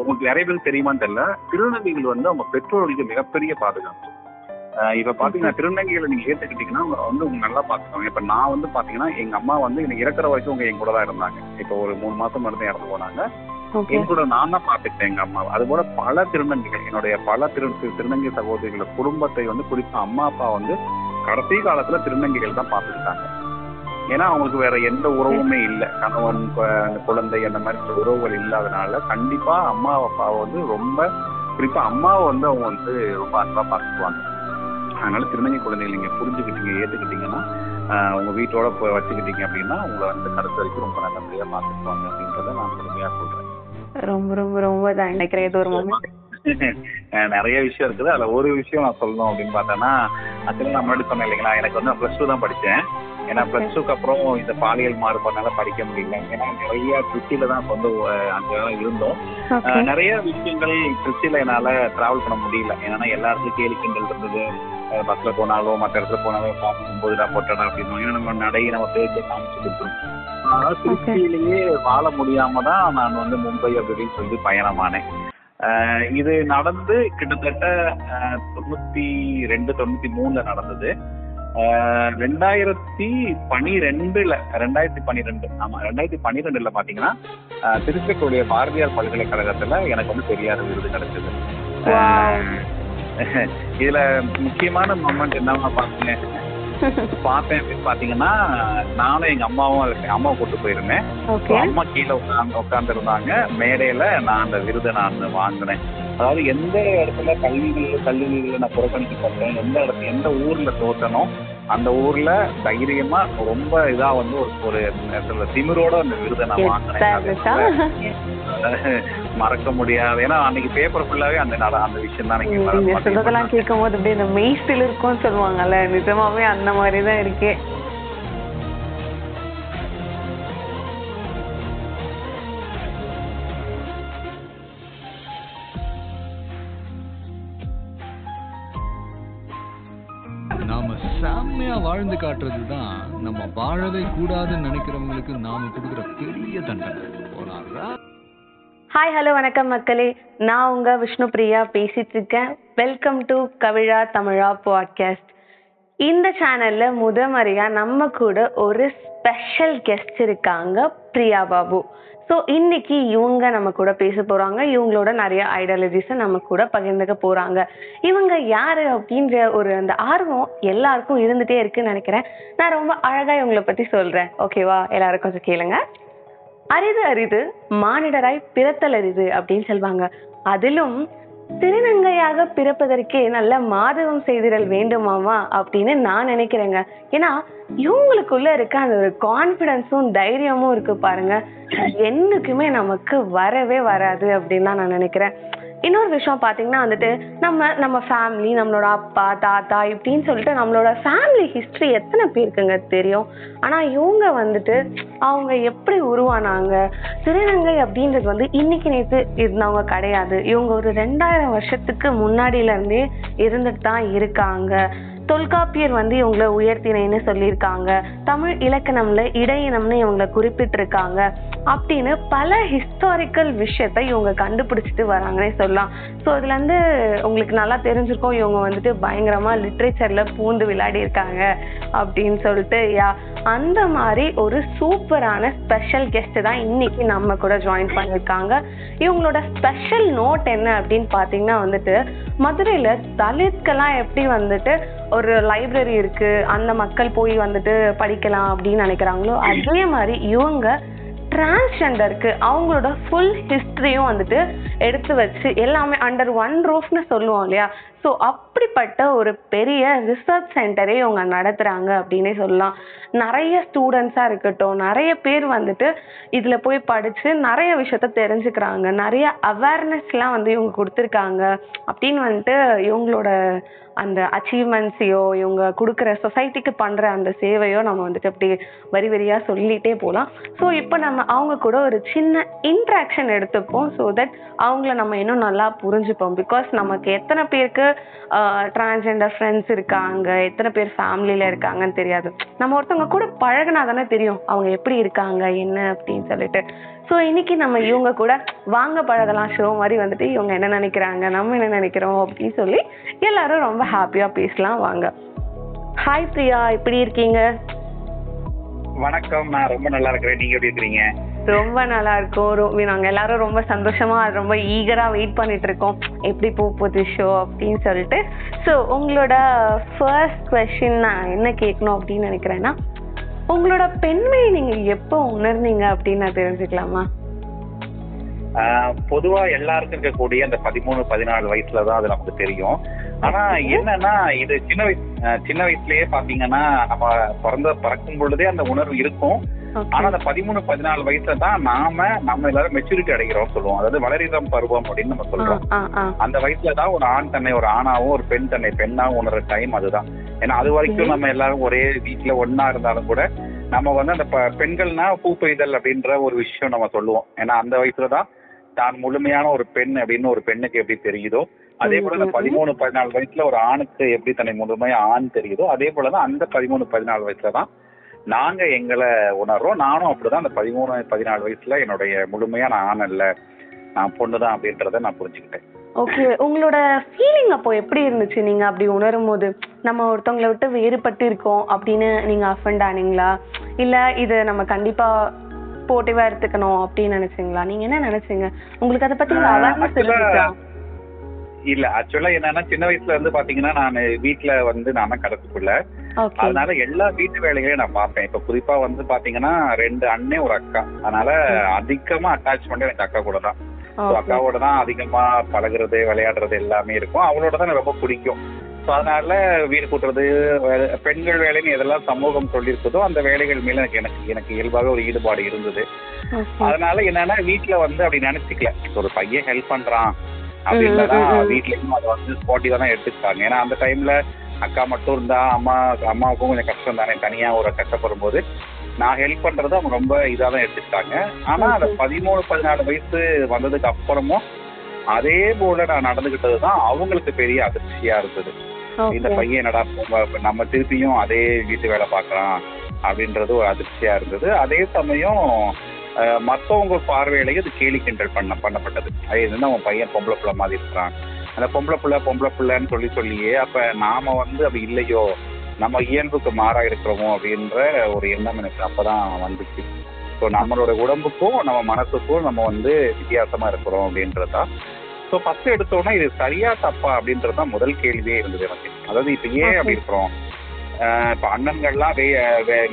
உங்களுக்கு நிறைய பேருக்கு தெரியுமான்னு தெரியல, திருநங்கைகள் வந்து அவங்க பெற்றோர்களுக்கு மிகப்பெரிய பாதுகாப்பு. இப்ப பாத்தீங்கன்னா திருநங்கைகளை நீங்க ஏத்துக்கிட்டீங்கன்னா வந்து உங்க நல்லா பாத்துக்கோங்க. இப்ப நான் வந்து பாத்தீங்கன்னா எங்க அம்மா வந்து எனக்கு இறக்குற வரைக்கும் உங்க என் கூட தான் இருந்தாங்க. இப்ப ஒரு 3 மாசம் இருந்து இறந்து போனாங்க. என் கூட நான் தான் பாத்துக்கிட்டேன் எங்க அம்மா. அது போல பல திருநங்கைகள், என்னுடைய பல திருநங்கை சகோதரிகள குடும்பத்தை வந்து குறிப்பா அம்மா அப்பா வந்து கடைசி காலத்துல திருநங்கைகள் தான் பாத்துக்கிட்டாங்க. ஏன்னா அவங்களுக்கு வேற எந்த உறவுமே இல்லை, கணவன் குழந்தை அந்த மாதிரி உறவுகள் இல்லாதனால கண்டிப்பா அம்மா அப்பாவை வந்து ரொம்ப குறிப்பா அம்மாவை வந்து அவங்க வந்து ரொம்ப அன்பா பாத்துக்குவாங்க. அதனால திருநங்கை குழந்தைகள் நீங்க புரிஞ்சுக்கிட்டீங்க, ஏத்துக்கிட்டீங்கன்னா உங்க வீட்டோட வச்சுக்கிட்டீங்க அப்படின்னா உங்களை வந்து கருத்து வரைக்கும் ரொம்ப நல்லபடியா பாத்துக்குவாங்க அப்படின்றத நான் பெருமையா சொல்றேன். ரொம்ப ரொம்ப ரொம்ப நினைக்கிறேன். இது ஒரு மொமெண்ட், நிறைய விஷயம் இருக்குது. அதுல ஒரு விஷயம் நான் சொல்லணும் அப்படின்னு பார்த்தேன்னா, ஆக்சுவலி நான் முன்னாடி சொன்னேன் இல்லைங்களா, எனக்கு வந்து +2 தான் படித்தேன். ஏன்னா +2க்கு அப்புறம் இந்த பாலியல் மாறுபாடுனால படிக்க முடியல. ஏன்னா நிறைய திருச்சியில தான் வந்து இருந்தோம். நிறைய விஷயங்கள் திருச்சியில என்னால டிராவல் பண்ண முடியல. ஏன்னா எல்லா இடத்துலையும் கேலிக்கிண்டல் இருந்தது. பஸ்ல போனாலும் மற்ற இடத்துல போனாலும் போகுதுடா போட்டடா அப்படின்னு ஏன்னா நம்ம நடை நம்ம பேச்சு காமிச்சுட்டு இருக்கோம். அதனால திருச்சியிலேயே வாழ முடியாம தான் நான் வந்து மும்பை அப்படின்னு சொல்லி பயணமானேன். இது நடந்து கிட்டத்தட்ட 92, 93 நடந்தது. 2012 பாத்தீங்கன்னா திருச்சிக்குடிய பாரதியார் பல்கலைக்கழகத்துல எனக்கு வந்து பெரியார் விருது கிடைச்சது. இதுல முக்கியமான மொமெண்ட் என்னவா பார்த்தேன் அப்படின்னு பாத்தீங்கன்னா, நானும் எங்க அம்மாவும் அம்மாவை கூட்டு போயிருந்தேன். அம்மா கீழே உட்கார்ந்து இருந்தாங்க. மேடையில நான் அந்த விருதை நான் வாங்கினேன். அதாவது எந்த இடத்துல கல்லூரியில நான் புறக்கணிக்கப்பட்டேன், எந்த ஊர்ல தோற்றனோ அந்த ஊர்ல தைரியமா ரொம்ப இதா வந்து ஒரு திமிரோட அந்த விருதை நான் வாங்கினேன். மறக்க முடியாது. ஏன்னா அன்னைக்கு பேப்பர் ஃபுல்லாவே அந்த விஷயம் தான். நீங்க சொல்றதெல்லாம் கேட்கும் போது அப்படியே இந்த மெய்சில் இருக்கும்னு சொல்லுவாங்கல்ல, நிஜமாவே அந்த மாதிரிதான் இருக்கு. நாம சாமியா வாழ்ந்து காட்டுறதுதான் நம்ம வாழவே கூடாதுன்னு நினைக்கிறவங்களுக்கு நாம கொடுக்குற பெரிய தண்டனை. ஹாய், ஹலோ, வணக்கம் மக்களே. நான் உங்க விஷ்ணு பிரியா பேசிட்டு இருக்கேன். Welcome to கவிழா Tamizha podcast. இந்த சேனல்ல முதன்முறையா நம்ம கூட ஒரு ஸ்பெஷல் கெஸ்ட் இருக்காங்க, பிரியா பாபு. ஸோ இன்னைக்கு இவங்க நம்ம கூட பேச போறாங்க. இவங்களோட நிறைய ஐடியாலஜிஸை நம்ம கூட பகிர்ந்துக்க போறாங்க. இவங்க யாரு அப்படின்ற ஒரு அந்த ஆர்வம் எல்லாருக்கும் இருந்துட்டே இருக்குன்னு நினைக்கிறேன். நான் ரொம்ப அழகா இவங்களை பத்தி சொல்றேன், ஓகேவா? எல்லாரும் கொஞ்சம் கேளுங்க. அரிது அரிது மானிடராய் பிறத்தல் அரிது அப்படின்னு சொல்லுவாங்க. அதிலும் திருநங்கையாக பிறப்பதற்கே நல்ல மாதவம் செய்திடல் வேண்டுமாமா அப்படின்னு நான் நினைக்கிறேங்க. ஏன்னா இவங்களுக்குள்ள இருக்க அந்த ஒரு கான்ஃபிடன்ஸும் தைரியமும் இருக்கு பாருங்க, என்னைக்குமே நமக்கு வரவே வராது அப்படின்னு தான் நான் நினைக்கிறேன். இன்னொரு விஷயம் பார்த்தீங்கன்னா வந்துட்டு நம்ம ஃபேமிலி, நம்மளோட அப்பா தாத்தா இப்படின்னு சொல்லிட்டு நம்மளோட ஃபேமிலி ஹிஸ்ட்ரி எத்தனை பேருக்குங்க தெரியும். ஆனால் இவங்க வந்துட்டு அவங்க எப்படி உருவானாங்க, திருநங்கை அப்படின்றது வந்து இன்னைக்கு நேற்று இருந்தவங்க கிடையாது. இவங்க ஒரு 2000 வருஷத்துக்கு முன்னாடியிலேருந்தே இருந்துட்டு தான் இருக்காங்க. தொல்காப்பியர் வந்து இவங்களை உயர்த்தினைன்னு சொல்லியிருக்காங்க. தமிழ் இலக்கணம்ல இடையினம்னு இவங்களை குறிப்பிட்டிருக்காங்க. அப்படின்னு பல ஹிஸ்டாரிக்கல் விஷயத்தை இவங்க கண்டுபிடிச்சிட்டு வராங்கன்னே சொல்லலாம். ஸோ இதுலேருந்து உங்களுக்கு நல்லா தெரிஞ்சிருக்கும் இவங்க வந்துட்டு பயங்கரமாக லிட்ரேச்சரில் பூந்து விளையாடி இருக்காங்க அப்படின்னு சொல்லிட்டு. அந்த மாதிரி ஒரு சூப்பரான ஸ்பெஷல் கெஸ்ட்டு தான் இன்னைக்கு நம்ம கூட ஜாயின் பண்ணியிருக்காங்க. இவங்களோட ஸ்பெஷல் நோட் என்ன அப்படின்னு பார்த்தீங்கன்னா வந்துட்டு, மதுரையில் தலித்கெல்லாம் எப்படி வந்துட்டு ஒரு லைப்ரரி இருக்குது, அந்த மக்கள் போய் வந்துட்டு படிக்கலாம் அப்படின்னு நினைக்கிறாங்களோ, அதே மாதிரி இவங்க டிரான்ஸ்ஜெண்டருக்கு அவங்களோட ஃபுல் ஹிஸ்ட்ரியும் வந்துட்டு எடுத்து வச்சு எல்லாமே அண்டர் ஒன் ரூஃப்னு சொல்லுவோம் இல்லையா? ஸோ அப்படிப்பட்ட ஒரு பெரிய ரிசர்ச் சென்டரே இவங்க நடத்துகிறாங்க அப்படின்னே சொல்லலாம். நிறைய ஸ்டூடெண்ட்ஸாக இருக்கட்டும், நிறைய பேர் வந்துட்டு இதில் போய் படித்து நிறைய விஷயத்த தெரிஞ்சுக்கிறாங்க. நிறைய அவேர்னஸ்லாம் வந்து இவங்க கொடுத்துருக்காங்க அப்படின்னு வந்துட்டு இவங்களோட அந்த அச்சீவ்மெண்ட்ஸையோ இவங்க கொடுக்குற சொசைட்டிக்கு பண்ணுற அந்த சேவையோ நம்ம வந்துட்டு அப்படியே வரி வரியாக சொல்லிகிட்டே போகலாம். ஸோ இப்போ நம்ம அவங்க கூட ஒரு சின்ன இன்ட்ராக்ஷன் எடுத்துப்போம், ஸோ தட் அவங்கள நம்ம இன்னும் நல்லா புரிஞ்சுப்போம். பிகாஸ் நமக்கு எத்தனை பேருக்கு டிரான்ஸ்ஜெண்டர் ஃப்ரெண்ட்ஸ் இருக்காங்க, எத்தனை பேர் ஃபேமிலியில் இருக்காங்கன்னு தெரியாது. நம்ம ஒருத்தவங்க கூட பழகினா தானே தெரியும் அவங்க எப்படி இருக்காங்க என்ன அப்படின்னு சொல்லிட்டு. ஸோ இன்னைக்கு நம்ம இவங்க கூட வாங்க பழகலாம் ஷோ மாதிரி வந்துட்டு இவங்க என்ன நினைக்கிறாங்க நம்ம என்ன நினைக்கிறோம் அப்படின்னு சொல்லி எல்லாரும் ரொம்ப ஹாப்பியாக பேசலாம் வாங்க. ஹாய் பிரியா, எப்படி இருக்கீங்க? வணக்கம், நான் ரொம்ப நல்லா இருக்கிறேன். நீங்க எப்படி இருக்கிறீங்க? ரொம்ப நல்லா இருக்கும். நாங்க எல்லாரும் ரொம்ப சந்தோஷமா ரொம்ப ஈகரா வெயிட் பண்ணிட்டு இருக்கோம் எப்படி போ போகுது ஷோ அப்படின்னு சொல்லிட்டு. ஸோ உங்களோட ஃபர்ஸ்ட் குவெஸ்டின் நான் என்ன கேட்கணும் அப்படின்னு நினைக்கிறேன்னா, உங்களோட பெண்மையை நீங்க எப்போ உணர்ந்தீங்க அப்படின்னு நான் தெரிஞ்சுக்கலாமா? பொதுவா எல்லாருக்கும் இருக்கக்கூடிய அந்த 13-14 வயசுலதான் அது நமக்கு தெரியும். ஆனா என்னன்னா இது சின்ன வயசுலயே பாத்தீங்கன்னா நம்ம பறக்கும் பொழுதே அந்த உணர்வு இருக்கும். ஆனா அந்த 13-14 வயசுலதான் நம்ம எல்லாரும் மெச்சூரிட்டி அடைகிறோம் சொல்லுவோம். அதாவது வளரிதம் பருவம் அப்படின்னு நம்ம சொல்றோம். அந்த வயசுலதான் ஒரு ஆண் தன்னை ஒரு ஆணாவும் ஒரு பெண் தன்னை பெண்ணாவும் உணர்ற டைம் அதுதான். ஏன்னா அது வரைக்கும் நம்ம எல்லாரும் ஒரே வீட்டுல ஒன்னா இருந்தாலும் கூட நம்ம அந்த பெண்கள்னா பூ பெய்தல் அப்படின்ற ஒரு விஷயம் நம்ம சொல்லுவோம். ஏன்னா அந்த வயசுலதான் தான் முழுமையான ஒரு பெண் அப்படின்னு ஒரு பெண்ணுக்கு எப்படி தெரியுதோ அதே போல அந்த 13-14 வயசுல ஒரு ஆணுக்கு எப்படி தன்னை முழுமையா ஆண் தெரியுதோ அதே போலதான் அந்த 13-14 வயசுலதான் நாங்க எங்களை உணர்றோம். நானும் அப்படிதான் அந்த 13-14 வயசுல என்னுடைய முழுமையா நான் ஆண் அல்ல, நான் பொண்ணுதான் அப்படின்றத நான் புரிஞ்சுக்கிட்டேன். ஓகே, உங்களோட ஃபீலிங் அப்போ எப்படி இருந்துச்சு? நீங்க அப்படி உணரும் போது நம்ம ஒருத்தவங்களை விட்டு வேறுபட்டு இருக்கோம் அப்படின்னு நீங்க அஃபண்ட் ஆனீங்களா, இல்ல இதை நம்ம கண்டிப்பா போட்டிவா எடுத்துக்கணும் அப்படின்னு நினைச்சீங்களா? நீங்க என்ன நினைச்சீங்க? உங்களுக்கு அதை பத்தி அவேர்னஸ் இருக்கா? இல்ல, ஆக்சுவலா என்னன்னா சின்ன வயசுல இருந்து பாத்தீங்கன்னா நான் வீட்டுல நான் கடத்துக்குள்ள, அதனால எல்லா வீட்டு வேலைகளையும் நான் பார்ப்பேன். இப்ப குறிப்பா பாத்தீங்கன்னா 2 அண்ணன் ஒரு அக்கா, அதனால அதிகமா அட்டாச்மெண்ட் எனக்கு அக்கா கூட தான். அக்காவோட தான் அதிகமா பழகுறது விளையாடுறது எல்லாமே இருக்கும். அவளோட தான் எனக்கு ரொம்ப பிடிக்கும். ஸோ அதனால வீடு கூட்டுறது பெண்கள் வேலைன்னு எதெல்லாம் சமூகம் சொல்லியிருக்குதோ அந்த வேலைகள் மேல எனக்கு இயல்பாக ஒரு ஈடுபாடு இருந்தது. அதனால என்னன்னா வீட்டுல அப்படி நினைச்சுக்கல, ஒரு பையன் ஹெல்ப் பண்றான் அப்படின்லாம் வீட்லயும் அதை ஸ்பாட்டிவா தான் எடுத்துக்கிட்டாங்க. ஏன்னா அந்த டைம்ல அக்கா மட்டும் இருந்தா அம்மாவுக்கும் கொஞ்சம் கஷ்டம் தானே, தனியா ஒரு கஷ்டப்படும் போது நான் ஹெல்ப் பண்றது அவங்க ரொம்ப இதாக தான் எடுத்துக்கிட்டாங்க. ஆனா அந்த 13-14 வயசு வந்ததுக்கு அப்புறமும் அதே போல நான் நடந்துகிட்டதுதான் அவங்களுக்கு பெரிய அதிர்ச்சியா இருந்தது. இந்த பையன் என்னடா நம்ம திருப்பியும் அதே வீட்டு வேலை பார்க்கலாம் அப்படின்றது ஒரு அதிர்ச்சியா இருந்தது. அதே சமயம் மற்றவங்க பார்வையிலேயே அது கேலி கிண்டல் பண்ணப்பட்டது. அது அவன் பையன் பொம்பளை பிள்ளை மாதிரி இருக்கிறான், அந்த பொம்பளை பிள்ளைன்னு சொல்லியே அப்ப நாம அப்படி இல்லையோ, நம்ம இயல்புக்கு மாறா இருக்கிறோமோ அப்படின்ற ஒரு எண்ணம் எனக்கு அப்பதான் வந்துச்சு. ஸோ நம்மளோட உடம்புக்கும் நம்ம மனசுக்கும் நம்ம வித்தியாசமா இருக்கிறோம் அப்படின்றதா. ஸோ ஃபர்ஸ்ட் எடுத்தோம்னா இது சரியா தப்பா அப்படின்றதான் முதல் கேள்வியே இருந்தது எனக்கு. அதாவது இப்ப ஏன் அப்படி இருக்கிறோம்? இப்ப அண்ணன்கள்லாம்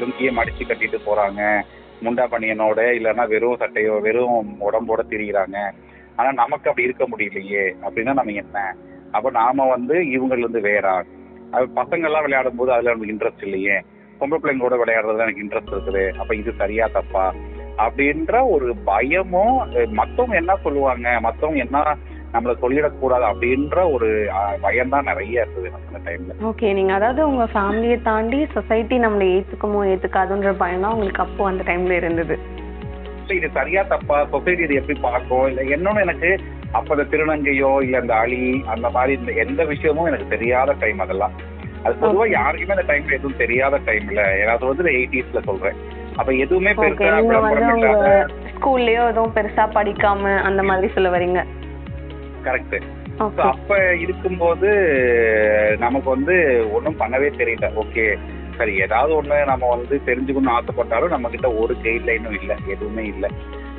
லுங்கியை மடிச்சு கட்டிட்டு போறாங்க, முண்டா பனியனோட இல்லைன்னா வெறும் சட்டையோ வெறும் உடம்போட திரிகிறாங்க. ஆனா நமக்கு அப்படி இருக்க முடியலையே அப்படின்னா நம்ம என்ன? அப்ப நாம இவங்கள வேறா. அது பசங்கள்லாம் விளையாடும் போது அதுல நமக்கு இன்ட்ரெஸ்ட் இல்லையே, பொம்பளை பிள்ளைங்களோட விளையாடுறதுல எனக்கு இன்ட்ரெஸ்ட் இருக்குது, அப்ப இது சரியா தப்பா அப்படின்ற ஒரு பயமும், மத்தவங்க என்ன சொல்லுவாங்க, மத்தவங்க என்ன நம்மளை சொல்லிடக்கூடாது அப்படின்ற ஒரு பயம் தான் நிறைய இருந்தது அந்த டைம்ல. ஓகே, நீங்க அதாவது உங்க ஃபேமிலியை தாண்டி சொசைட்டி நம்மளை ஏத்துக்குமோ ஏத்துக்காதுன்ற பயம் தான் உங்களுக்கு அப்போ அந்த டைம்ல இருந்தது. இது சரியா தப்பா, சொசைட்டி இது எப்படி பார்க்கும், இல்லை என்னன்னு எனக்கு அப்ப அந்த திருநங்கையோ இல்ல அந்த அலி அந்த மாதிரி எந்த விஷயமும் எனக்கு தெரியாத டைம். அதெல்லாம் அது பொதுவா யாருக்குமே அந்த டைம்ல எதுவும் தெரியாத டைம்ல, ஏதாவது 80s சொல்றேன். அப்ப எதுவுமே ஸ்கூல்லயோ எதுவும் பெருசா படிக்காம அந்த மாதிரி சொல்ல வரீங்க? கரெக்ட். அப்ப இருக்கும்போது நமக்கு ஒன்றும் பண்ணவே தெரியல. ஓகே, சரி, ஏதாவது ஒண்ணு நம்ம தெரிஞ்சுக்கணும்னு ஆசைப்பட்டாலும் நம்ம கிட்ட ஒரு கைட் லைனும் இல்லை, எதுவுமே இல்லை.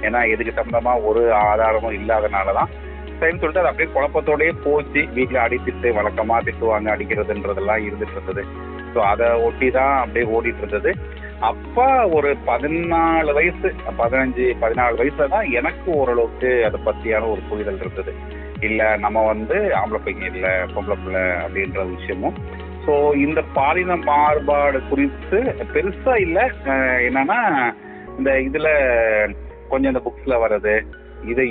ஏன்னா எதுக்கு சம்பந்தமா ஒரு ஆதாரமும் இல்லாதனாலதான் சரின்னு சொல்லிட்டு அது அப்படியே குழப்பத்தோடயே போச்சு. வீட்டுல அடித்துட்டு வழக்கமா திட்டுவாங்க, அடிக்கிறதுன்றதெல்லாம் இருந்துட்டு இருந்தது. ஸோ அதை ஒட்டிதான் அப்படியே ஓடிட்டு இருந்தது. அப்ப ஒரு 14 வயசு 15-14 வயசுலதான் எனக்கு ஓரளவுக்கு அதை பத்தியான ஒரு புரிதல் இருந்தது. இல்ல நம்ம ஆம்பளை பையன் இல்லை பொம்பளை பிள்ளை அப்படின்ற விஷயமும். ஸோ இந்த பாலின மாறுபாடு குறித்து பெருசா இல்லை. என்னன்னா இந்த இதுல கொஞ்சம் இந்த புக்ஸ்ல வர்றது இது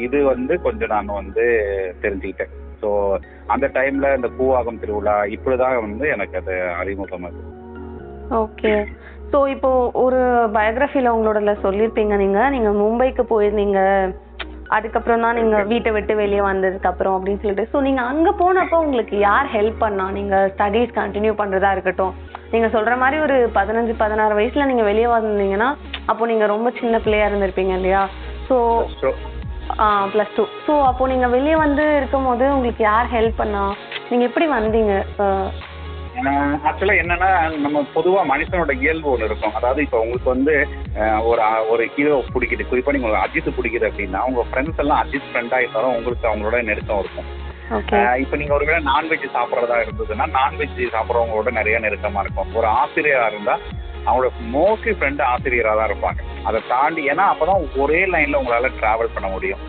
கொஞ்சம் நான் தெரிஞ்சுக்கிட்டேன். ஸோ அந்த டைம்ல இந்த கூவாகம் திருவிழா இப்படிதான் எனக்கு அது அறிமுகமாகுது. ஓகே, ஸோ இப்போ ஒரு பயோகிராஃபில உங்களோட சொல்லியிருப்பீங்க, நீங்க மும்பைக்கு போயிருந்தீங்க, அதுக்கப்புறம் தான் நீங்க வீட்டை விட்டு வெளியே வந்ததுக்கு அப்புறம் அப்படின்னு சொல்லிட்டு. ஸோ நீங்க அங்க போனப்போ உங்களுக்கு யார் ஹெல்ப் பண்ணா? நீங்க ஸ்டடீஸ் கண்டினியூ பண்றதா இருக்கட்டும், நீங்க சொல்ற மாதிரி ஒரு 15-16 வயசுல நீங்க வெளியே வந்தீங்கன்னா அப்போ நீங்க ரொம்ப சின்ன பிள்ளையா இருந்திருப்பீங்க இல்லையா? ஸோ +2. ஸோ அப்போது நீங்கள் வெளியே வந்து இருக்கும் போது உங்களுக்கு யார் ஹெல்ப் பண்ணா, நீங்கள் எப்படி வந்தீங்க? ஆக்சுவலாக என்னன்னா, நம்ம பொதுவாக மனுஷனோட இயல்பு ஒன்று இருக்கும். அதாவது இப்போ உங்களுக்கு வந்து ஒரு ஹீரோ பிடிக்குது, குறிப்பாக நீங்கள் உங்களுக்கு அஜித் பிடிக்குது அப்படின்னா உங்கள் ஃப்ரெண்ட்ஸ் எல்லாம் அஜித் ஃப்ரெண்டாக இருந்தாலும் உங்களுக்கு அவங்களோட நெருக்கம் இருக்கும். இப்போ நீங்கள் ஒருவேளை நான்வெஜ் சாப்பிட்றதா இருந்ததுன்னா நான்வெஜ் சாப்பிட்றவங்களோட நிறைய நெருக்கமாக இருக்கும். ஒரு ஆசிரியராக இருந்தால் அவங்களோட மோஸ்ட்லி ஃப்ரெண்டு ஆசிரியராக தான் இருப்பாங்க. அதை தாண்டி ஏன்னா அப்போ தான் ஒரே லைனில் உங்களால் ட்ராவல் பண்ண முடியும்.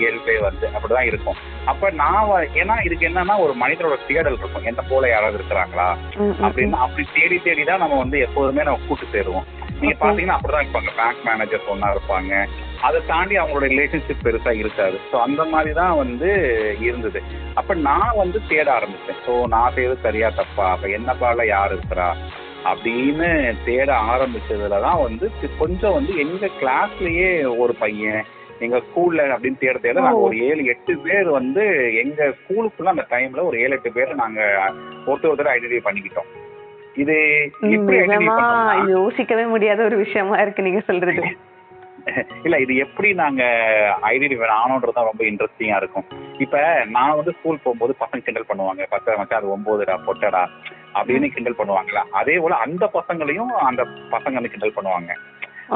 இயல்பே வந்து அப்படிதான் இருக்கும். அப்போ நான் ஏன்னா இதுக்கு என்னன்னா ஒரு மனிதனோட தேடல் இருக்கும், என்ன போல யாராவது இருக்கிறாங்களா அப்படின்னு. அப்படி தேடி தேடி தான் நம்ம வந்து எப்போதுமே நம்ம கூட்டு சேருவோம். நீங்கள் பார்த்தீங்கன்னா அப்படிதான் இருப்பாங்க, பேங்க் மேனேஜர் ஒன்றா இருப்பாங்க. அதை தாண்டி அவங்களோட ரிலேஷன்ஷிப் பெருசாக இருக்காது. ஸோ அந்த மாதிரி தான் வந்து இருந்தது. அப்போ நான் வந்து தேட ஆரம்பித்தேன். ஸோ நான் செய்யறது சரியா தப்பா, அப்போ என்ன போல யார் இருக்கிறா அப்படின்னு தேட ஆரம்பிச்சதுல தான் வந்து கொஞ்சம் வந்து எங்க கிளாஸ்லயே ஒரு பையன், எங்க ஸ்கூல்ல அப்படின்னு தேட தேட நாங்கள் ஒரு 7-8 பேர் வந்து எங்க ஸ்கூலுக்குள்ள அந்த டைம்ல ஒரு 7-8 பேர் நாங்க ஒருத்தர் ஐடென்டிஃபை பண்ணிக்கிட்டோம். இது எப்படி யோசிக்கவே முடியாத ஒரு விஷயமா இருக்கு நீங்க சொல்றது. இல்ல இது எப்படி நாங்க ஐடென்டிஃபை ஆனோன்றதுதான் ரொம்ப இன்ட்ரெஸ்டிங்கா இருக்கும். இப்ப நான் வந்து ஸ்கூல் போகும்போது பசங்க கிண்டல் பண்ணுவாங்க, 10 மச்சா அது 9டா பொட்டடா அப்படின்னு கிண்டல் பண்ணுவாங்களா, அதே போல அந்த பசங்களையும் அந்த பசங்க வந்து கிண்டல் பண்ணுவாங்க.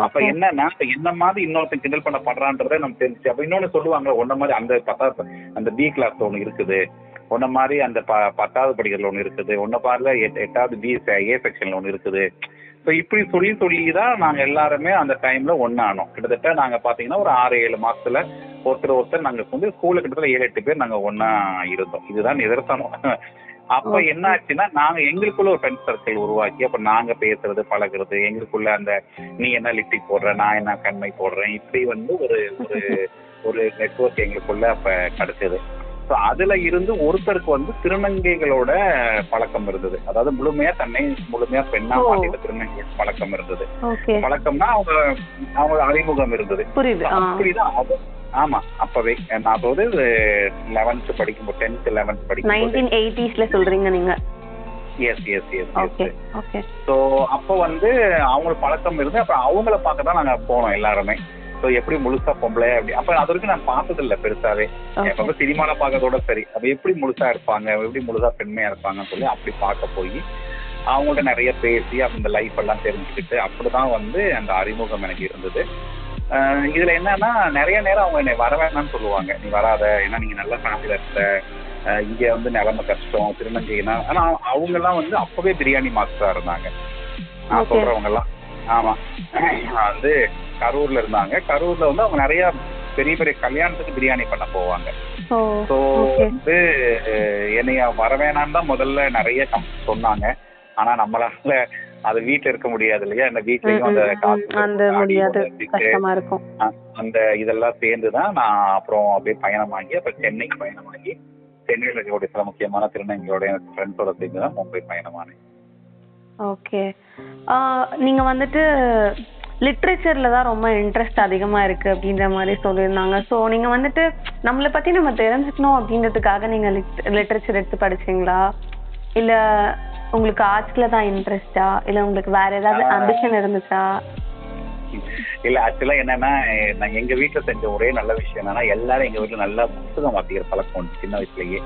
அப்ப என்னன்னா என்ன மாதிரி இன்னொருத்தன் கிண்டல் பண்ண பண்றான்றதை நம்ம தெரிஞ்சு. அப்ப இன்னொன்னு சொல்லுவாங்களா, ஒன்ன மாதிரி அந்த 10B கிளாஸ் ஒன்று இருக்குது, ஒன்ன மாதிரி அந்த 10th படிக்கிறதுல ஒன்று இருக்குது, ஒன்ன பாருல 8th A செக்ஷன்ல ஒன்று இருக்குது. ஸோ இப்படி சொல்லி சொல்லிதான் நாங்க எல்லாருமே அந்த டைம்ல ஒன்னானோம். கிட்டத்தட்ட நாங்க பாத்தீங்கன்னா ஒரு 6-7 மாசத்துல ஒருத்தர் நாங்க வந்து ஸ்கூல்ல கிட்டத்தட்ட 7-8 பேர் நாங்க ஒன்னா இருந்தோம். இதுதான் நிதர்சனம். அப்ப என்ன ஆச்சுன்னா நாங்க எங்களுக்குள்ள ஒரு ஃப்ரெண்ட் சர்க்கிள் உருவாக்கி அப்ப நாங்க பேசுறது பழகிறது எங்களுக்குள்ள அந்த நீ என்ன லிப்டிக் போடுற, நான் என்ன கண்மை போடுறேன், இப்படி வந்து ஒரு ஒரு நெட்வொர்க் எங்களுக்குள்ள அப்ப கிடைச்சது. ஸோ அதுல இருந்து ஒருத்தருக்கு வந்து திருநங்கைகளோட பழக்கம் இருந்தது. அதாவது முழுமையா தன்னை முழுமையா பெண்ணா மாத்திட்ட திருநங்கையோட பழக்கம் இருந்தது. பழக்கம்னா அவங்க அறிமுகம் இருந்தது. புரியுது. ஆமா, அப்பவே நான் போது 11th படிக்கும்போது 10th 11th படிக்கும்போது சொல்றீங்க நீங்க. எஸ். ஸோ அப்போ வந்து அவங்க பழக்கம் இருந்து அப்ப அவங்கள பார்க்க தான் நாங்க போனோம் எல்லாருமே. ஸோ எப்படி முழுசா பொம்பளை அப்படி அப்போ அது வரைக்கும் நான் பார்த்தது இல்லை பெருசாவே. எப்போ சினிமால பார்க்கறதோட சரி, அப்போ எப்படி முழுசா இருப்பாங்க, எப்படி முழுசா பெண்மையா இருப்பாங்கன்னு சொல்லி அப்படி பார்க்க போய் அவங்கள்ட்ட நிறைய பேசி அந்த லைஃப் எல்லாம் தெரிஞ்சுக்கிட்டு அப்படிதான் வந்து அந்த அறிமுகம் எனக்கு இருந்தது. இதுல என்னன்னா நிறைய நேரம் அவங்க என்னை வர வேணாம்னு சொல்லுவாங்க, நீ வராத, ஏன்னா நீங்க நல்ல ஃபேமிலியில இருக்க, இங்க வந்து நிலைமை கஷ்டம் திருநங்கைனா. ஆனா அவங்க எல்லாம் வந்து அப்பவே பிரியாணி மாஸ்டரா இருந்தாங்க நான் சொல்றவங்க எல்லாம். ஆமா, வந்து கரூர்ல இருந்தாங்க. கரூர்ல வந்து அவங்க நிறைய பெரிய பெரிய கல்யாணத்துக்கு பிரியாணி பண்ண போவாங்க. ஸோ வந்து என்னைய வர வேணான்னு தான் முதல்ல நிறைய சொன்னாங்க. ஆனா நம்மளால அது வீட்டுல இருக்க முடியாது இல்லையா, இந்த வீட்லயும் அந்த காசு அந்த இதெல்லாம் சேர்ந்துதான் நான் அப்புறம் அப்படியே பயணமாகி அப்புறம் சென்னைக்கு பயணமாகி சென்னையில இருக்கக்கூடிய சில முக்கியமான திருநங்கையோட ஃப்ரெண்ட்ஸோட சேர்ந்துதான் மும்பை பயணமானேன். ஓகே, நீங்க வந்துட்டு லிட்ரேச்சர்ல தான் ரொம்ப இன்ட்ரெஸ்ட் அதிகமா இருக்கு அப்படின்ற மாதிரி சொல்லியிருந்தாங்க. ஸோ நீங்க வந்துட்டு நம்மளை பத்தி நம்ம தெரிஞ்சுக்கணும் அப்படின்றதுக்காக நீங்க லிட்ரேச்சர் எடுத்து படிச்சீங்களா, இல்ல உங்களுக்கு ஆர்ட்ஸ்ல தான் இன்ட்ரெஸ்டா, இல்ல உங்களுக்கு வேற ஏதாவது ஆம்பிஷன் இருந்துச்சா? இல்ல ஆக்சுவலா என்னன்னா நான் எங்க வீட்டுல செஞ்ச ஒரே நல்ல விஷயம் என்னன்னா எல்லாரும் எங்க வீட்டுல நல்லா புத்தகம் வாசிக்கிற பழக்கம் சின்ன வயசுலயே.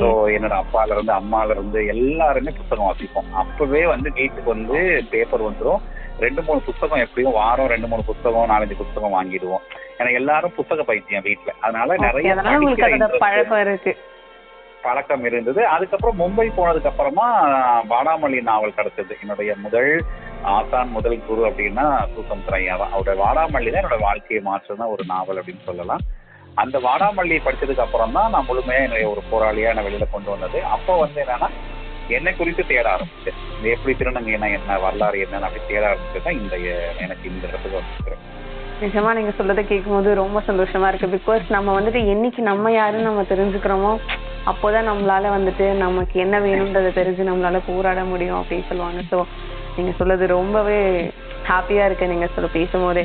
ஸோ என்னோட அப்பால இருந்து அம்மால இருந்து எல்லாருமே புத்தகம் வாசிப்போம். அப்பவே வந்து வீட்டுக்கு வந்து பேப்பர் வந்துடும், 2-3 புத்தகம் எப்படியும் வாரம் 2-3 புத்தகம் 4-5 புத்தகம் வாங்கிடுவோம். ஏன்னா எல்லாரும் புத்தக பைத்தியம் வீட்டுல, அதனால நிறைய பழக்கம் இருந்தது. அதுக்கப்புறம் மும்பை போனதுக்கு அப்புறமா வாடாமல்லி நாவல் கிடைச்சது. என்னுடைய முதல் ஆசான் முதல் குரு அப்படின்னா சுசம்ஸ்கிருதி தான். அவருடைய வாடாமல்லி தான் என்னோட வாழ்க்கையை மாற்றுதான் ஒரு நாவல் அப்படின்னு சொல்லலாம். அந்த வாடாமல்லியை படிச்சதுக்கு அப்புறம் தான் நான் முழுமையா என்னுடைய ஒரு போராளியா என்னை வெளியில கொண்டு வந்தது. அப்போ வந்து என்னன்னா என்னை குறித்து தேட ஆரம்பிச்சேன், எப்படி திருநங்கைனா என்ன, வரலாறு என்னன்னு அப்படி தேட ஆரம்பிச்சதுதான் இந்த எனக்கு இந்த இடத்துக்கு வந்துருக்கிறேன். நிஜமா நீங்க சொல்றதை கேட்கும் போது ரொம்ப சந்தோஷமா இருக்கு. பிகாஸ் நம்ம வந்துட்டு என்னைக்கு நம்ம யாருன்னு நம்ம தெரிஞ்சுக்கிறோமோ அப்போதான் நம்மளால வந்துட்டு நமக்கு என்ன வேணும்ன்றதை தெரிஞ்சு நம்மளால போராட முடியும் அப்படின்னு சொல்லுவாங்க. ஸோ நீங்க சொல்றது ரொம்பவே ஹாப்பியா இருக்கு நீங்க சொல்ல பேசும்போதே.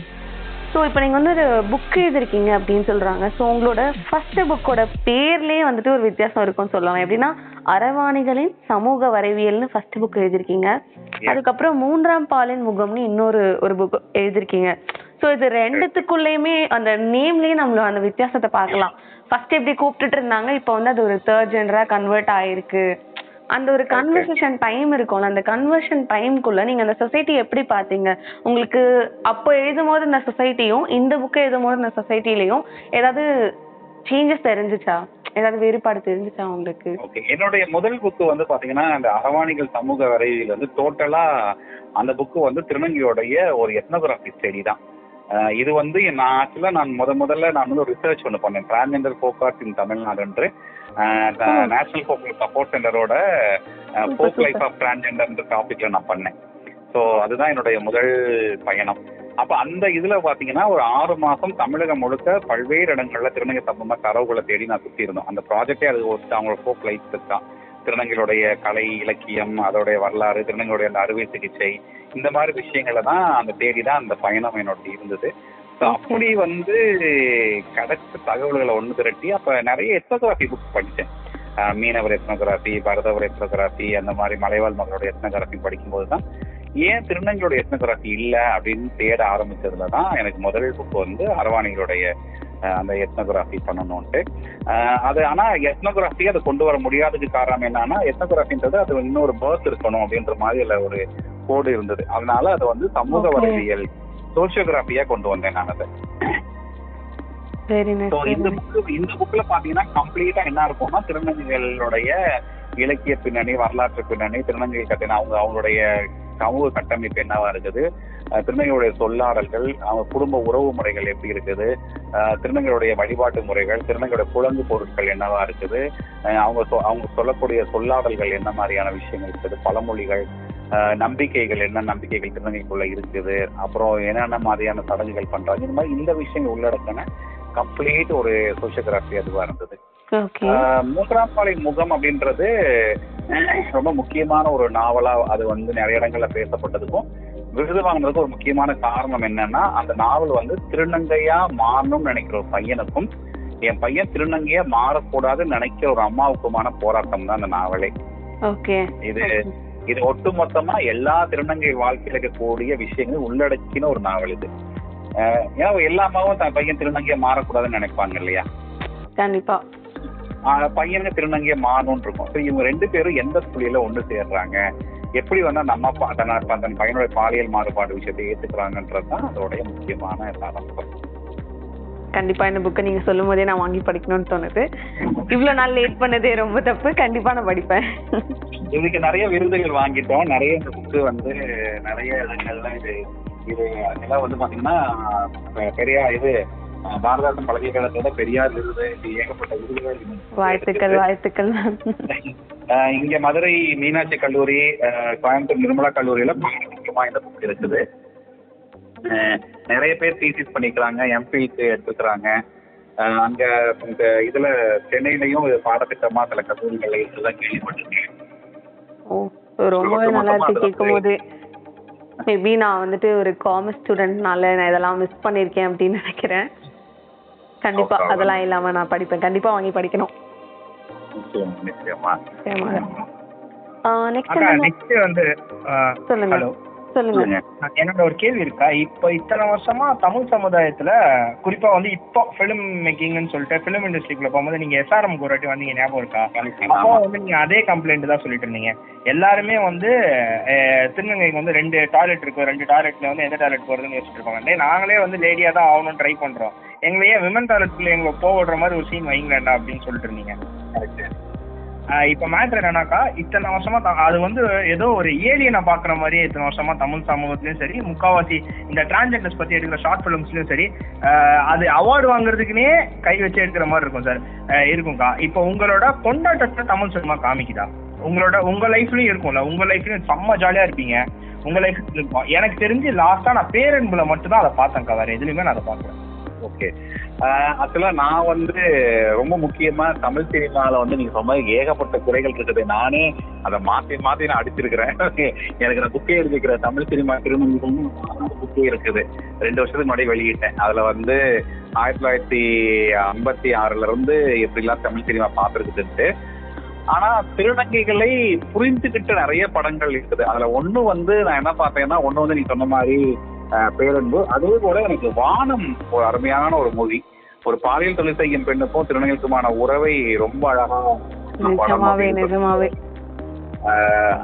ஸோ இப்போ நீங்க வந்து ஒரு புக் எழுதிருக்கீங்க அப்படின்னு சொல்றாங்க. ஸோ உங்களோட ஃபர்ஸ்ட் புக்கோட பேர்லயே வந்துட்டு ஒரு வித்தியாசம் இருக்கும்னு சொல்லலாம். எப்படின்னா அரவாணிகளின் சமூக வரைவியல்னு ஃபர்ஸ்ட் புக் எழுதிருக்கீங்க, அதுக்கப்புறம் 3ஆம் பாலின் முகம்னு இன்னொரு புக் எழுதிருக்கீங்க. ஸோ இது ரெண்டுத்துக்குள்ளேயுமே அந்த நேம்லேயே நம்மளோட அந்த வித்தியாசத்தை பார்க்கலாம். ஃபர்ஸ்ட் எப்படி கூப்பிட்டுட்டு இருந்தாங்க, இப்போ வந்து அது ஒரு தேர்ட் ஜெண்டராக கன்வெர்ட் ஆயிருக்கு. அந்த ஒரு கன்வர்சேஷன் டைம் இருக்கும்ல, அந்த கன்வர்ஷன் டைமுக்குள்ள நீங்க அந்த சொசைட்டி எப்படி பாத்தீங்க? உங்களுக்கு அப்போ எழுதும் போது இந்த சொசைட்டியும் இந்த புக்கு எழுதும் போது இந்த சொசைட்டிலையும் ஏதாவது சேஞ்சஸ் தெரிஞ்சுச்சா, ஏதாவது வேறுபாடு தெரிஞ்சுச்சா உங்களுக்கு? ஓகே, என்னுடைய முதல் புக்கு வந்து பாத்தீங்கன்னா அந்த அரவாணிகள் சமூக வரைவில் வந்து டோட்டலா அந்த புக்கு வந்து திருநங்கையோடைய ஒரு எத்னோகிராஃபி ஸ்டடி தான். இது வந்து நான் ஆக்சுவலா நான் முதல்ல வந்து ஒரு ரிசர்ச் ஒன்று பண்ணேன், டிரான்ஜெண்டர் ஃபோக் ஆர்ட்ஸ் இன் தமிழ்நாடுன்ற நேஷனல் ஃபோக் சப்போர்ட் சென்டரோட ஃபோக் லைஃப் ஆஃப் டிரான்ஜெண்டர்ன்ற டாபிக்ல நான் பண்ணேன். ஸோ அதுதான் என்னுடைய முதல் பயணம். அப்போ அந்த இதுல பாத்தீங்கன்னா ஒரு 6 மாசம் தமிழகம் முழுக்க பல்வேறு இடங்கள்ல திருநங்கை சம்பந்தமா கரவுகளை தேடி நான் சுற்றி இருந்தோம். அந்த ப்ராஜெக்டே அது ஒரு அவங்களோட ஃபோக் லைஃப் தான், திருநங்கைகளுடைய கலை இலக்கியம், அதோடைய வரலாறு, திருநங்கையுடைய அந்த அறுவை சிகிச்சை, இந்த மாதிரி விஷயங்களை தான் அந்த தேடிதான் அந்த பயணம் என்னோட இருந்தது. ஸோ அப்படி வந்து கிடைச்ச தகவல்களை ஒன்று திரட்டி அப்போ நிறைய எத்னோகிராஃபி புக்ஸ் படித்தேன். மீனவர் எத்னோகிராஃபி, பரதவர் எத்னோகிராஃபி, அந்த மாதிரி மலைவாழ் மக்களோட எத்னோகிராஃபி படிக்கும்போது தான் ஏன் திருநங்கையோட எத்னோகிராஃபி இல்லை அப்படின்னு தேட ஆரம்பிச்சதுல தான் எனக்கு முதல் புக்கு வந்து அரவாணிகளுடைய அந்த எத்னோகிராஃபி பண்ணணும்ட்டு அது. ஆனால் எத்னோகிராஃபி அதை கொண்டு வர முடியாததுக்கு காரணம் என்னன்னா, எத்னோகிராஃபின்றது அது இன்னொரு பேர்த் இருக்கணும் அப்படின்ற மாதிரி ஒரு கோடு இருந்தது. அதனால அது வந்து சமூக வரைவியல் சோசியோகிராஃபியா கொண்டு வந்தேன் நான். அதை இந்த புக்ல பாத்தீங்கன்னா கம்ப்ளீட்டா என்ன இருக்கும்னா திருநங்கைகளுடைய இலக்கிய பின்னணி, வரலாற்று பின்னணி, திருநங்கை கட்டின அவங்க அவங்களுடைய சமூக கட்டமைப்பு என்னவா இருக்குது, திருநங்கையுடைய சொல்லாடல்கள், அவங்க குடும்ப உறவு முறைகள் எப்படி இருக்குது, திருநங்கையுடைய வழிபாட்டு முறைகள், திருநங்கையுடைய குழங்கு பொருட்கள் என்னவா இருக்குது, அவங்க சொல்லக்கூடிய சொல்லாடல்கள் என்ன மாதிரியான விஷயங்கள் இருக்குது, பழமொழிகள், நம்பிக்கைகள், என்ன நம்பிக்கைகள் திருநங்கைக்குள்ள இருக்குது, அப்புறம் என்னென்ன மாதிரியான சடங்குகள் பண்றாங்க, இந்த மாதிரி இந்த விஷயங்கள் உள்ளடக்கின கம்ப்ளீட் ஒரு சோசியோகிராஃபி அதுவா இருந்தது. மூன்றாம் பாலை முகம் அப்படின்றது ரொம்ப முக்கியமான ஒரு நாவலா அது வந்து நிறைய இடங்கள்ல பேசப்பட்டதுக்கும் விருது வாங்கினதுக்கும் ஒரு முக்கியமான காரணம் என்னன்னா, அந்த நாவல் வந்து திருநங்கையா மாறணும்னு நினைக்கிற ஒரு பையனுக்கும் என் பையன் திருநங்கையா மாறக்கூடாதுன்னு நினைக்கிற ஒரு அம்மாவுக்குமான போராட்டம் தான் அந்த நாவலே. இது இது ஒட்டு மொத்தமா எல்லா திருநங்கை வாழ்க்கையில இருக்கக்கூடிய விஷயங்கள் உள்ளடக்கின ஒரு நாவல் இது. ஏன்னா எல்லா அம்மாவும் தன் பையன் திருநங்கையா மாறக்கூடாதுன்னு நினைப்பாங்க இல்லையா, கண்டிப்பா பையனுக்கு திருநங்கையை மாறணும்னு இருக்கும். சரி, இவங்க 2 பேரும் எந்த புள்ளியில ஒன்று சேர்றாங்க, எப்படி வந்து நம்ம தன் பையனுடைய பாலியல் மாறுபாடு விஷயத்தை ஏத்துக்கிறாங்கன்றதுதான் அதோடைய முக்கியமான சாதனம். கண்டிப்பா இந்த புக்கை நீங்க சொல்லும் போதே நான் வாங்கி படிக்கணும்னு தோணுது. இவ்வளவு நாள் லேட் பண்ணதே ரொம்ப தப்பு, கண்டிப்பா நான் படிப்பேன். இதுக்கு நிறைய விருதுகள் வாங்கிட்டோம், நிறைய இந்த புக்கு வந்து நிறைய இடங்கள்ல இது இதெல்லாம் வந்து பாத்தீங்கன்னா பெரிய இது பாரதாசன் பல்கலைக்கழகத்தோட பெரியார் விருது, ஏகப்பட்ட விருதுகள். வாழ்த்துக்கள், வாழ்த்துக்கள். இங்க மதுரை மீனாட்சி கல்லூரி, கோயம்புத்தூர் நிர்மலா கல்லூரியில முக்கியமா இந்த புக் இருக்குது. நிறைய பேர் தீசிஸ் பண்ணிக்கிறாங்க, எம்பிக்கு எடுத்துக்கிறாங்க. அங்க இதுல சென்னையிலையும் பாடத்திட்டமா சில கல்லூரிகளை இதெல்லாம் கேள்விப்பட்டிருக்கேன். ரொம்ப நல்லா இருக்கு கேட்கும் போது. மேபி நான் வந்துட்டு ஒரு காமர்ஸ் ஸ்டூடெண்ட்னால நான் இதெல்லாம் மிஸ் பண்ணியிருக்கேன் அப்படின்னு நினைக்கிறேன். கண்டிப்பா அதெல்லாம் இல்லாம நான் படிப்பேன், கண்டிப்பா வாங்கி படிக்கணும். சொல்லுங்க, என்னோட ஒரு கேள்வி இருக்கா? இப்ப இத்தனை வருஷமா தமிழ் சமுதாயத்துல குறிப்பா வந்து இப்போ பிலிம் மேக்கிங்னு சொல்லிட்டு பிலிம் இண்டஸ்ட்ரிக்குள்ள போகும்போது நீங்க எஸ்ஆர்எம் ஒரு வாட்டி வந்தீங்க, ஞாபகம் இருக்கா? அப்போ வந்து நீங்க அதே கம்ப்ளைண்ட் தான் சொல்லிட்டு இருந்தீங்க, எல்லாருமே வந்து திருநங்கைக்கு வந்து 2 டாய்லெட் இருக்கும், 2 டாய்லெட்ல வந்து எந்த டாய்லெட் போறதுன்னு யோசிச்சுட்டு இருப்பாங்க. நாங்களே வந்து லேடியா தான் ஆகணும்னு ட்ரை பண்றோம், எங்களையே விமன் டாய்லெட்ல எங்களை போடுற மாதிரி ஒரு சீன் வைங்களேண்டா அப்படின்னு சொல்லிட்டு இருந்தீங்க. இப்ப மேட்ரு என்னன்னாக்கா, இத்தனை வருஷமா அது வந்து ஏதோ ஒரு ஏலியனை பாக்குற மாதிரியே இத்தனை வருஷமா தமிழ் சமூகத்திலயும் சரி, முக்காவாசி இந்த டிரான்ஜெண்டர்ஸ் பத்தி எடுக்கிற ஷார்ட் பிலிம்ஸ்லயும் சரி, அது அவார்டு வாங்குறதுக்குன்னே கை வச்சு எடுக்கிற மாதிரி இருக்கும் சார் இருக்கும்க்கா. இப்போ உங்களோட கொண்டாட்டத்தை தமிழ் சினிமா காமிக்குதா? உங்களோட உங்க லைஃப்லயும் இருக்கும்ல, உங்க லைஃப்லயும் செம்ம ஜாலியா இருப்பீங்க, உங்க லைஃப்ல இருக்கும். எனக்கு தெரிஞ்சு லாஸ்டா நான் பேரன்புல மட்டும் தான் அதை பார்த்தேன்க்கா, வேற எதுலையுமே நான் அதை பார்க்கறேன். ஓகே, ஆக்சுவலா நான் வந்து ரொம்ப முக்கியமா தமிழ் சினிமால வந்து நீங்க சொன்ன ஏகப்பட்ட குறைகள் இருக்குது, நானே அதை மாத்தி நான் அடிச்சிருக்கிறேன். எனக்கு நான் புக்கே எழுதிக்கிறேன், தமிழ் சினிமா திருமணம் புக்கே இருக்குது, 2 வருஷத்துக்கு முன்னாடி வெளியிட்டேன். அதுல வந்து 1956 இருந்து எப்படிலாம் தமிழ் சினிமா பார்த்துருக்குதுன்ட்டு. ஆனா திருநங்கைகளை புரிந்துகிட்ட நிறைய படங்கள் இருக்குது. அதுல ஒண்ணு வந்து நான் என்ன பார்த்தேன்னா, ஒண்ணு வந்து நீ சொன்ன மாதிரி பேரன்பு. அதே போல எனக்கு வானம் ஒரு அருமையான ஒரு மூவி, ஒரு பாலியல் தொழில் செய்யும் பெண்ணுக்கும் திருநங்கைக்குமான உறவை ரொம்ப அழகாக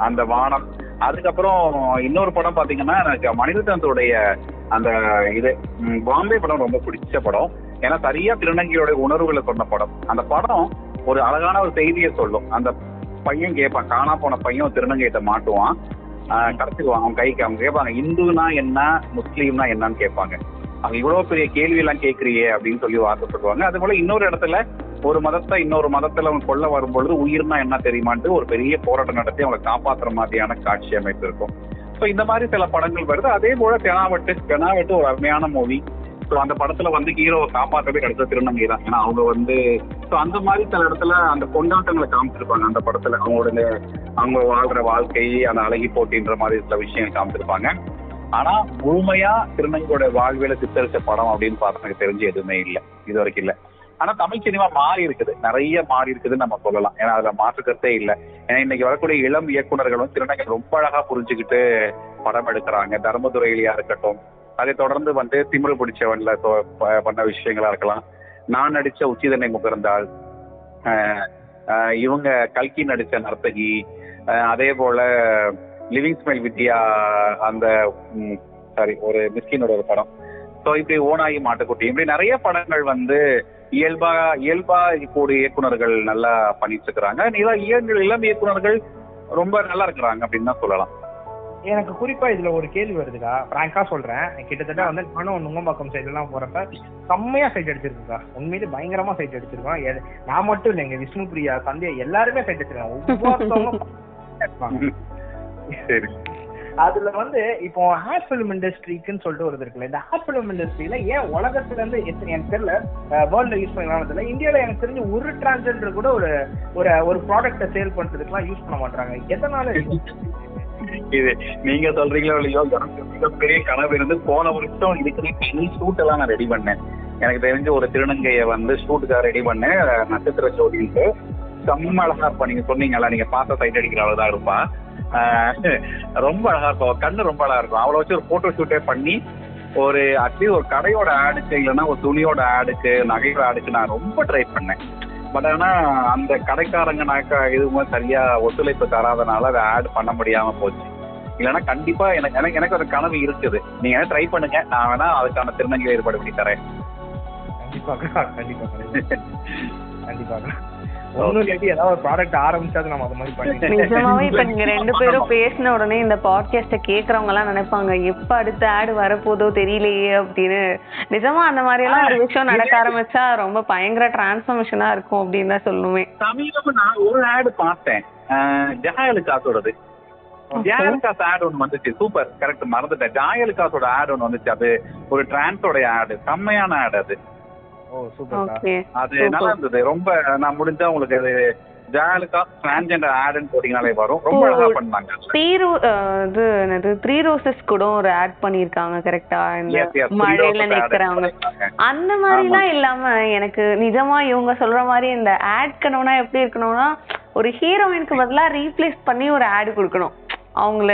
அந்த வானம். அதுக்கப்புறம் இன்னொரு படம் பாத்தீங்கன்னா எனக்கு மனிதத்தனத்துடைய அந்த இது பாம்பே படம் ரொம்ப பிடிச்ச படம். ஏன்னா சரியா திருநங்கையோட உணர்வுகளை சொன்ன படம். அந்த படம் ஒரு அழகான ஒரு செய்தியை சொல்லும். அந்த பையன் கேட்பான், காணா போன பையன் திருநங்கையிட்ட மாட்டுவான், கடத்துக்குவான் அவன் கைக்கு. அவங்க கேட்பாங்க இந்துனா என்ன முஸ்லீம்னா என்னன்னு கேட்பாங்க. அவங்க இவ்வளவு பெரிய கேள்வி எல்லாம் கேட்கறியே அப்படின்னு சொல்லி வார்த்தைப்படுவாங்க. அது போல இன்னொரு இடத்துல ஒரு மதத்தை இன்னொரு மதத்துல அவங்க கொள்ள வரும்பொழுது உயிர்னா என்ன தெரியுமான்ட்டு ஒரு பெரிய போராட்டம் நடத்தி அவங்களை காப்பாற்றுற மாதிரியான காட்சி அமைப்பு இருக்கும். ஸோ இந்த மாதிரி சில படங்கள் வருது. அதே போல தெனாவெட்டு ஒரு அருமையான மூவி. ஸோ அந்த படத்துல வந்து ஹீரோவை காப்பாற்றவே கிடைச்ச திருநங்கை தான். ஏன்னா அவங்க வந்து ஸோ அந்த மாதிரி சில இடத்துல அந்த கொண்டாட்டங்களை காமிச்சிருப்பாங்க. அந்த படத்துல அவங்களோட அவங்க வாழ்ற வாழ்க்கை அந்த அழகி போட்டின்ற மாதிரி சில விஷயங்கள் காமிச்சிருப்பாங்க. ஆனா முழுமையா திருநங்கையோட வாழ்வில சித்தரிச்ச படம் அப்படின்னு பார்த்து எனக்கு தெரிஞ்சு எதுவுமே இல்லை, இது வரைக்கும் இல்லை. ஆனா தமிழ் சினிமா மாறி இருக்குது, நிறைய மாறி இருக்குதுன்னு நம்ம சொல்லலாம். ஏன்னா அதுல மாற்றுக்கிறதே இல்லை. ஏன்னா இன்னைக்கு வரக்கூடிய இளம் இயக்குநர்களும் திருநங்கை ரொம்ப அழகா புரிஞ்சுக்கிட்டு படம் எடுக்கிறாங்க. தர்மதுரையிலயா இருக்கட்டும், அதை தொடர்ந்து வந்து திமிழ் பிடிச்சவன்ல பண்ண விஷயங்களா இருக்கலாம், நான் நடிச்ச உச்சிதனை முகர்ந்தாள், இவங்க கல்கி நடிச்ச நர்த்தகி, அதே போல லிவிங் ஸ்மைல் வித்யா அந்த ஒரு மிஸ்கினோட ஒரு படம், ஸோ இப்படி ஓனாகி மாட்டுக்குட்டி, இப்படி நிறைய படங்கள் வந்து இயல்பா கூட இயக்குநர்கள் நல்லா பண்ணிட்டு இருக்கிறாங்க. இளம் இயக்குநர்கள் ரொம்ப நல்லா இருக்கிறாங்க அப்படின்னு தான் சொல்லலாம். எனக்கு குறிப்பா இதுல ஒரு கேள்வி வருதுக்கா, பிராங்கா சொல்றேன். கிட்டத்தட்ட வந்து நானும் நுங்கம்பாக்கம் சைட் எல்லாம் போறப்ப செம்மையா சைட் அடிச்சிருக்கா, உண்மையிலே பயங்கரமா சைட் அடிச்சிருக்கோம். நான் மட்டும் இல்ல, எங்க விஷ்ணு பிரியா சந்தியா எல்லாருமே சைட் அடிச்சிருக்காங்க. அதுல வந்து இப்போ ஹாட் பிலிம் இண்டஸ்ட்ரிக்குன்னு சொல்லிட்டு ஒரு இருக்குல்ல, இந்த ஹாட் பிலிம் இண்டஸ்ட்ரியில ஏன் உலகத்துல இருந்து எனக்கு தெரியல, வேர்ல்டு யூஸ் பண்ண இந்தியாவில எனக்கு தெரிஞ்சு ஒரு டிரான்ஸ்ஜெண்டர் கூட ஒரு ஒரு ப்ராடக்டை சேல் பண்றதுக்குலாம் யூஸ் பண்ண மாட்டாங்க. எதனால இது நீங்க சொல்றீங்களோ இல்லையோ, எனக்கு மிகப்பெரிய கனவு இருந்து போன வருஷம் இதுக்குன்னு தனி ஷூட் எல்லாம் நான் ரெடி பண்ணேன். எனக்கு தெரிஞ்ச ஒரு திருநங்கையை வந்து ஷூட்டுக்காக ரெடி பண்ணேன், நட்சத்திர ஜோடின்ட்டு. செம்ம அழகா இருப்பா, நீங்க சொன்னீங்களா, நீங்க பார்த்த சைட் அடிக்கிற அவ்வளவுதான் இருப்பா, ரொம்ப அழகா இருக்கும், கண்ணு ரொம்ப அழகா இருக்கும். அவளை வச்சு ஒரு போட்டோ ஷூட்டே பண்ணி ஒரு அட்லீஸ்ட் ஒரு கடையோட ஆடுக்கு இல்லைன்னா ஒரு துணியோட ஆடுக்கு நகையோட ஆடுக்கு நான் ரொம்ப ட்ரை பண்ணேன். பட் ஆனா அந்த கடைக்காரங்க நாக்க இதுவுமே சரியா ஒத்துழைப்பு தராதனால அதை ஆட் பண்ண முடியாம போச்சு. இல்லைன்னா கண்டிப்பா எனக்கு ஒரு கனவு இருக்குது, நீங்க ட்ரை பண்ணுங்க, நான் வேணா அதுக்கான திருநங்கை ஏற்பாடு பண்ணி தரேன். கண்டிப்பா கண்டிப்பா நினைப்பாங்க எப்ப அடுத்த ஆட் வரப்போதோ தெரியலையே அப்படின்னு. நிஜமா அந்த மாதிரி எல்லாம் ஒரு விஷயம் நடக்க ஆரம்பிச்சா ரொம்ப பயங்கர டிரான்ஸ்ஃபர்மேஷனா இருக்கும் அப்படின்னு தான் சொல்லுவேன். சமீபமா நான் ஒரு ஆட் பார்த்தேன், ஜஹாயலுக்காசோடது ஜாயலுக்காஸ் ஆட் ஒன்று வந்துச்சு, சூப்பர் கரெக்ட் மறந்துட்டேன், ஜாயலுக்காசோட ஆட் ஒன்று வந்துச்சு. அது ஒரு டிரான்ஸோட ஆடு, செம்மையான ஆட் அது, அது நல்லா இருந்தது ரொம்ப. நான் முடிஞ்சா உங்களுக்கு அது ஜாலுக்கா டிரான்ஜெண்டர் ஆட்னு போட்டீங்கனாலே வரும், ரொம்ப அழகா பண்ணாங்க. இது என்னது 3 ரோசஸ் கூட ஒரு ஆட் பண்ணிருக்காங்க கரெக்ட்டா, இந்த மழையில நிக்கறவங்க அந்த மாதிரிலாம் இல்லாம. எனக்கு நிஜமா இவங்க சொல்ற மாதிரி இந்த ஆட் கனவுனா எப்படி இருக்கணும்னா, ஒரு ஹீரோயினுக்கு பதிலா ரீப்ளேஸ் பண்ணி ஒரு ஆட் கொடுக்கணும். அவங்கள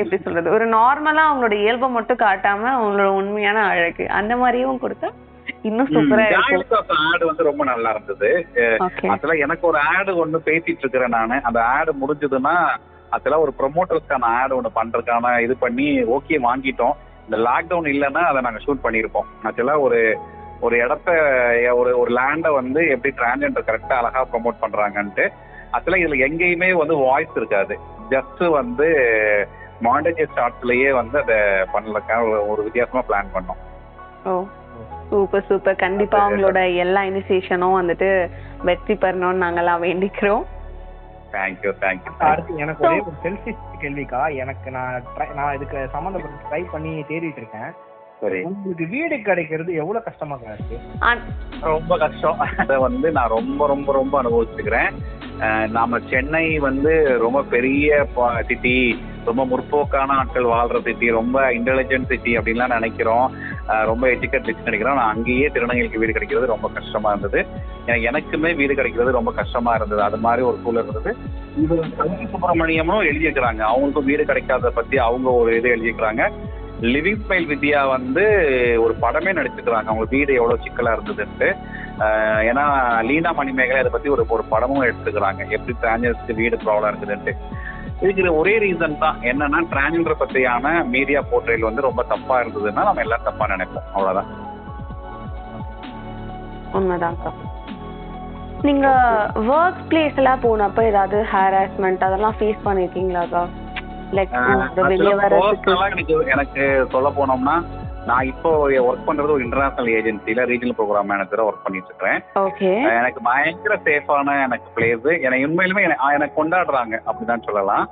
எப்படி சொல்றது, ஒரு நார்மலா அவங்களோட இயல்பை மட்டும் காட்டாம அவங்களோட உண்மையான அழகு அந்த மாதிரியும் கொடுத்தா ரொம்ப நல்லா இருந்தது. அதெல்லாம் எனக்கு ஒரு ஆடு ஒண்ணு பேசிட்டு இருக்கிறேன் நானு, அந்த ஆடு முடிஞ்சதுன்னா அதெல்லாம் ஒரு ப்ரொமோட்டர்ஸ்க்கான ஆடு ஒண்ணு பண்றதுக்கான இது பண்ணி ஓகே வாங்கிட்டோம். இந்த லாக்டவுன் இல்லைன்னா அதை நாங்க ஷூட் பண்ணிருப்போம். அதெல்லாம் ஒரு இடத்த ஒரு லேண்டை வந்து எப்படி டிரான்ஜெண்டர் கரெக்டா அழகா ப்ரொமோட் பண்றாங்கன்ட்டு. அதெல்லாம் இதுல எங்கேயுமே வந்து வாய்ஸ் இருக்காது, ஜஸ்ட் வந்து மாண்டேஜ் ஷாட்ஸ்லயே வந்து அதை பண்ணதுக்கான ஒரு வித்தியாசமா பிளான் பண்ணோம். சூப்பர் சூப்பர், கண்டிப்பா அவங்களோட எல்லா இனிஷியேஷனும் வந்துட்டு வெற்றி பெறணும்னு நாங்கெல்லாம் வேண்டிக்கிறோம். Thank you thank you. அடுத்து எனக்கு ஒரே ஒரு செல்ஃபி கேள்விக்கா, எனக்கு நான் இதுக்கு சம்பந்தப்பட்டு ட்ரை பண்ணி தேடிட்டு இருக்கேன். உங்களுக்கு வீடு கிடைக்கிறது எவ்வளவு கஷ்டமா இருக்கு? ரொம்ப கஷ்டம், அதை வந்து நான் ரொம்ப ரொம்ப ரொம்ப அனுபவிச்சுக்கிறேன். நாம சென்னை வந்து ரொம்ப பெரிய சிட்டி, ரொம்ப முற்போக்கான ஆட்கள் வாழ்ற சிட்டி, ரொம்ப இன்டெலிஜென்ட் சிட்டி அப்படின்லாம் நினைக்கிறோம், ரொம்ப எஜுகேட்டட் நினைக்கிறோம். நான் அங்கேயே திருநங்கைக்கு வீடு கிடைக்கிறது ரொம்ப கஷ்டமா இருந்தது, எனக்குமே வீடு கிடைக்கிறது ரொம்ப கஷ்டமா இருந்தது. அது மாதிரி ஒரு சூழல் இருந்தது. இது சங்கி சுப்பிரமணியமும் எழுதியிருக்கிறாங்க, அவங்களுக்கும் வீடு கிடைக்காத பத்தி அவங்க ஒரு இது எழுதியிருக்கிறாங்க. லிவிங் ஸ்மைல் வித்யா வந்து ஒரு படமே நடிச்சிருக்கிறாங்க அவங்க வீடு எவ்வளோ சிக்கலாக இருந்ததுன்ட்டு. ஏன்னா லீனா மணிமேகலை இதை பற்றி ஒரு படமும் எடுத்துக்கிறாங்க, எப்படி டிரான்ஜெண்டருக்கு வீடு ப்ராப்ளம் இருக்குதுன்ட்டு. இதுக்கு ஒரே ரீசன் தான் என்னன்னா, டிரான்ஜெண்டர் பற்றியான மீடியா போர்ட்ரேல் வந்து ரொம்ப தப்பாக இருந்ததுன்னா நம்ம எல்லாம் தப்பாக நினைப்போம், அவ்வளோதான். உண்மைதான்க்கா. நீங்க ஒர்க் பிளேஸ் எல்லாம் போனப்ப ஏதாவது ஹராஸ்மெண்ட் அதெல்லாம் ஃபேஸ் பண்ணிருக்கீங்களாக்கா? எனக்கு சொல்ல போனோம்னா, நான் இப்போ ஒர்க் பண்றது ஒரு இன்டர்நேஷனல் ஏஜென்சியில ரீஜனல் ப்ரோக்ராம் மேனேஜரா ஒர்க் பண்ணிட்டு இருக்கேன். எனக்கு பயங்கர சேஃபான எனக்கு பிளேஸ், எனக்கு உண்மையிலுமே எனக்கு கொண்டாடுறாங்க அப்படிதான் சொல்லலாம்.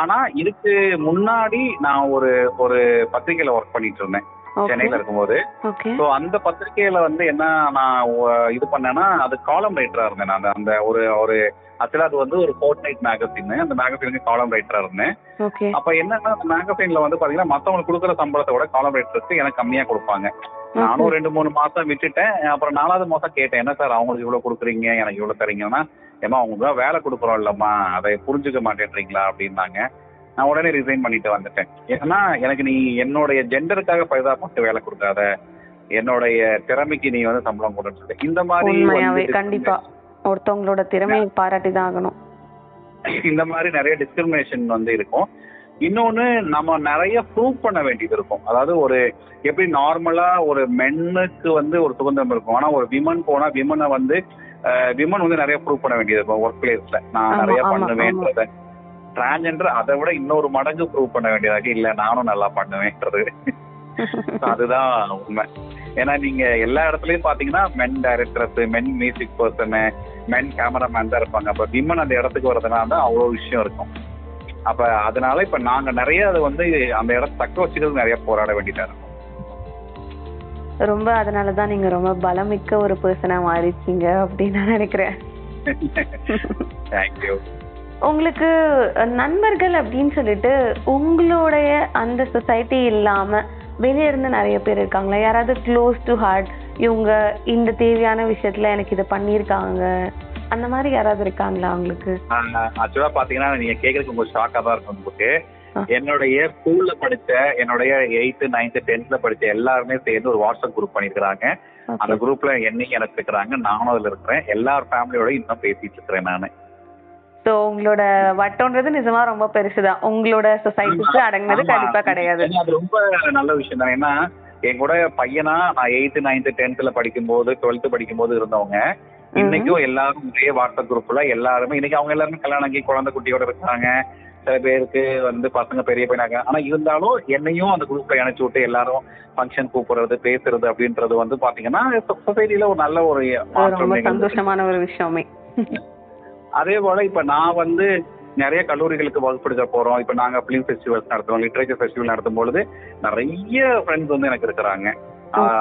ஆனா இதுக்கு முன்னாடி நான் ஒரு பத்திரிகையில ஒர்க் பண்ணிட்டு இருந்தேன் சென்னையில இருக்கும்போது. ஸோ அந்த பத்திரிகையில வந்து என்ன நான் இது பண்ணேன்னா, அது காலம் ரைட்டரா இருந்தேன் நான். அந்த ஒரு ஆக்சுவலா அது வந்து ஒரு ஃபோர்ட்நைட் மேகசின், அந்த மேகசினுக்கு காலம் ரைட்டரா இருந்தேன். அப்ப என்னன்னா, அந்த மேகசின்ல வந்து பாத்தீங்கன்னா மத்தவங்களுக்கு கொடுக்குற சம்பளத்தை விட காலம் ரைட்டருக்கு எனக்கு கம்மியா கொடுப்பாங்க. நானும் 2-3 மாசம் விட்டுட்டேன். அப்புறம் 4வது மாசம் கேட்டேன், என்ன சார் அவங்களுக்கு இவ்வளவு கொடுக்குறீங்க எனக்கு இவ்வளவு தரீங்கன்னா, ஏமா அவங்களுக்கு தான் வேலை கொடுக்குறோம் இல்லம்மா, அதை புரிஞ்சுக்க மாட்டேன்றீங்களா அப்படின்னாங்க. நான் உடனே ரிசைன் பண்ணிட்டு வந்துட்டேன். ஏன்னா எனக்கு நீ என்னுடைய ஜெண்டருக்காக பரிதாபப்பட்டு வேலை கொடுக்காத, என்னுடைய திறமைக்கு நீ வந்து சம்பளம் கொடுன்னு சொல்லிட்டு. இந்த மாதிரி கண்டிப்பா ஒருத்தவங்களோட திறமையை பாராட்டி தான் ஆகணும். இந்த மாதிரி நிறைய டிஸ்கிரிமினேஷன் வந்து இருக்கும். இன்னொன்று, நம்ம நிறைய ப்ரூவ் பண்ண வேண்டியது இருக்கும். அதாவது ஒரு எப்படி நார்மலா ஒரு மென்னுக்கு வந்து ஒரு சுதந்திரம் இருக்கும், ஆனா ஒரு விமன் போனா விமனை வந்து விமன் வந்து நிறைய ப்ரூவ் பண்ண வேண்டியது இருக்கும். ஒர்க் பிளேஸ்ல நான் நிறைய பண்ணுவேன்றத டிரான்ஜெண்டர் அதை விட இன்னொரு மடங்கு ப்ரூவ் பண்ண வேண்டியதாக, இல்லை நானும் நல்லா பண்ணுவேன்றது. அதுதான் உண்மை. ஏன்னா நீங்க எல்லா இடத்துலயும் பாத்தீங்கன்னா men directors, men music person, men cameraman தான் இருப்பாங்க. அப்ப விமன் அந்த இடத்துக்கு வரதுனால தான் அவ்வளோ விஷயம் இருக்கும். அப்ப அதனால இப்ப நாங்க நிறைய அது வந்து அந்த இடத்த தக்க வச்சுக்கிறது நிறைய போராட வேண்டியதா இருக்கும் ரொம்ப. அதனாலதான் நீங்க ரொம்ப பலமிக்க ஒரு பர்சனா மாறிச்சிங்க அப்படின்னு நான் நினைக்கிறேன். தேங்க்யூ. உங்களுக்கு நண்பர்கள் அப்படின்னு சொல்லிட்டு உங்களுடைய அந்த சொசைட்டி இல்லாம வெளியே இருந்து நிறைய பேர் இருக்காங்களா? யாராவது க்ளோஸ் டு ஹார்ட் இவங்க இந்த தேவையான விஷயத்துல எனக்கு இதை பண்ணியிருக்காங்க அந்த மாதிரி யாராவது இருக்காங்களா உங்களுக்கு? ஆக்சுவலா பாத்தீங்கன்னா நீங்க கேக்குறதுக்கு உங்களுக்கு ஷாக்கா தான் இருக்கும். உங்களுக்கு என்னுடைய ஸ்கூல்ல படிச்ச, என்னுடைய 8th 9th 10th படிச்ச எல்லாருமே சேர்ந்து ஒரு வாட்ஸ்அப் குரூப் பண்ணிருக்கிறாங்க. அந்த குரூப்ல என்னையும் எனக்கு இருக்கிறாங்க, நானும் அதுல இருக்கிறேன். எல்லார் ஃபேமிலியோட இன்னும் பேசிட்டு இருக்கிறேன் நானு. ஸோ உங்களோட வட்டம்ன்றது நிஜமா ரொம்ப பெருசுதான், உங்களோட சொசைட்டிக்கு அடங்கினது கண்டிப்பா கிடையாது. அது ரொம்ப நல்ல விஷயம் தான். ஏன்னா என் கூட பையனா நான் 8th 9th 10th படிக்கும்போது 12th படிக்கும்போது இருந்தவங்க இன்னைக்கும் எல்லாரும் ஒரே வாட்ஸ்அப் குரூப்ல எல்லாருமே இன்னைக்கு அவங்க எல்லாருமே கல்யாணம் குழந்தை குட்டியோட இருக்காங்க. சில பேருக்கு வந்து பசங்க பெரிய பையனாங்க. ஆனா இருந்தாலும் என்னையும் அந்த குரூப்ல இணைச்சு விட்டு எல்லாரும் ஃபங்க்ஷன் கூப்பிடுறது பேசுறது அப்படின்றது வந்து பாத்தீங்கன்னா சொசைட்டில ஒரு நல்ல ஒரு சந்தோஷமான ஒரு விஷயமே. அதே போல இப்ப நான் வந்து நிறைய கல்லூரிகளுக்கு வகுப்படுத்த போறோம். இப்ப நாங்க பிலிம் ஃபெஸ்டிவல்ஸ் நடத்துறோம், லிட்ரேச்சர் ஃபெஸ்டிவல் நடத்தும் பொழுது நிறைய ஃப்ரெண்ட்ஸ் வந்து எனக்கு இருக்கிறாங்க.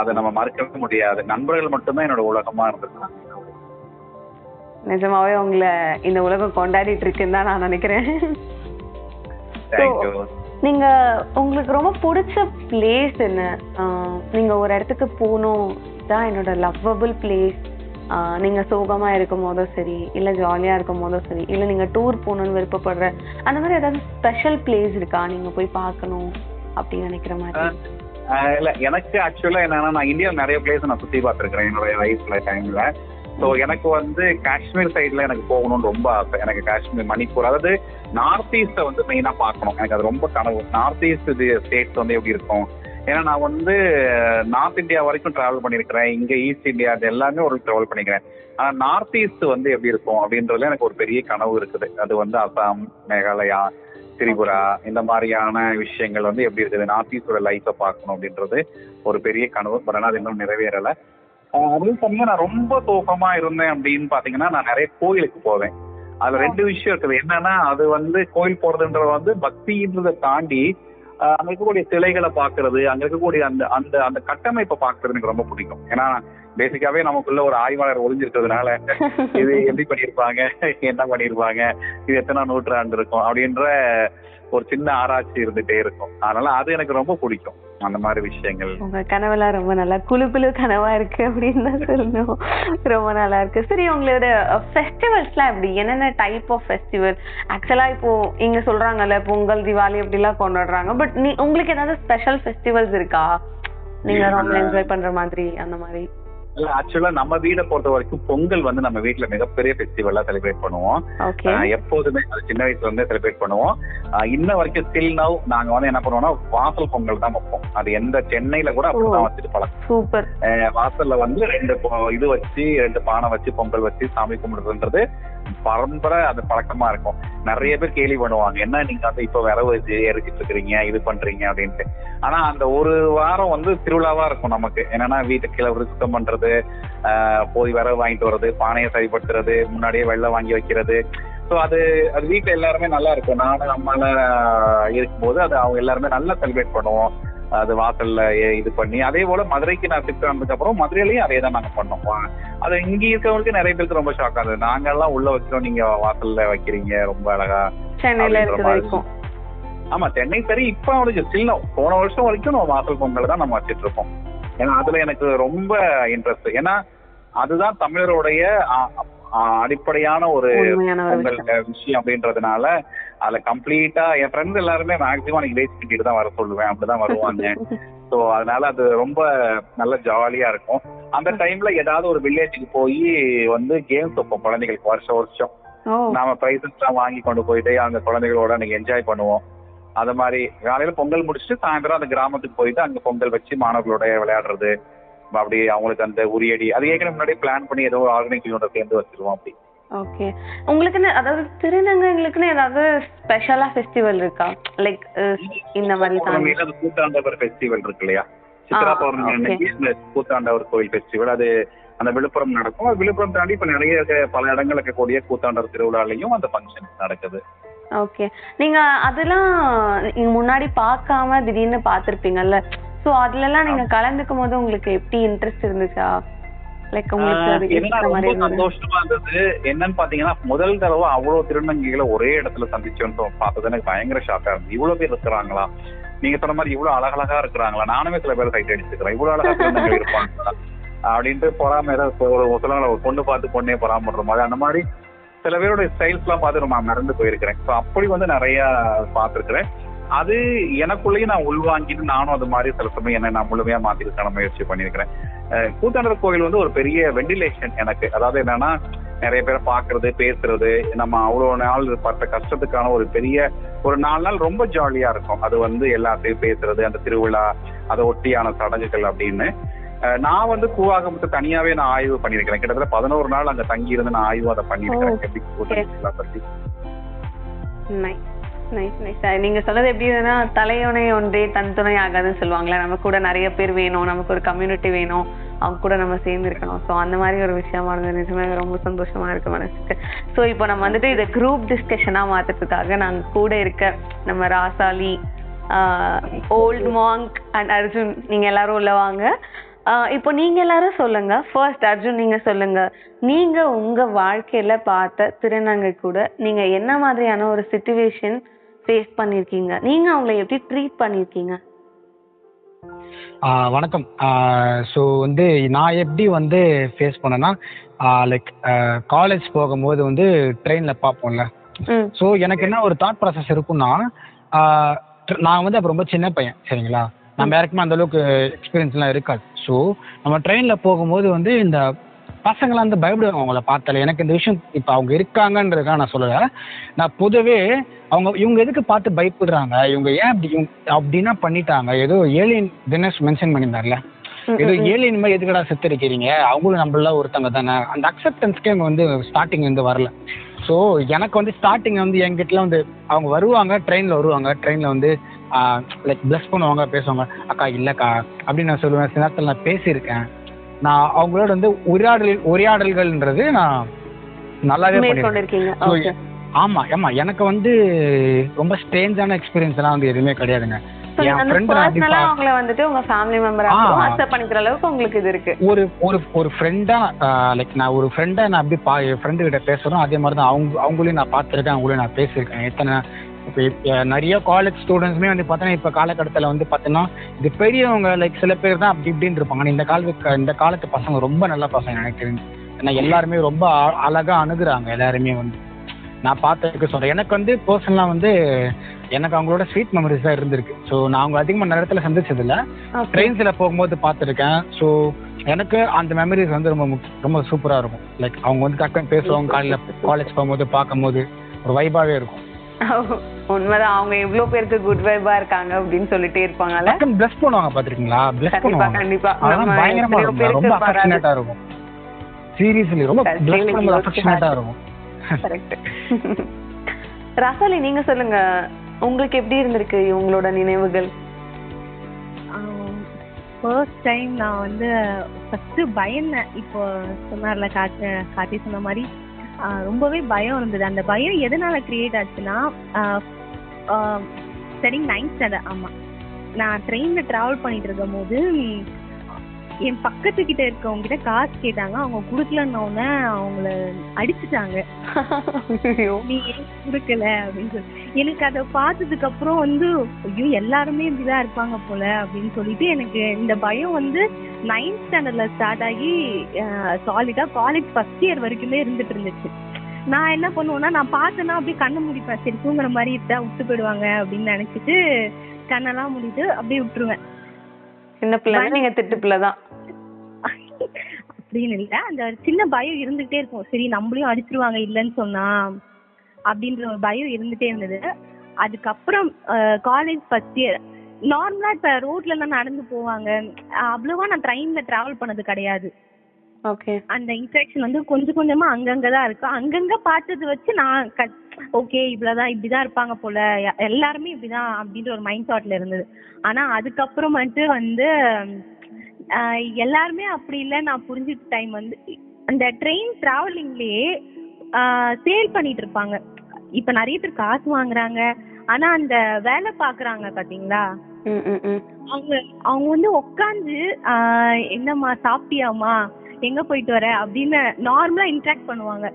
அதை நம்ம மறக்கவே முடியாது. நண்பர்கள் மட்டும்தான் என்னோட உலகமா இருந்திருக்காங்க. நிஜமாவே உங்களை இந்த உலகம் கொண்டாடிட்டு இருக்குன்னு தான் நான் நினைக்கிறேன். நீங்க உங்களுக்கு ரொம்ப பிடிச்ச பிளேஸ் என்ன? நீங்க ஒரு இடத்துக்கு போகணும் தான் என்னோட லவ்வபிள் பிளேஸ். நீங்க சோகமா இருக்கும் போதும் சரி, இல்ல ஜாலியா இருக்கும் போதும் சரி, இல்ல நீங்க டூர் போகணும்னு விருப்பப்படுற அந்த மாதிரி ஏதாவது ஸ்பெஷல் பிளேஸ் இருக்கா நீங்க போய் பார்க்கணும் அப்படின்னு நினைக்கிற மாதிரி? இல்ல எனக்கு ஆக்சுவலா என்னன்னா, நான் இந்தியாவில் நிறைய பிளேஸ் நான் சுத்தி பார்த்துருக்கிறேன் என்னுடைய லைஃப்ல டைம்ல. ஸோ எனக்கு வந்து காஷ்மீர் சைட்ல எனக்கு போகணும்னு ரொம்ப ஆசை. எனக்கு காஷ்மீர், மணிப்பூர், அதாவது நார்த் ஈஸ்ட வந்து மெயினா பார்க்கணும். எனக்கு அது ரொம்ப கனவு. நார்த் ஈஸ்ட் ஸ்டேட்ஸ் வந்து எப்படி இருக்கும்? ஏன்னா நான் வந்து நார்த் இந்தியா வரைக்கும் டிராவல் பண்ணியிருக்கிறேன், இங்கே ஈஸ்ட் இந்தியா அது எல்லாமே ஒரு டிராவல் பண்ணிக்கிறேன். ஆனால் நார்த் ஈஸ்ட் வந்து எப்படி இருக்கும் அப்படின்றதுல எனக்கு ஒரு பெரிய கனவு இருக்குது. அது வந்து அசாம், மேகாலயா, திரிபுரா இந்த மாதிரியான விஷயங்கள் வந்து எப்படி இருக்குது, நார்த் ஈஸ்டோட லைஃப்பை பார்க்கணும் அப்படின்றது ஒரு பெரிய கனவு. பட் ஆனால் அது இன்னும் நிறைவேறலை. அதே சமயம் நான் ரொம்ப தூக்கமா இருந்தேன் அப்படின்னு பார்த்தீங்கன்னா, நான் நிறைய கோயிலுக்கு போவேன். அதில் 2 விஷயம் இருக்குது. என்னன்னா, அது வந்து கோயில் போறதுன்றது வந்து பக்தின்றதை தாண்டி அங்க இருக்கக்கூடிய சிலைகளை பாக்குறது, அங்க இருக்கக்கூடிய அந்த அந்த அந்த கட்டமைப்பை பாக்குறது எனக்கு ரொம்ப பிடிக்கும். ஏன்னா பேசிக்காவே நமக்குள்ள ஒரு ஆய்வாளர் ஒளிஞ்சிருக்கிறதுனால இது எப்படி பண்ணிருப்பாங்க, என்ன பண்ணிருப்பாங்க, இது எத்தனை நூற்றாண்டு இருக்கும் அப்படின்ற ஒரு சின்ன ஆராய்ச்சி இருந்துட்டே இருக்கும். அதனால அது எனக்கு ரொம்ப பிடிக்கும் அந்த மாதிரி விஷயங்கள். உங்க கனவெல்லாம் ரொம்ப நல்லா குழு குழு கனவா இருக்கு அப்படின்னு தான் சொல்லணும். ரொம்ப நல்லா இருக்கு. சரி, உங்களோட ஃபெஸ்டிவல்ஸ்லாம் எப்படி, என்னென்ன டைப் ஆஃப் ஃபெஸ்டிவல்? ஆக்சுவலா இப்போ இங்க சொல்றாங்கல்ல பொங்கல், தீபாவளி அப்படி எல்லாம் கொண்டாடுறாங்க, பட் உங்களுக்கு ஏதாவது ஸ்பெஷல் ஃபெஸ்டிவல்ஸ் இருக்கா நீங்க ரொம்ப என்ஜாய் பண்ற மாதிரி அந்த மாதிரி? இல்ல, ஆக்சுவலா நம்ம வீட பொறுத்த வரைக்கும் பொங்கல் வந்து நம்ம வீட்டுல மிகப்பெரிய ஃபெஸ்டிவலா செலிப்ரேட் பண்ணுவோம். எப்போதுமே சின்ன வயசுல இருந்தே செலிப்ரேட் பண்ணுவோம். இன்ன வரைக்கும் ஸ்டில் நவ் நாங்க வந்து என்ன பண்ணுவோம்னா வாசல் பொங்கல் தான் வைப்போம். அது எந்த சென்னையில கூட அப்படிதான் வச்சுட்டு பழக்கம். சூப்பர். வாசல்ல வந்து ரெண்டு பானை வச்சு பொங்கல் வச்சு சாமி கும்பிடுறதுன்றது பரம்பரை அது பழக்கமா இருக்கும். நிறைய பேர் கேள்வி பண்ணுவாங்க, என்ன நீங்க வந்து இப்ப விறகு எரிச்சிட்டு இருக்கிறீங்க, இது பண்றீங்க அப்படின்ட்டு. ஆனா அந்த ஒரு வாரம் வந்து திருவிழாவா இருக்கும் நமக்கு. என்னன்னா வீட்டுக்கு சுத்தம் பண்றது, போய் விறகு வாங்கிட்டு வர்றது, பானையை சரிப்படுத்துறது, முன்னாடியே வெள்ளம் வாங்கி வைக்கிறது. ஸோ அது அது வீட்டுல எல்லாருமே நல்லா இருக்கும். நானும் நம்மளால இருக்கும்போது அது அவங்க எல்லாருமே நல்லா செலிப்ரேட் பண்ணுவோம். அது வாசல்ல இது பண்ணி, அதே போல மதுரைக்கு நான் ஷிஃப்ட் ஆனதுக்கு அப்புறம் மதுரையிலயும் அதே தான் நாங்க பண்ணோம். அது இங்க இருக்கவங்களுக்கு நிறைய பேருக்கு ரொம்ப ஷாக் ஆகுது, நாங்க எல்லாம் உள்ள வைக்கிறோம், நீங்க வாசல்ல வைக்கிறீங்க, ரொம்ப அழகா இருக்கும். ஆமா, சென்னை சரி. இப்ப அவனுக்கு சின்ன போன வருஷம் வரைக்கும் நம்ம வாசல் பொங்கல் தான் நம்ம வச்சிட்டு இருக்கோம். ஏன்னா அதுல எனக்கு ரொம்ப இன்ட்ரெஸ்ட். ஏன்னா அதுதான் தமிழருடைய அடிப்படையான ஒரு விஷயம் அப்படின்றதுனால அதுல கம்ப்ளீட்டா என் ஃப்ரெண்ட்ஸ் எல்லாருமே மேக்சிமம் எனக்கு வேஸ்ட் கிட்டிட்டு தான் வர சொல்லுவேன், அப்படிதான் வருவாங்க. ஸோ அதனால அது ரொம்ப நல்ல ஜாலியா இருக்கும். அந்த டைம்ல ஏதாவது ஒரு வில்லேஜுக்கு போய் வந்து கேம்ஸ் வைப்போம் குழந்தைகளுக்கு. வருஷம் வருஷம் நாம பிரைசஸ் எல்லாம் வாங்கி கொண்டு போயிட்டு அந்த குழந்தைகளோட அன்னைக்கு என்ஜாய் பண்ணுவோம். அது மாதிரி காலையில பொங்கல் முடிச்சுட்டு சாயந்தரம் அந்த கிராமத்துக்கு போயிட்டு அங்க பொங்கல் வச்சு மாணவர்களோட விளையாடுறது, அப்படி அவங்களுக்கு அந்த உரியடி அது ஏற்கனவே முன்னாடி பிளான் பண்ணி ஏதோ ஆர்கனைசேஷனோட சேர்ந்து வச்சிருவோம். அப்படி ஓகே. உங்களுக்குன்னு அதாவது திருநங்கைகளுக்குன்னு ஏதாவது ஸ்பெஷலா ஃபெஸ்டிவல் இருக்கா? லைக் இந்த மாதிரி தான் கூத்தாண்டவர் ஃபெஸ்டிவல் இருக்கு இல்லையா, சித்ரா பௌர்ணமி அன்னைக்கு இந்த கூத்தாண்டவர் கோயில் ஃபெஸ்டிவல், அது அந்த விழுப்புரம் நடக்கும். அது விழுப்புரம் தாண்டி இப்ப நிறைய பல இடங்கள் இருக்கக்கூடிய கூத்தாண்டவர் திருவிழாலையும் அந்த ஃபங்க்ஷன் நடக்குது. ஓகே. நீங்க அதெல்லாம் நீங்க முன்னாடி பார்க்காம திடீர்னு பார்த்திருப்பீங்கல்ல, சோ அதுல எல்லாம் நீங்க கலந்துக்கும் போது உங்களுக்கு எப்படி இன்ட்ரெஸ்ட் இருந்துச்சா? சந்தோஷமா இருந்தது. என்னன்னு பாத்தீங்கன்னா முதல் தடவை அவ்வளவு திருநங்கைகளை ஒரே இடத்துல சந்திச்சோன்னு பார்த்தது எனக்கு பயங்கர ஷாக்கா இருந்தது. இவ்வளவு பேர் இருக்கிறாங்களா, நீங்க சொன்ன மாதிரி இவ்வளவு அழகழகா இருக்கிறாங்களா, நானுமே சில பேர் சைட் அடிச்சுக்கிறேன், இவ்வளவு அழகா திருநங்கை இருப்பாங்களா அப்படின்ட்டு பொறாம ஒரு பொண்ணு பார்த்து பொண்ணே பொறாம பண்ற மாதிரி அந்த மாதிரி சில பேரோட ஸ்டைல்ஸ் எல்லாம் பார்த்து நான் மறந்து போயிருக்கிறேன். ஸோ அப்படி வந்து நிறைய பார்த்துருக்கிறேன். அது எனக்குள்ளேயும் நான் உள்வாங்கிட்டு நானும் அது மாதிரி சில சமயம் என்ன நான் முழுமையா மாத்திருக்கான முயற்சி பண்ணியிருக்கிறேன். கூத்தாண்டவர் கோயில் வந்து ஒரு பெரிய வெண்டிலேஷன் எனக்கு. அதாவது என்னன்னா நிறைய பேரை பாக்குறது, பேசுறது, நம்ம அவ்வளவு நாள் பார்த்த கஷ்டத்துக்கான ஒரு பெரிய ஒரு 4 நாள் ரொம்ப ஜாலியா இருக்கும். அது வந்து எல்லாத்தையும் பேசுறது, அந்த திருவிழா, அதை ஒட்டியான சடங்குகள் அப்படின்னு. நான் வந்து கூவாகமத்தை தனியாவே நான் ஆய்வு பண்ணிருக்கிறேன். கிட்டத்தட்ட 11 நாள் அங்க தங்கி இருந்து நான் ஆய்வு அதை பண்ணிருக்கிறேன். நீங்க சொல்றது எப்படி இருக்குன்னா, தலையோனை ஒன்றே தன் துணை ஆகாதுன்னு சொல்லுவாங்களே, நம்ம கூட நிறைய பேர் வேணும், நமக்கு ஒரு கம்யூனிட்டி வேணும், அவங்க கூட நம்ம சேர்ந்து இருக்கணும். ஸோ அந்த மாதிரி ஒரு விஷயமா இருந்தது. நிஜமே ரொம்ப சந்தோஷமா இருக்கு மனசுக்கு. ஸோ இப்போ நம்ம வந்துட்டு இதை குரூப் டிஸ்கஷனா மாத்துறதுக்காக நாங்கள் கூட இருக்க நம்ம Rasali, Old Monk and Arjun, நீங்க எல்லாரும் உள்ள வாங்க. இப்போ நீங்க எல்லாரும் சொல்லுங்க. ஃபர்ஸ்ட் அர்ஜுன் நீங்க சொல்லுங்க, நீங்க உங்க வாழ்க்கையில பார்த்த திருநங்கை கூட நீங்க என்ன மாதிரியான ஒரு சிச்சுவேஷன் ஃபேஸ் பண்ணிருக்கீங்க, நீங்க அவங்களை எப்படி ட்ரீட் பண்ணிருக்கீங்க? வணக்கம். ஸோ வந்து நான் எப்படி வந்து ஃபேஸ் பண்ணேன்னா, லைக் காலேஜ் போகும்போது வந்து ட்ரெயின்ல பார்ப்போம்ல, ஸோ எனக்கு என்ன ஒரு தாட் ப்ராசஸ் இருக்குன்னா, நான் வந்து அப்போ ரொம்ப சின்ன பையன் சரிங்களா, நம்ம யாருக்குமே அந்த அளவுக்கு எக்ஸ்பீரியன்ஸ்லாம் இருக்காது. ஸோ நம்ம ட்ரெயினில் போகும்போது வந்து இந்த பசங்களாம் வந்து பயப்படுவாங்க அவங்கள பார்த்தாலே. எனக்கு இந்த விஷயம் இப்போ அவங்க இருக்காங்கன்றதுக்காக நான் சொல்லலை, நான் பொதுவே அவங்க இவங்க எதுக்கு பார்த்து பயப்படுறாங்க, இவங்க ஏன் அப்படின்னா பண்ணிட்டாங்க, ஏதோ ஏலியன் தினேஷ் மென்ஷன் பண்ணியிருந்தார்ல, ஏதோ ஏலியன் மாதிரி எதுக்கடா செத்துருக்கிறீங்க, அவங்களும் நம்மளாம் ஒருத்தவங்க தானே, அந்த அக்செப்டன்ஸ்க்கே அவங்க வந்து ஸ்டார்டிங் வந்து வரல. ஸோ எனக்கு வந்து ஸ்டார்டிங் வந்து எங்கிட்டலாம் வந்து அவங்க வருவாங்க, ட்ரெயினில் வந்து லைக் ப்ளஸ் பண்ணுவாங்க, பேசுவாங்க, அக்கா இல்லைக்கா அப்படின்னு நான் சொல்லுவேன். சில நேரத்தில் நான் பேசியிருக்கேன். நான் அவங்களோட வந்து உரையாடல்கள்ன்றது நான் நல்லாவே பண்ணியிருக்கேன். ஆமாம் ஆமாம், எனக்கு வந்து ரொம்ப ஸ்ட்ரேஞ்சான எக்ஸ்பீரியன்ஸ்லாம் வந்து எதுவுமே கிடையாதுங்க. அதே மாதிரி தான் அவங்களையும் நான் பார்த்திருக்கேன், அவங்களையும் நான் பேசியிருக்கேன். எத்தனை இப்போ நிறைய காலேஜ் ஸ்டூடெண்ட்ஸுமே வந்து பார்த்தோன்னா இப்போ காலகட்டத்தில் வந்து பார்த்தோன்னா இது பெரியவங்க லைக் சில பேர் தான் அப்படி இப்படின்னு இருப்பாங்க. ஆனால் இந்த காலத்து பசங்க ரொம்ப நல்ல பசங்க எனக்கு தெரிஞ்சு. ஏன்னா எல்லாருமே ரொம்ப அழகாக அணுகுறாங்க எல்லாருமே வந்து. நான் பார்த்துக்க சொல்கிறேன், எனக்கு வந்து பர்சனலாக வந்து எனக்கு அவங்களோட ஸ்வீட் மெமரிஸ் தான் இருந்திருக்கு. ஸோ நான் அவங்க அதிகமாக நிறைய இடத்துல சந்திச்சதில்லை, ட்ரெயின்ஸில் போகும்போது பார்த்துருக்கேன். ஸோ எனக்கு அந்த மெமரிஸ் வந்து ரொம்ப ரொம்ப சூப்பராக இருக்கும். லைக் அவங்க வந்து டக்குன்னு பேசுவாங்க, காலையில் காலேஜ் போகும்போது பார்க்கும்போது ஒரு வைபாகவே இருக்கும். உண்மைதான், அவங்க எவ்வளவு பேருக்கு குட் வைபா இருக்காங்க அப்படின்னு சொல்லிட்டு இருப்பாங்க. ரசாலி, நீங்க சொல்லுங்க, உங்களுக்கு எப்படி இருந்திருக்கு இவங்களோட நினைவுகள்? ஃபர்ஸ்ட் டைம் நான் வந்து ஃபர்ஸ்ட் பயந்தேன். இப்போ சொன்னார்ல காட்டி சொன்ன மாதிரி ரொம்பவே பயம் இருந்தது. அந்த பயம் எதனால கிரியேட் ஆச்சுன்னா, ஸ்டடிங் 9th standard, ஆமாம், நான் ட்ரெயினில் ட்ராவல் பண்ணிட்டு இருக்கும் போது என் பக்கத்துக்கிட்ட இருக்கவங்ககிட்ட காசு கேட்டாங்க. அவங்க கொடுக்கலன்னொன்னே அவங்கள அடிச்சுட்டாங்க, நீ ஏன் கொடுக்கல அப்படின்னு சொல்லி. எனக்கு அதை பார்த்ததுக்கு அப்புறம் வந்து ஐயோ எல்லாருமே இப்படிதான் இருப்பாங்க போல அப்படின்னு சொல்லிட்டு எனக்கு இந்த பயம் வந்து 9th standard ஸ்டார்ட் ஆகி சாலிடா காலேஜ் 1st year வரைக்குமே இருந்துட்டு இருந்துச்சு. நான் என்ன பண்ணுவேன்னா, நான் பார்த்தேன்னா அப்படியே கண்ணை முடிப்பேன், சரி தூங்குற மாதிரி இருந்தா விட்டு போயிடுவாங்க அப்படின்னு நினைச்சிட்டு கண்ணெல்லாம் முடிட்டு அப்படியே விட்டுருவேன். சின்ன பிள்ளை, நீங்க திட்டு பிள்ளைதான் அப்படின்னு இல்லை, அந்த சின்ன பயம் இருந்துகிட்டே இருக்கும். சரி நம்மளையும் அடிச்சிருவாங்க இல்லைன்னு சொன்னா அப்படின்ற ஒரு பயம் இருந்துகிட்டே இருந்தது. அதுக்கப்புறம் காலேஜ் 1st year நார்மலா இப்ப ரோட்ல எல்லாம் நடந்து போவாங்க, அவ்வளவா நான் ட்ரெயின்ல டிராவல் பண்ணது கிடையாது. அந்த இன்ஃபெக்ஷன் வந்து கொஞ்சம் கொஞ்சமா அங்கங்கதான் இருக்கு. அங்கங்க பார்த்தது வச்சு நான் ஓகே இவ்வளவுதான் இப்படிதான் இருப்பாங்க போல, எல்லாருமே இப்படிதான் அப்படின்ற ஒரு மைண்ட் தாட்ல இருந்தது. ஆனா அதுக்கப்புறமேட்டு வந்து எல்லாருமே அப்படி இல்லை நான் புரிஞ்சிட்ட டைம் வந்து, அந்த ட்ரெயின் டிராவலிங்லயே சேல் பண்ணிட்டு இருப்பாங்க. இப்ப நிறைய பேர் காசு வாங்குறாங்க, ஆனா அந்த வேலை பாக்குறாங்க பாத்தீங்களா, அவங்க வந்து உக்காந்து என்னம்மா சாப்பிட்டியாமா எங்க போயிட்டு வர அப்படின்னு நார்மலா இன்ட்ராக்ட் பண்ணுவாங்க,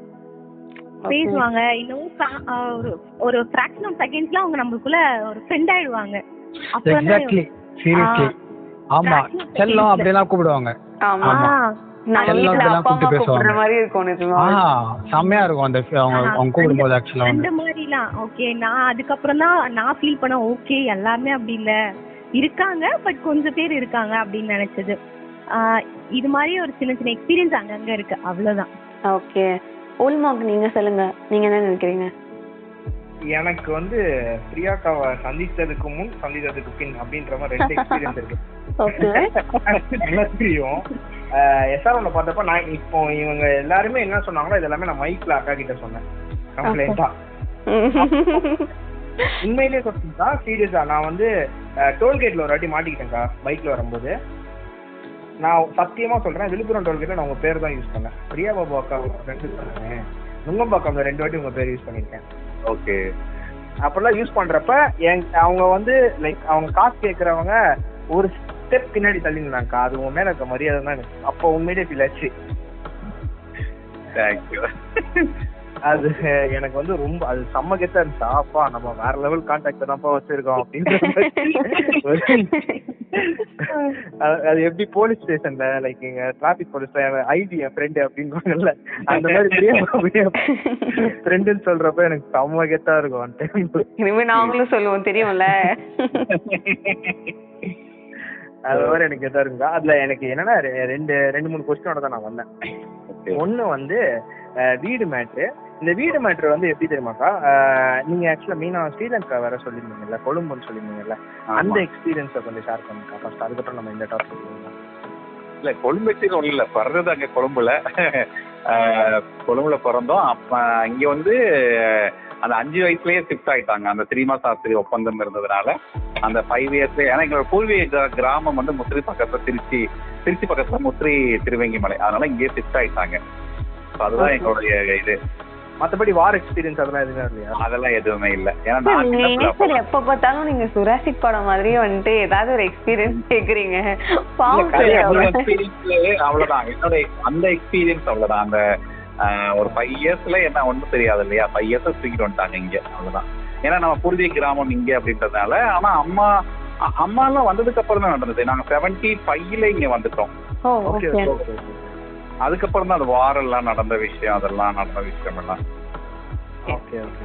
பேசுவாங்க. இன்னும் ஒரு பிராக்ஷன் ஆஃப் செகண்ட்ஸ்ல அவங்க நம்மளுக்குள்ள ஒரு ஃப்ரெண்ட் ஆயிடுவாங்க. எக்ஸாக்ட்லி, சீரியஸ்லி, ஆமா, செல்லம் அப்படியே கூப்பிடுவாங்க. ஆமா, நல்லா இதெல்லாம் கூப்பிட்டு பேசுவாங்க மாதிரி இருக்கும். நிஜமா செமையா இருக்கும் அந்த அவங்க கூப்பிடும்போது. ஆக்சுவலா அந்த மாதிரிலாம் ஓகே நான் அதுக்கப்புறம் தான் நான் ஃபீல் பண்ண, ஓகே எல்லாருமே அப்படி இல்ல இருக்காங்க, பட் கொஞ்சம் பேர் இருக்காங்க அப்படின்னு நினைச்சது. இது மாதிரி ஒரு சின்ன சின்ன எக்ஸ்பீரியன்ஸ் அங்கங்க இருக்கு, அவ்வளவுதான். ஓகே, உள்மாக்கு நீங்க சொல்லுங்க, நீங்க என்ன நினைக்கிறீங்க? எனக்கு வந்து பிரியாக்காவை சந்தித்ததுக்கு முன் சந்தித்ததுக்கு பின் அப்படின்ற மாதிரி ரெண்டு எக்ஸ்பீரியன்ஸ் இருக்கு. நல்லா தெரியும், எஸ்ஆர்ஓல பார்த்தப்ப நான் இப்போ இவங்க எல்லாருமே என்ன சொன்னாங்களோ இதெல்லாமே நான் மைக்ல அக்கா கிட்ட சொன்னேன் கம்ப்ளைண்டா. உண்மையிலேயே சொல்லுங்கக்கா, சீரியஸா நான் வந்து டோல்கேட்ல ஒரு வாட்டி மாட்டிக்கிட்டேன்க்கா பைக்ல வரும்போது. நான் சத்தியமா சொல்றேன், விழுப்புரம் டோல்கேட்ல நான் உங்க பேர் தான் யூஸ் பண்ணேன். பிரியா பாபு அக்கா ஃப்ரெண்டு சொன்னேன், நுங்கம்பாக்கம் 2 வாட்டி உங்க பேர் யூஸ் பண்ணிருக்கேன். ஓகே, அப்பெல்லாம் யூஸ் பண்றப்ப அவங்க வந்து லைக் அவங்க காசு கேட்கறவங்க ஒரு ஸ்டெப் பின்னாடி தள்ளினாங்கக்கா. அது உங்க மேல இருக்க மரியாதை தான் எனக்கு அப்போ உண்மையிலே ஃபீல் ஆச்சு. தேங்க்யூ. அது எனக்கு வந்து ரொம்ப அது செம்ம கெத்தா இருந்துச்சா, அப்பா நம்ம வேற லெவல் கான்டாக்ட் தான்ப்பா வச்சிருக்கோம் அப்படின்னு. அது எப்படி போலீஸ் ஸ்டேஷன்ல லைக் இங்க டிராபிக் போலீஸ்ல ஐடி என் ஃப்ரெண்டு அப்படின்னு அந்த மாதிரி ஃப்ரெண்டுன்னு சொல்றப்ப எனக்கு செம்ம கெத்தா இருக்கும். நாங்களும் சொல்லுவோம் தெரியும்ல, அது மாதிரி எனக்கு கெத்தா இருக்குங்க. அதுல எனக்கு என்னன்னா ரெண்டு மூணு கொஸ்டினோட தான் நான் வந்தேன். ஒண்ணு வந்து வீடு மேட்ரு. இந்த வீடு மேட்ரு வந்து எப்படி தெரியுமாக்கா, நீங்க ஆக்சுவலா மீனா ஸ்ரீலங்கா வேற சொல்லியிருந்தீங்கல்ல, கொழும்புன்னு சொல்லியிருந்தீங்கல்ல, அந்த எக்ஸ்பீரியன்ஸை கொஞ்சம் ஷேர் பண்ணுங்கக்கா ஃபர்ஸ்ட். அதுக்கப்புறம் நம்ம இந்த டாபிக் இல்ல கொழும்பு எக்ஸ்பீரியன்ஸ் ஒன்றும் இல்லை, பிறந்தது அங்கே கொழும்புல பிறந்தோம். அப்ப இங்க வந்து அந்த 5 வயசுலயே ஷிஃப்ட் ஆயிட்டாங்க. அந்த 3 மாசம் ஆசிரிய ஒப்பந்தம் இருந்ததுனால அந்த 5 இயர்ஸ்ல, ஏன்னா எங்களோட பூர்வீக கிராமம் வந்து முத்திரி பக்கத்துல, திருச்சி பக்கத்துல முத்திரி திருவெங்கிமலை, அதனால இங்கேயே ஷிஃப்ட் ஆயிட்டாங்க. அதுதான் எங்களுடைய இது. மத்தபடி வார் எக்ஸ்பீரியன்ஸ் அதெல்லாம் எதுவுமே இல்லையா? அதெல்லாம் எதுவுமே இல்லை. ஏன்னா எப்ப பார்த்தாலும் நீங்க சுராசிக் படம் மாதிரியே வந்துட்டு ஏதாவது ஒரு எக்ஸ்பீரியன்ஸ் கேக்குறீங்க. அவ்வளவுதான் என்னோட அந்த எக்ஸ்பீரியன்ஸ், அவ்வளவுதான். அந்த ஒரு 5 இயர்ஸ்ல என்ன ஒன்றும் தெரியாது இல்லையா, 5 இயர்ஸ் தூக்கிட்டு வந்துட்டாங்க இங்க, அவ்வளவுதான். ஏன்னா நம்ம பூர்வீக கிராமம் இங்க அப்படின்றதுனால. ஆனா அம்மா அம்மாலாம் வந்ததுக்கு அப்புறம் தான் நடந்தது. நாங்க 75ல இங்க வந்துட்டோம். அதுக்கப்புறம் தான் அது வாரெல்லாம் நடந்த விஷயம், அதெல்லாம் நடந்த விஷயம் எல்லாம். Okay okay.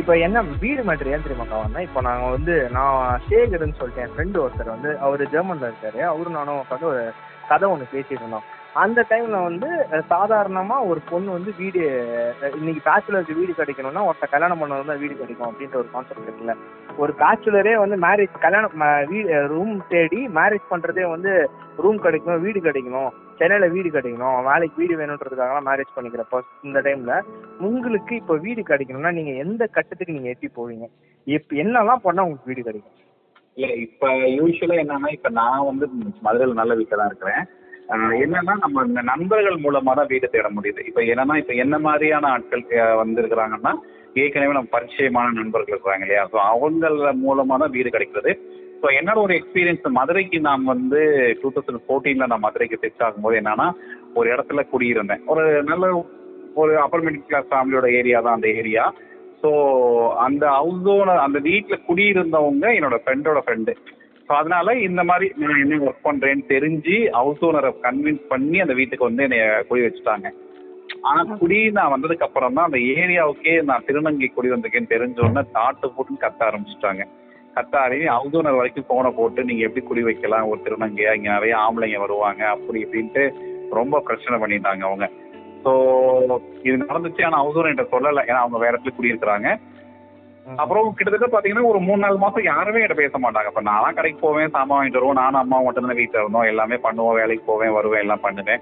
இப்போ என்ன வீடு மாதிரி ஏன் தெரியுமாக்கா வந்தேன். இப்போ நாங்கள் வந்து நான் சேகர்ன்னு சொல்லிட்டு என் ஃப்ரெண்டு ஒருத்தர் வந்து அவர் ஜெர்மனில் இருக்காரு. அவரும் நானும் உட்காந்து ஒரு கதை ஒன்று பேசிட்டு இருந்தோம். அந்த டைம்ல வந்து சாதாரணமா ஒரு பொண்ணு வந்து வீடு, இன்னைக்கு பேச்சுலருக்கு வீடு கிடைக்கணும்னா ஒருத்த கல்யாணம் பண்ணது தான் வீடு கிடைக்கும் அப்படின்ற ஒரு கான்செப்ட் இருக்குல்ல. ஒரு பேச்சுலரே வந்து மேரேஜ் கல்யாணம் ரூம் தேடி மேரேஜ் பண்றதே வந்து ரூம் கிடைக்கணும், வீடு கிடைக்கணும், சென்னையில வீடு கிடைக்கணும், வேலைக்கு வீடு வேணும்ன்றதுக்காகலாம் மேரேஜ் பண்ணிக்கிறப்போ இந்த டைம்ல உங்களுக்கு இப்போ வீடு கிடைக்கணும்னா நீங்க எந்த கட்டத்துக்கு நீங்க எட்டி போவீங்க, இப்போ என்னெல்லாம் பண்ணா உங்களுக்கு வீடு கிடைக்கும்? இல்ல இப்ப யூஸ்வலா என்னன்னா, இப்ப நான் வந்து மதுரையில நல்ல வீட்டில தான் இருக்கிறேன். என்னன்னா நம்ம இந்த நண்பர்கள் மூலமா தான் வீடு தேட முடியுது. இப்ப என்னன்னா இப்ப என்ன மாதிரியான ஆட்கள் வந்திருக்கிறாங்கன்னா, ஏற்கனவே நம்ம பரிச்சயமான நண்பர்கள் இருக்கிறாங்க இல்லையா, ஸோ அவங்கள மூலமா தான் வீடு கிடைக்கிறது. ஸோ என்னோட ஒரு எக்ஸ்பீரியன்ஸ், மதுரைக்கு நான் வந்து 2014ல் நான் மதுரைக்கு ஷிஃப்ட் ஆகும்போது என்னன்னா ஒரு இடத்துல குடியிருந்தேன். ஒரு நல்ல ஒரு அப்பர் மிடில் கிளாஸ் ஃபேமிலியோட ஏரியா தான் அந்த ஏரியா. ஸோ அந்த ஹவுஸ் ஓனர், அந்த வீட்டில் குடியிருந்தவங்க என்னோட ஃப்ரெண்டோட ஃப்ரெண்டு. ஸோ அதனால இந்த மாதிரி நான் என்ன ஒர்க் பண்ணுறேன்னு தெரிஞ்சு ஹவுஸ் ஓனரை கன்வின்ஸ் பண்ணி அந்த வீட்டுக்கு வந்து என்னை குடி வச்சுட்டாங்க. ஆனால் குடி நான் வந்ததுக்கு அப்புறம் தான் அந்த ஏரியாவுக்கே நான் திருநங்கை குடி வந்திருக்கேன்னு தெரிஞ்சோடனே தாட்டு போட்டுன்னு கத்த ஆரம்பிச்சுட்டாங்க. கத்த ஆரம்பி ஹவுஸ் ஓனர் வரைக்கும் போனை போட்டு, நீங்கள் எப்படி குடி வைக்கலாம் ஒரு திருநங்கையா, இங்கே நிறைய ஆம்பளைங்க வருவாங்க அப்படி இப்படின்ட்டு ரொம்ப பிரச்சனை பண்ணிட்டாங்க அவங்க. ஸோ இது நடந்துச்சு. ஆனால் ஹவுஸ் ஓனர் என்கிட்ட சொல்லலை, ஏன்னா அவங்க வேற இடத்துல குடியிருக்கிறாங்க. அப்புறம் கிட்டத்தட்ட பாத்தீங்கன்னா ஒரு 3-4 மாசம் யாருமே கிட்ட பேச மாட்டாங்க. இப்ப நானும் கடைக்கு போவேன், சாமான் வாங்கிட்டு வருவோம், நானும் அம்மா மட்டும் தான் வீட்டுல இருந்தோம், எல்லாமே பண்ணுவோம், வேலைக்கு போவேன் வருவேன், எல்லாம் பண்ணுவேன்.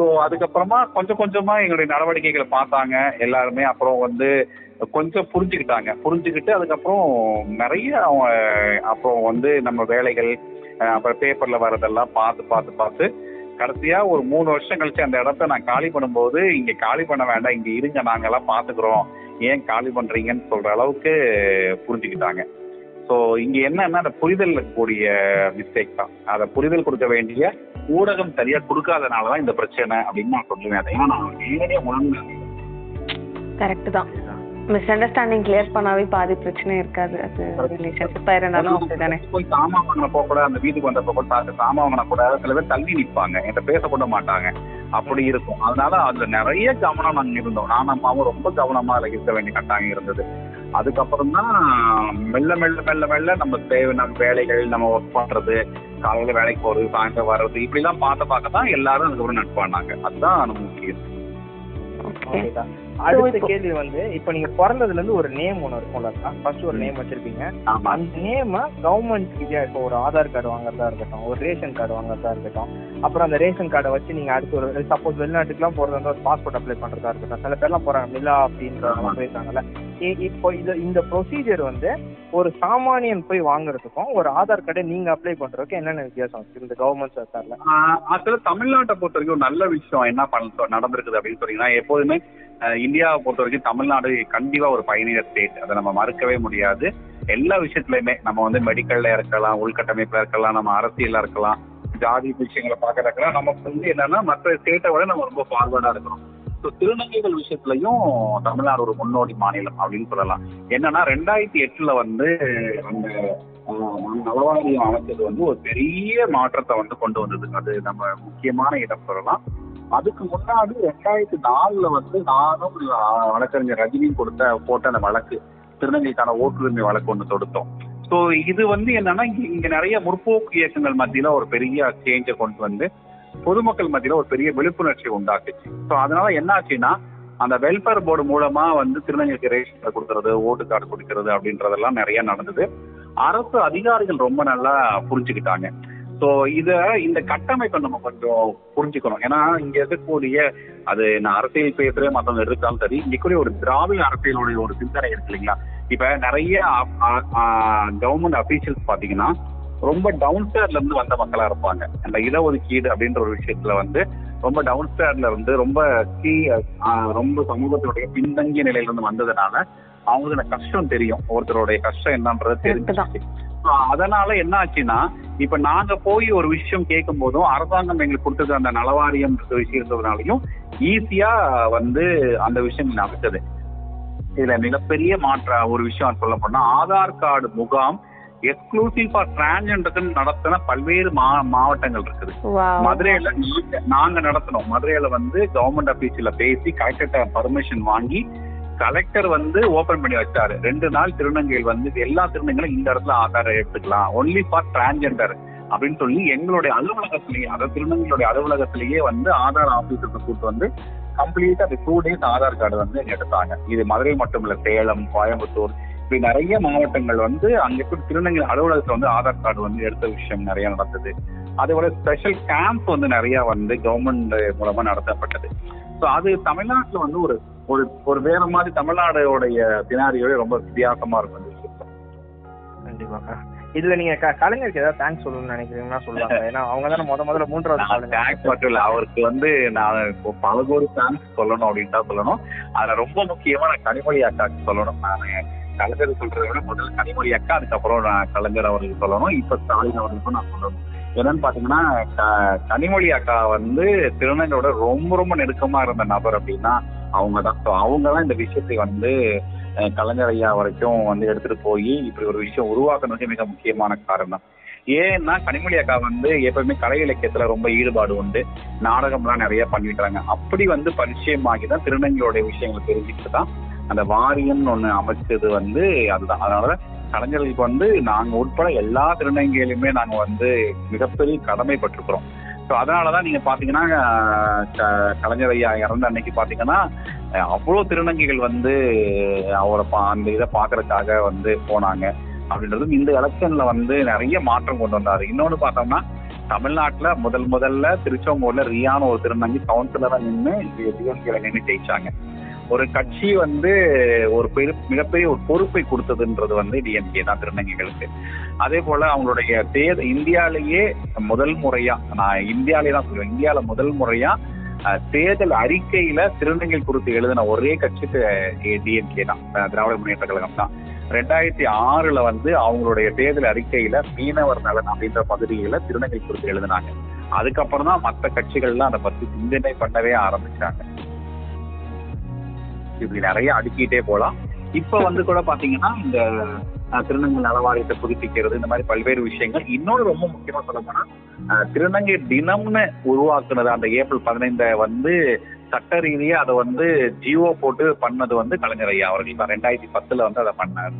ஸோ அதுக்கப்புறமா கொஞ்சம் கொஞ்சமா எங்களுடைய நடவடிக்கைகளை பார்த்தாங்க எல்லாருமே. அப்புறம் வந்து கொஞ்சம் புரிஞ்சுக்கிட்டாங்க. புரிஞ்சுக்கிட்டு அதுக்கப்புறம் நிறைய அவங்க அப்புறம் வந்து நம்ம வேலைகள் அப்புறம் பேப்பர்ல வர்றதெல்லாம் பார்த்து பார்த்து பார்த்து கடைசியா ஒரு 3 வருஷம் கழிச்சு அந்த இடத்த நான் காலி பண்ணும்போது, இங்க காலி பண்ண வேண்டாம், இங்க இருங்க, நாங்க எல்லாம் பாத்துக்கிறோம், ஏன் காலி பண்றீங்கன்னு சொல்ற அளவுக்கு புரிஞ்சுக்கிட்டாங்க. ஸோ இங்க என்னன்னா அந்த புரிதல் கூடிய மிஸ்டேக் தான். அதை புரிதல் கொடுக்க வேண்டிய ஊடகம் சரியா கொடுக்காதனாலதான் இந்த பிரச்சனை அப்படின்னு நான் சொல்லுவேன். அதை ஏன்னா நேரடியா உணர்ந்தேன். கரெக்ட் தான். மிஸ் அண்டர்ஸ்டாண்டிங் கிளியர் பண்ணாவே பாதி பிரச்சனை இருக்காது. அது ரிலேஷன்ஷிப்பா இருந்தாலும் தானே. போய் சாமா வாங்கினப்போ கூட, அந்த வீட்டுக்கு வந்தப்போ கூட பார்த்து சாமா வாங்கினா கூட சில பேர் தள்ளி நிற்பாங்க, என்கிட்ட பேச கூட மாட்டாங்க, அப்படி இருக்கும். அதனால அதுல நிறைய கவனம் நாங்க இருந்தோம். நானும் அம்மாவும் ரொம்ப கவனமா அதுல இருக்க வேண்டிய கட்டாயம் இருந்தது. அதுக்கப்புறம் தான் மெல்ல மெல்ல மெல்ல மெல்ல நம்ம தேவை, நம்ம வேலைகள், நம்ம ஒர்க் பண்றது, காலையில வேலைக்கு போறது, சாயங்காலம் வர்றது, இப்படிலாம் பார்த்த பார்க்க தான் எல்லாரும் அதுக்கப்புறம் நட்பானாங்க. அதுதான் நம்ம முக்கியம். அடுத்த கேள்வி வந்து, இப்ப நீங்க பிறந்ததுல இருந்து ஒரு நேம் ஒண்ணு இருக்கும், ஒரு நேம் வச்சிருப்பீங்க. அந்த நேம கவர்மெண்ட் கிட்ட இப்போ ஒரு ஆதார் கார்டு வாங்கறதா இருக்கட்டும், ஒரு ரேஷன் கார்டு வாங்கறதா இருக்கட்டும், அப்புறம் அந்த ரேஷன் கார்டை வச்சு நீங்க அடுத்து ஒரு சப்போஸ் வெளிநாட்டுக்கு எல்லாம் போறதா ஒரு பாஸ்போர்ட் அப்ளை பண்றதா இருக்கட்டும், சில பேர்லாம் போறாங்க மிலா அப்படின்ற போயிருக்காங்கல்ல. இப்போ இந்த ப்ரொசீஜர் வந்து ஒரு சாமானியன் போய் வாங்குறதுக்கும் ஒரு ஆதார் கார்டை நீங்க அப்ளை பண்றதுக்கும் என்னென்ன வித்தியாசம் இந்த கவர்மெண்ட் சார்ல? அதுல தமிழ்நாட்டை பொறுத்த வரைக்கும் ஒரு நல்ல விஷயம் என்ன நடந்திருக்குது அப்படின்னு சொன்னீங்கன்னா, எப்போதுமே இந்தியாவை பொறுத்த வரைக்கும் தமிழ்நாடு கண்டிப்பா ஒரு பயணியர் ஸ்டேட், அதை நம்ம மறுக்கவே முடியாது. எல்லா விஷயத்துலயுமே நம்ம வந்து மெடிக்கல்ல இருக்கலாம், உள்கட்டமைப்புல இருக்கலாம், நம்ம அரசியலா இருக்கலாம், ஜாதி விஷயங்களை பாக்கிறக்கலாம், நமக்கு வந்து என்னன்னா மற்ற ஸ்டேட்டை விட நம்ம ரொம்ப ஃபார்வர்டா இருக்கிறோம். ஸோ திருநங்கைகள் விஷயத்துலயும் தமிழ்நாடு ஒரு முன்னோடி மாநிலம் அப்படின்னு சொல்லலாம். என்னன்னா 2008ல் வந்து அந்த நலவாரி அமைச்சது வந்து ஒரு பெரிய மாற்றத்தை வந்து கொண்டு வந்தது. அது நம்ம முக்கியமான இடம் சொல்லலாம். அதுக்கு முன்னாடி 2004ல் வந்து நானும் வழக்கறிஞர் ரஜினியும் போட்ட அந்த வழக்கு, திருநங்கைக்கான ஓட்டுரிமை வழக்கு ஒன்று தொடுத்தோம். ஸோ இது வந்து என்னன்னா இங்க நிறைய முற்போக்கு இயக்கங்கள் மத்தியில ஒரு பெரிய சேஞ்சை கொண்டு வந்து பொதுமக்கள் மத்தியில ஒரு பெரிய விழிப்புணர்ச்சி உண்டாக்குச்சு. ஸோ அதனால என்ன ஆச்சுன்னா, அந்த வெல்ஃபேர் போர்டு மூலமா வந்து திருநங்கைக்கு ரேஷன் கார்டு கொடுக்கறது, ஓட்டு கார்டு கொடுக்கறது அப்படின்றதெல்லாம் நிறைய நடந்தது. அரசு அதிகாரிகள் ரொம்ப நல்லா புரிஞ்சுக்கிட்டாங்க. ஸோ இதை இந்த கட்டமைப்பை நம்ம கொஞ்சம் புரிஞ்சுக்கணும். ஏன்னா இங்கே இருக்கக்கூடிய அது நான் அரசியல் பேசுறேன் மற்றவங்க இருந்தாலும் சரி, இங்கக்கூடிய ஒரு திராவிட அரசியலுடைய ஒரு சிந்தனை இருக்கு இல்லைங்களா. இப்போ நிறைய கவர்மெண்ட் அஃபீஷியல்ஸ் பார்த்தீங்கன்னா ரொம்ப டவுன் ஸ்டேர்ல இருந்து வந்த மக்களா இருப்பாங்க. அந்த இடஒதுக்கீடு அப்படின்ற ஒரு விஷயத்துல வந்து ரொம்ப டவுன் ஸ்டேர்ல இருந்து ரொம்ப சமூகத்தினுடைய பின்தங்கிய நிலையில இருந்து வந்ததுனால அவங்களுக்கு கஷ்டம் தெரியும், ஒருத்தருடைய கஷ்டம் என்னன்றது தெரிஞ்சு. அதனால என்ன ஆச்சுன்னா, இப்ப நாங்க போய் ஒரு விஷயம் கேட்கும் போதும் அரசாங்கம் எங்களுக்கு கொடுத்தது அந்த நலவாரியம் விஷயம்னாலையும் ஈஸியா வந்து அந்த விஷயம் நடந்தது. இதுல மிகப்பெரிய மாற்ற ஒரு விஷயம் சொல்ல போனா, ஆதார் கார்டு முகாம் எக்ஸ்க்ளூசிவ் ஃபார் டிரான்ஜெண்டருக்கு நடத்தின பல்வேறு மாவட்டங்கள் இருக்குது. மதுரையில நாங்க நடத்தினோம். மதுரையில வந்து கவர்மெண்ட் ஆபீஸ்ல பேசி கலெக்டர்ட்ட பர்மிஷன் வாங்கி கலெக்டர் வந்து ஓபன் பண்ணி வச்சாரு. 2 நாள் திருநங்கைகள் வந்து எல்லா திருநங்கைகளும் இந்த இடத்துல ஆதாரம் எடுத்துக்கலாம், ஒன்லி ஃபார் டிரான்ஜெண்டர் அப்படின்னு சொல்லி எங்களுடைய அலுவலகத்திலேயே, அதாவது திருநங்கைகளுடைய அலுவலகத்திலேயே வந்து ஆதார் ஆபீஸருக்கு கூப்பிட்டு வந்து கம்ப்ளீட்டா அந்த 2 days ஆதார் கார்டு வந்து எடுத்தாங்க. இது மதுரை மட்டும் இல்ல, சேலம், கோயம்புத்தூர், இப்படி நிறைய மாவட்டங்கள் வந்து அங்க திருநங்கை அலுவலகத்துல வந்து ஆதார் கார்டு வந்து எடுத்த விஷயம் நிறைய நடந்தது. அதோட ஸ்பெஷல் கேம்ப் வந்து நிறைய வந்து கவர்மெண்ட் மூலமா நடத்தப்பட்டது. ஸோ அது தமிழ்நாட்டுல வந்து ஒரு ஒரு வேற மாதிரி தமிழ்நாடோடைய தினாரியோட ரொம்ப வித்தியாசமா இருக்கும். கண்டிப்பாக்கா. இதுல நீங்க கலைஞருக்கு ஏதாவது தேங்க்ஸ் சொல்லணும்னு நினைக்கிறீங்கன்னா சொல்லுவாங்க, ஏன்னா அவங்க தானே முதல்ல 3வது. தேங்க்ஸ் மட்டும் இல்ல, அவருக்கு வந்து நான் பல கோடி தேங்க்ஸ் சொல்லணும் அப்படின்னு தான் சொல்லணும். அதுல ரொம்ப முக்கியமா நான் கனிமொழி அக்காவுக்கு சொல்லணும். நான் கலைஞர் சொல்றதை விட முதல்ல கனிமொழி அக்கா, அதுக்கப்புறம் நான் கலைஞர் அவருக்கு சொல்லணும், இப்ப ஸ்டாலின் அவர்களுக்கும் நான் சொல்லணும். என்னன்னு பாத்தீங்கன்னா, கனிமொழி அக்கா வந்து திருநங்கையோட ரொம்ப ரொம்ப நெருக்கமா இருந்த நபர் அப்படின்னா அவங்கதான். அவங்கதான் இந்த விஷயத்தை வந்து கலைஞர் ஐயா வரைக்கும் வந்து எடுத்துட்டு போய் இப்படி ஒரு விஷயம் உருவாக்குறதுக்கு மிக முக்கியமான காரணம். ஏன்னா கனிமொழி அக்கா வந்து எப்பவுமே கலை இலக்கியத்துல ரொம்ப ஈடுபாடு உண்டு, நாடகம்லாம் நிறைய பண்ணிட்டாங்க. அப்படி வந்து பரிச்சயமாகிதான் திருநங்கையோடைய விஷயங்களை தெரிஞ்சுக்கிட்டு தான் அந்த வாரியம்னு ஒண்ணு அமைச்சது வந்து அதுதான். அதனால கலைஞர்களுக்கு வந்து நாங்க உட்பட எல்லா திருநங்கையிலுமே நாங்க வந்து மிகப்பெரிய கடமைப்பட்டிருக்கிறோம். ஸோ அதனாலதான் நீங்க பாத்தீங்கன்னா கலைஞர் ஐயா இறந்த அன்னைக்கு பாத்தீங்கன்னா அவ்வளவு திருநங்கைகள் வந்து அவரை அந்த இதை பாக்குறதுக்காக வந்து போனாங்க அப்படின்றதும். இந்த எலெக்ஷன்ல வந்து நிறைய மாற்றம் கொண்டு வந்தாரு. இன்னொன்னு பார்த்தோம்னா, தமிழ்நாட்டுல முதல்ல திருச்செங்கோடுல ரியான்னு ஒரு திருநங்கை கவுன்சிலரா நின்று ஜெயிச்சாங்க. ஒரு கட்சி வந்து ஒரு மிகப்பெரிய ஒரு பொறுப்பை கொடுத்ததுன்றது வந்து டிஎம்கே தான் திருநங்கைகளுக்கு. அதே போல அவங்களுடைய இந்தியாலேயே முதல் முறையா, நான் இந்தியாலே தான் சொல்லுவேன், இந்தியால முதல் முறையா தேர்தல் அறிக்கையில திருநங்கை குறித்து எழுதின ஒரே கட்சிக்கு டிஎம்கே தான், திராவிட முன்னேற்ற கழகம் தான். 2006 வந்து அவங்களுடைய தேர்தல் அறிக்கையில மீனவர் நலன் அப்படின்ற பகுதியில திருநங்கை குறித்து எழுதினாங்க. அதுக்கப்புறம் தான் மற்ற கட்சிகள்லாம் அதை பத்தி சிந்தனை பண்ணவே ஆரம்பிச்சாங்க. இப்படி நிறைய அடுக்கிட்டே போலாம். இப்ப வந்து கூட பாத்தீங்கன்னா இந்த திருநங்கை நலவாரியத்தை புதுப்பிக்கிறது, இந்த மாதிரி பல்வேறு விஷயங்கள். இன்னொரு ரொம்ப முக்கியமா சொல்ல போனா, திருநங்கை தினம்னு உருவாக்குனது அந்த ஏப்ரல் 15 வந்து சட்ட ரீதியா அதை வந்து ஜியோ போட்டு பண்ணது வந்து கலைஞர் ஐயா அவர்கள் 2010 வந்து அதை பண்ணாரு.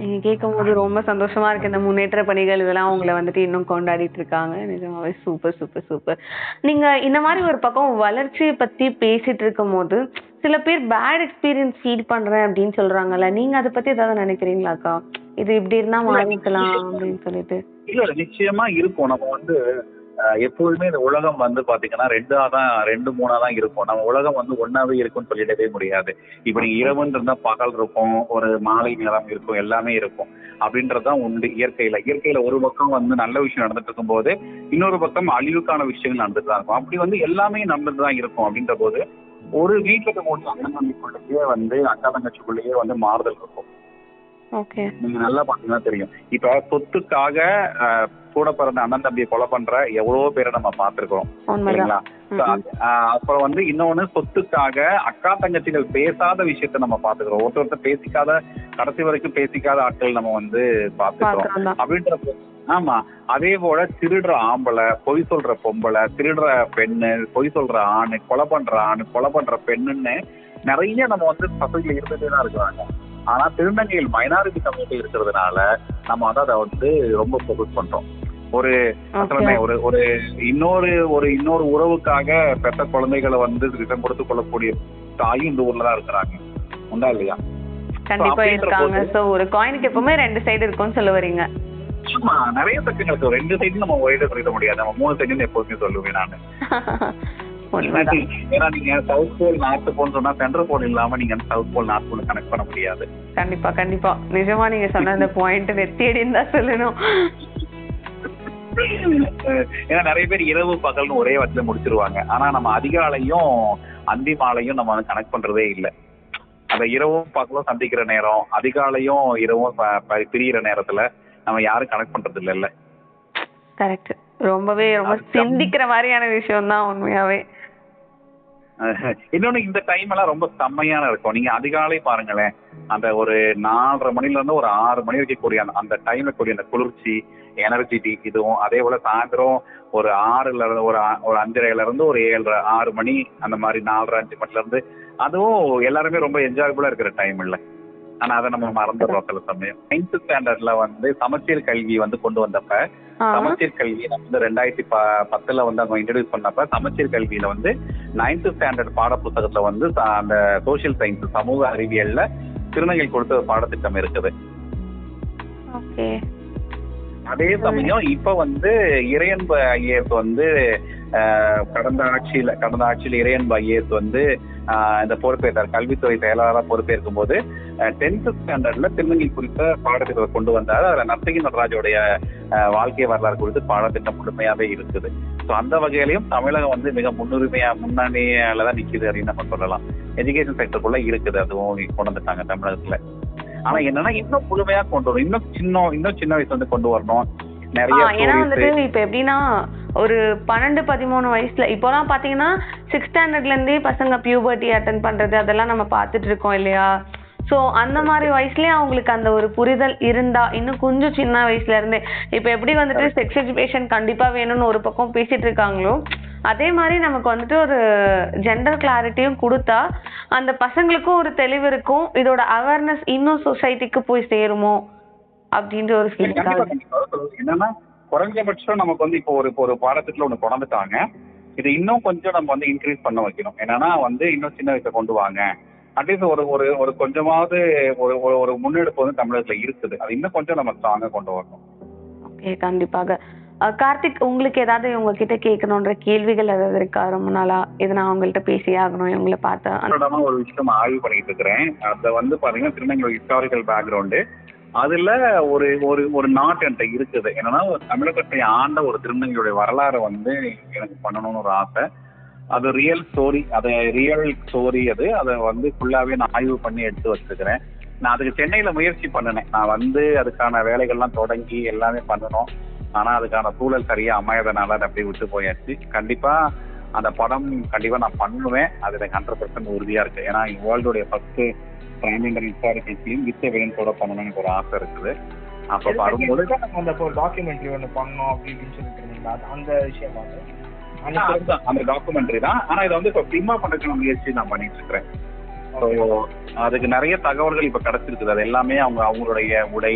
நீங்க கேட்கும் போது ரொம்ப சந்தோஷமா இருக்கு. இந்த முன்னேற்ற பணிகள் இதெல்லாம் அவங்கள வந்துட்டு இன்னும் கொண்டாடிட்டு இருக்காங்க. நிஜமாவே சூப்பர் சூப்பர் சூப்பர். நீங்க இந்த மாதிரி ஒரு பக்கம் வளர்ச்சியை பத்தி பேசிட்டு இருக்கும் போது சில பேர் பேட் எக்ஸ்பீரியன்ஸ் ஃபீல் பண்றேன் அப்படின்னு சொல்றாங்கல்ல, நீங்க அதை பத்தி ஏதாவது நினைக்கிறீங்களாக்கா? இது இப்படி இருந்தா மாறிக்கலாம் அப்படின்னு சொல்லிட்டு. இல்ல, நிச்சயமா இருக்கும். நம்ம வந்து எப்போதுமே இந்த உலகம் வந்து பாத்தீங்கன்னா 2-3 இருக்கும். நம்ம உலகம் வந்து ஒன்னாவே இருக்கும்னு சொல்லிடவே முடியாது. இப்ப நீங்க இரவுன்னு இருந்தா பகல் இருக்கும், ஒரு மாலை நேரம் இருக்கும், எல்லாமே இருக்கும் அப்படின்றதான் உண்டு. இயற்கையில ஒரு பக்கம் வந்து நல்ல விஷயம் நடந்துட்டு இருக்கும் போது இன்னொரு பக்கம் அழிவுக்கான விஷயங்கள் நடந்துட்டு தான் இருக்கும். அப்படி வந்து எல்லாமே நடந்துட்டு தான் இருக்கும். அப்படின்ற போது ஒரு வீட்டுல இருக்கக்கூடிய அண்ணன்களுக்குள்ளேயே வந்து அக்கா தங்கச்சிக்குள்ளேயே வந்து மாறுதல் இருக்கும். நீங்க நல்லா பாத்தீங்கன்னா தெரியும். இப்ப சொத்துக்காக கூட பிறந்த அண்ணன் தம்பியை கொலை பண்ற எவ்வளவோ பேரை நம்ம பாத்துருக்கோம். அப்புறம் வந்து இன்னொன்னு, சொத்துக்காக அக்கா தங்கச்சிகள் பேசாத விஷயத்த நம்ம பாத்துக்கிறோம். ஒருத்தர் பேசிக்காத, கடைசி வரைக்கும் பேசிக்காத ஆட்கள் நம்ம வந்து பாத்துக்கிறோம் அப்படின்ற. ஆமா, அதே போல திருடுற ஆம்பளை, பொய் சொல்ற பொம்பளை, திருடுற பெண்ணு, பொய் சொல்ற ஆண், கொலை பண்ற ஆண், கொலை பண்ற பெண்ணுன்னு நிறைய நம்ம வந்து பசங்களை இருந்துட்டே தான் இருக்கிறாங்க. ஆனா திருநங்கைகள் மைனாரிட்டி கம்யூனிட்டி இருக்கிறதுனால நம்ம வந்து அதை வந்து ரொம்ப ஃபோக்கஸ் பண்றோம். ஒரு ஒரு ஒரு இன்னொரு ஒரு இன்னொரு உறவுக்காக பெற்ற குழந்தைகளை வந்து ரிட்டன் கொடுத்து கொள்ளக்கூடிய தாயும் இந்த ஊர்ல தான் இருக்கிறாங்க. உண்டா இல்லையா? கண்டிப்பா இருக்காங்க. சோ ஒரு காயினுக்கு எப்பவுமே 2 சைடு இருக்கும்னு சொல்ல வரீங்க. ஆமா, நிறைய சட்டங்களுக்கு 2 சைடு நம்ம ஒயிட சொல்லிட முடியாது. நம்ம 3 சைடுன்னு எப்போதுமே சொல்லுவேன் நானு. ஏன்னா நீங்க சவுத் போல் நார்த் போல் சொன்னா சென்ட்ரல் போல் இல்லாம நீங்க south pole north pole connect பண்ண முடியாது. கண்டிப்பா கண்டிப்பா. நிஜமா நீங்க சொன்ன அந்த பாயிண்ட் வெத்தி அடின்னு தான் சொல்லணும். ஏன்னா நிறைய பேர் இரவு பகல்னு ஒரே வார்த்தையில முடிச்சிருவாங்க. ஆனா நம்ம அதிகாலையும் அந்தி மாலையும் நம்ம கனெக்ட் பண்றதே இல்லை. அந்த இரவும் பகலும் சந்திக்கிற நேரம், அதிகாலையும் இரவும் பிரியிற நேரத்துல நம்ம யாரும் கனெக்ட் பண்றது இல்ல. கரெக்ட். ரொம்பவே ரொம்ப சிந்திக்கிற மாதிரியான விஷயம் தான் உண்மையாவே. இன்னொன்னு, இந்த டைம் எல்லாம் ரொம்ப செம்மையான இருக்கும். நீங்க அதிகாலை பாருங்களேன், அந்த ஒரு 4:30 மணில இருந்து ஒரு 6 மணி வரைக்கும் கூடிய அந்த டைம்ல கூடிய அந்த குளிர்ச்சி எனர்ஜெட்டிக் இதுவும், அதே போல சாயந்தரம் ஒரு 5:30ல இருந்து ஒரு 7:30 6 மணி அந்த மாதிரி 4:30 5 மணில இருந்து, அதுவும் எல்லாருமே ரொம்ப என்ஜாயபுளா இருக்கிற டைம் இல்ல. ஆனா அதை நம்ம மறந்துடுறோம் சில சமயம். 9th ஸ்டாண்டர்ட்ல வந்து சமச்சீர் கல்வி வந்து கொண்டு வந்தப்ப, சமச்சீர் கல்வி வந்து 2010ல வந்து அவங்க இன்ட்ரடியூஸ் பண்ணப்ப, சமச்சீர் கல்வியில வந்து 9th ஸ்டாண்டர்ட் பாட புத்தகத்துல வந்து அந்த சோசியல் சயின்ஸ் சமூக அறிவியல்ல திருநங்கை கொடுத்த பாடத்திட்டம் இருக்குது. அதே சமயம் இப்ப வந்து இறையன்பு ஐஏஎஸ் வந்து கடந்த ஆட்சியில இறையன்பு ஐஏஎஸ் வந்து இந்த பொறுப்பேற்றார், கல்வித்துறை செயலாளராக பொறுப்பேற்கும் போது 10th ஸ்டாண்டர்ட்ல திருநங்கை குறித்த பாடத்திட்டத்தை கொண்டு வந்தார். அதுல நர்த்தகி நடராஜோடைய வாழ்க்கை வரலாறு குறித்து பாடத்திட்டம் முழுமையாவே இருக்குது. ஸோ அந்த வகையிலையும் தமிழகம் வந்து மிக முன்னாடியாலதான் நிக்குது அப்படின்னு நம்ம சொல்லலாம். எஜுகேஷன் செக்டருக்குள்ள இருக்குது, அதுவும் கொண்டு வந்துட்டாங்க தமிழகத்துல. ஆனா என்னன்னா இன்னும் முழுமையா கொண்டு வரணும், இன்னும் சின்ன வயசு வந்து கொண்டு வரணும். ஏன்னா வந்துட்டு இப்ப எப்படின்னா ஒரு 12 13 வயசுல இப்போலாம் பாத்தீங்கன்னா 6th ஸ்டாண்டர்ட்ல இருந்தே பசங்க பியூபர்ட்டி அட்டன் பண்றது அதெல்லாம் நம்ம பாத்துட்டு இருக்கோம் இல்லையா. ஸோ அந்த மாதிரி வயசுலயே அவங்களுக்கு அந்த ஒரு புரிதல் இருந்தா, இன்னும் கொஞ்சம் சின்ன வயசுல இருந்தே இப்போ எப்படி வந்துட்டு செக்ஸ் எஜுகேஷன் கண்டிப்பா வேணும்னு ஒரு பக்கம் பேசிட்டு இருக்காங்களோ, அதே மாதிரி நமக்கு வந்துட்டு ஒரு ஜெண்டர் கிளாரிட்டியும் கொடுத்தா அந்த பசங்களுக்கும் ஒரு தெளிவு இருக்கும், இதோட அவேர்னஸ் இன்னும் சொசைட்டிக்கு போய் சேருமோ அப்படின்ற ஒரு என்னன்னா, குறைஞ்சபட்சம் நமக்கு வந்து இப்போ ஒரு பாடத்திட்டத்துல ஒண்ணு கொண்டாந்துட்டாங்க, இது இன்னும் கொஞ்சம் நம்ம வந்து இன்க்ரீஸ் பண்ண வைக்கணும். என்னன்னா வந்து இன்னும் சின்ன வயசுல கொண்டு வாங்க, அட்லீஸ்ட் ஒரு ஒரு ஒரு கொஞ்சமாவது ஒரு ஒரு முன்னெடுப்பு வந்து தமிழகத்துல இருக்குது, அது இன்னும் கொஞ்சம் நம்ம ஸ்ட்ராங்கா கொண்டு வரணும். ஓகே, கண்டிப்பாக. கார்த்திக், உங்களுக்கு ஏதாவது உங்ககிட்ட கேட்கணுன்ற கேள்விகள் ஏதாவது இருக்கா? ரொம்ப நாளா இதை நான் அவங்கள்ட்ட பேசி ஆகணும், இவங்களை பார்த்தேன். ஒரு விஷயம் ஆய்வு பண்ணிட்டு இருக்கிறேன், அதை வந்து பாத்தீங்கன்னா திருநங்கை ஹிஸ்டாரிக்கல் பேக்ரவுண்டு, அதுல ஒரு ஒரு ஒரு நாட் என்கிட்ட இருக்குது. என்னன்னா தமிழகத்தை ஆண்ட ஒரு திருநங்கையுடைய வரலாறு வந்து எனக்கு பண்ணணும்னு ஒரு ஆசை. அது ரியல் ஸ்டோரி அதை வந்து ஃபுல்லாவே நான் ஆய்வு பண்ணி எடுத்து வச்சிருக்கிறேன். நான் அதுக்கு சென்னையில முயற்சி பண்ணினேன், நான் வந்து அதுக்கான வேலைகள்லாம் தொடங்கி எல்லாமே பண்ணணும். ஆனா அதுக்கான சூழல் சரியா அமையாதனால அதை அப்படியே விட்டு போயாச்சு. கண்டிப்பா அந்த படம் கண்டிப்பா நான் பண்ணுவேன், அது எனக்கு 100% உறுதியா இருக்கு. ஏன்னா வேர்ல்டுடைய first transgender historical film with எவிடன்ஸோட பண்ணணும்னு ஒரு ஆசை இருக்குது. அப்ப வரும்போது அந்த டாக்குமெண்ட்ரி ஒன்று பண்ணணும் அப்படின்னு சொல்லிட்டு அந்த விஷயமா அந்த டாக்குமெண்ட்ரி தான். ஆனா இதை வந்து இப்ப ஃபிலிமா பண்றதுக்கான முயற்சி நான் பண்ணிட்டு இருக்கிறேன். அதுக்கு நிறைய தகவல்கள் இப்ப கிடைச்சிருக்குது, அது எல்லாமே அவங்களுடைய உடை,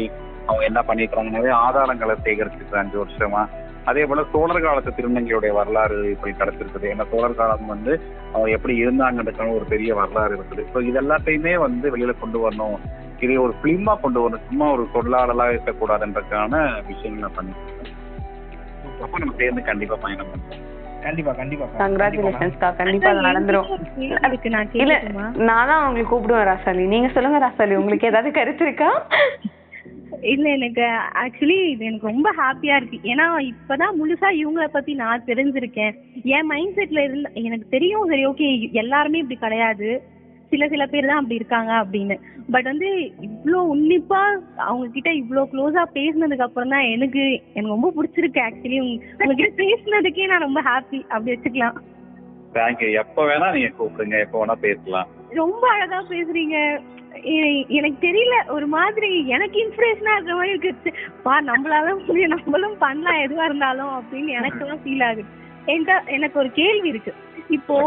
அவங்க என்ன பண்ணிருக்காங்க, நிறைய ஆதாரங்களை சேகரிச்சிருக்காங்க 5 வருஷமா. அதே போல சோழர் காலத்து திருநங்கையுடைய வரலாறு இப்படி கிடைச்சிருக்குது. ஏன்னா சோழர் காலம் வந்து அவங்க எப்படி இருந்தாங்கன்னு ஒரு பெரிய வரலாறு இருக்குது. ஸோ இதெல்லாத்தையுமே வந்து வெளியில கொண்டு வரணும், இதை ஒரு பிலிமா கொண்டு வரணும், சும்மா ஒரு சொல்லாடலாக இருக்கக்கூடாதுன்றதுக்கான விஷயங்கள் நான் பண்ணிருக்கேன். அப்போ நம்ம சேர்ந்து கண்டிப்பா பயணம் பண்ணுவோம். இல்ல, எனக்கு ஆக்சுவலி இது எனக்கு ரொம்ப ஹாப்பியா இருக்கு. ஏன்னா இப்பதான் முழுசா இவங்களை பத்தி நான் தெரிஞ்சிருக்கேன். என் மைண்ட் செட்ல இருந்த எனக்கு தெரியும், சரி ஓகே எல்லாருமே இப்படி கிடையாது, சில பேர் தான் அப்படி இருக்காங்க அப்படின்னு. பட் வந்து இவ்வளோ உன்னிப்பா அவங்க கிட்ட இவ்வளோ க்ளோஸா பேசினதுக்கு அப்புறம் தான் எனக்கு ரொம்ப பிடிச்சிருக்கு. ஆக்சுவலி உங்ககிட்ட பேசினதுக்கே நான் ரொம்ப ஹாப்பி, அப்படி வச்சுக்கலாம். தேங்க்யூ. எப்ப வேணா நீங்க கூப்பிடுங்க, எப்ப வேணா பேசலாம். ரொம்ப அழகா பேசுறீங்க, எனக்கு தெரியல ஒரு மாதிரி எனக்கு இன்ஸ்பிரேஷனா இருக்கிற மாதிரி இருக்கு. நம்மளும் பண்ணலாம் எதுவா இருந்தாலும் அப்படின்னு எனக்குலாம் ஃபீல் ஆகுது. எனக்கு ஒரு கேள்வி இருக்கு. இப்போ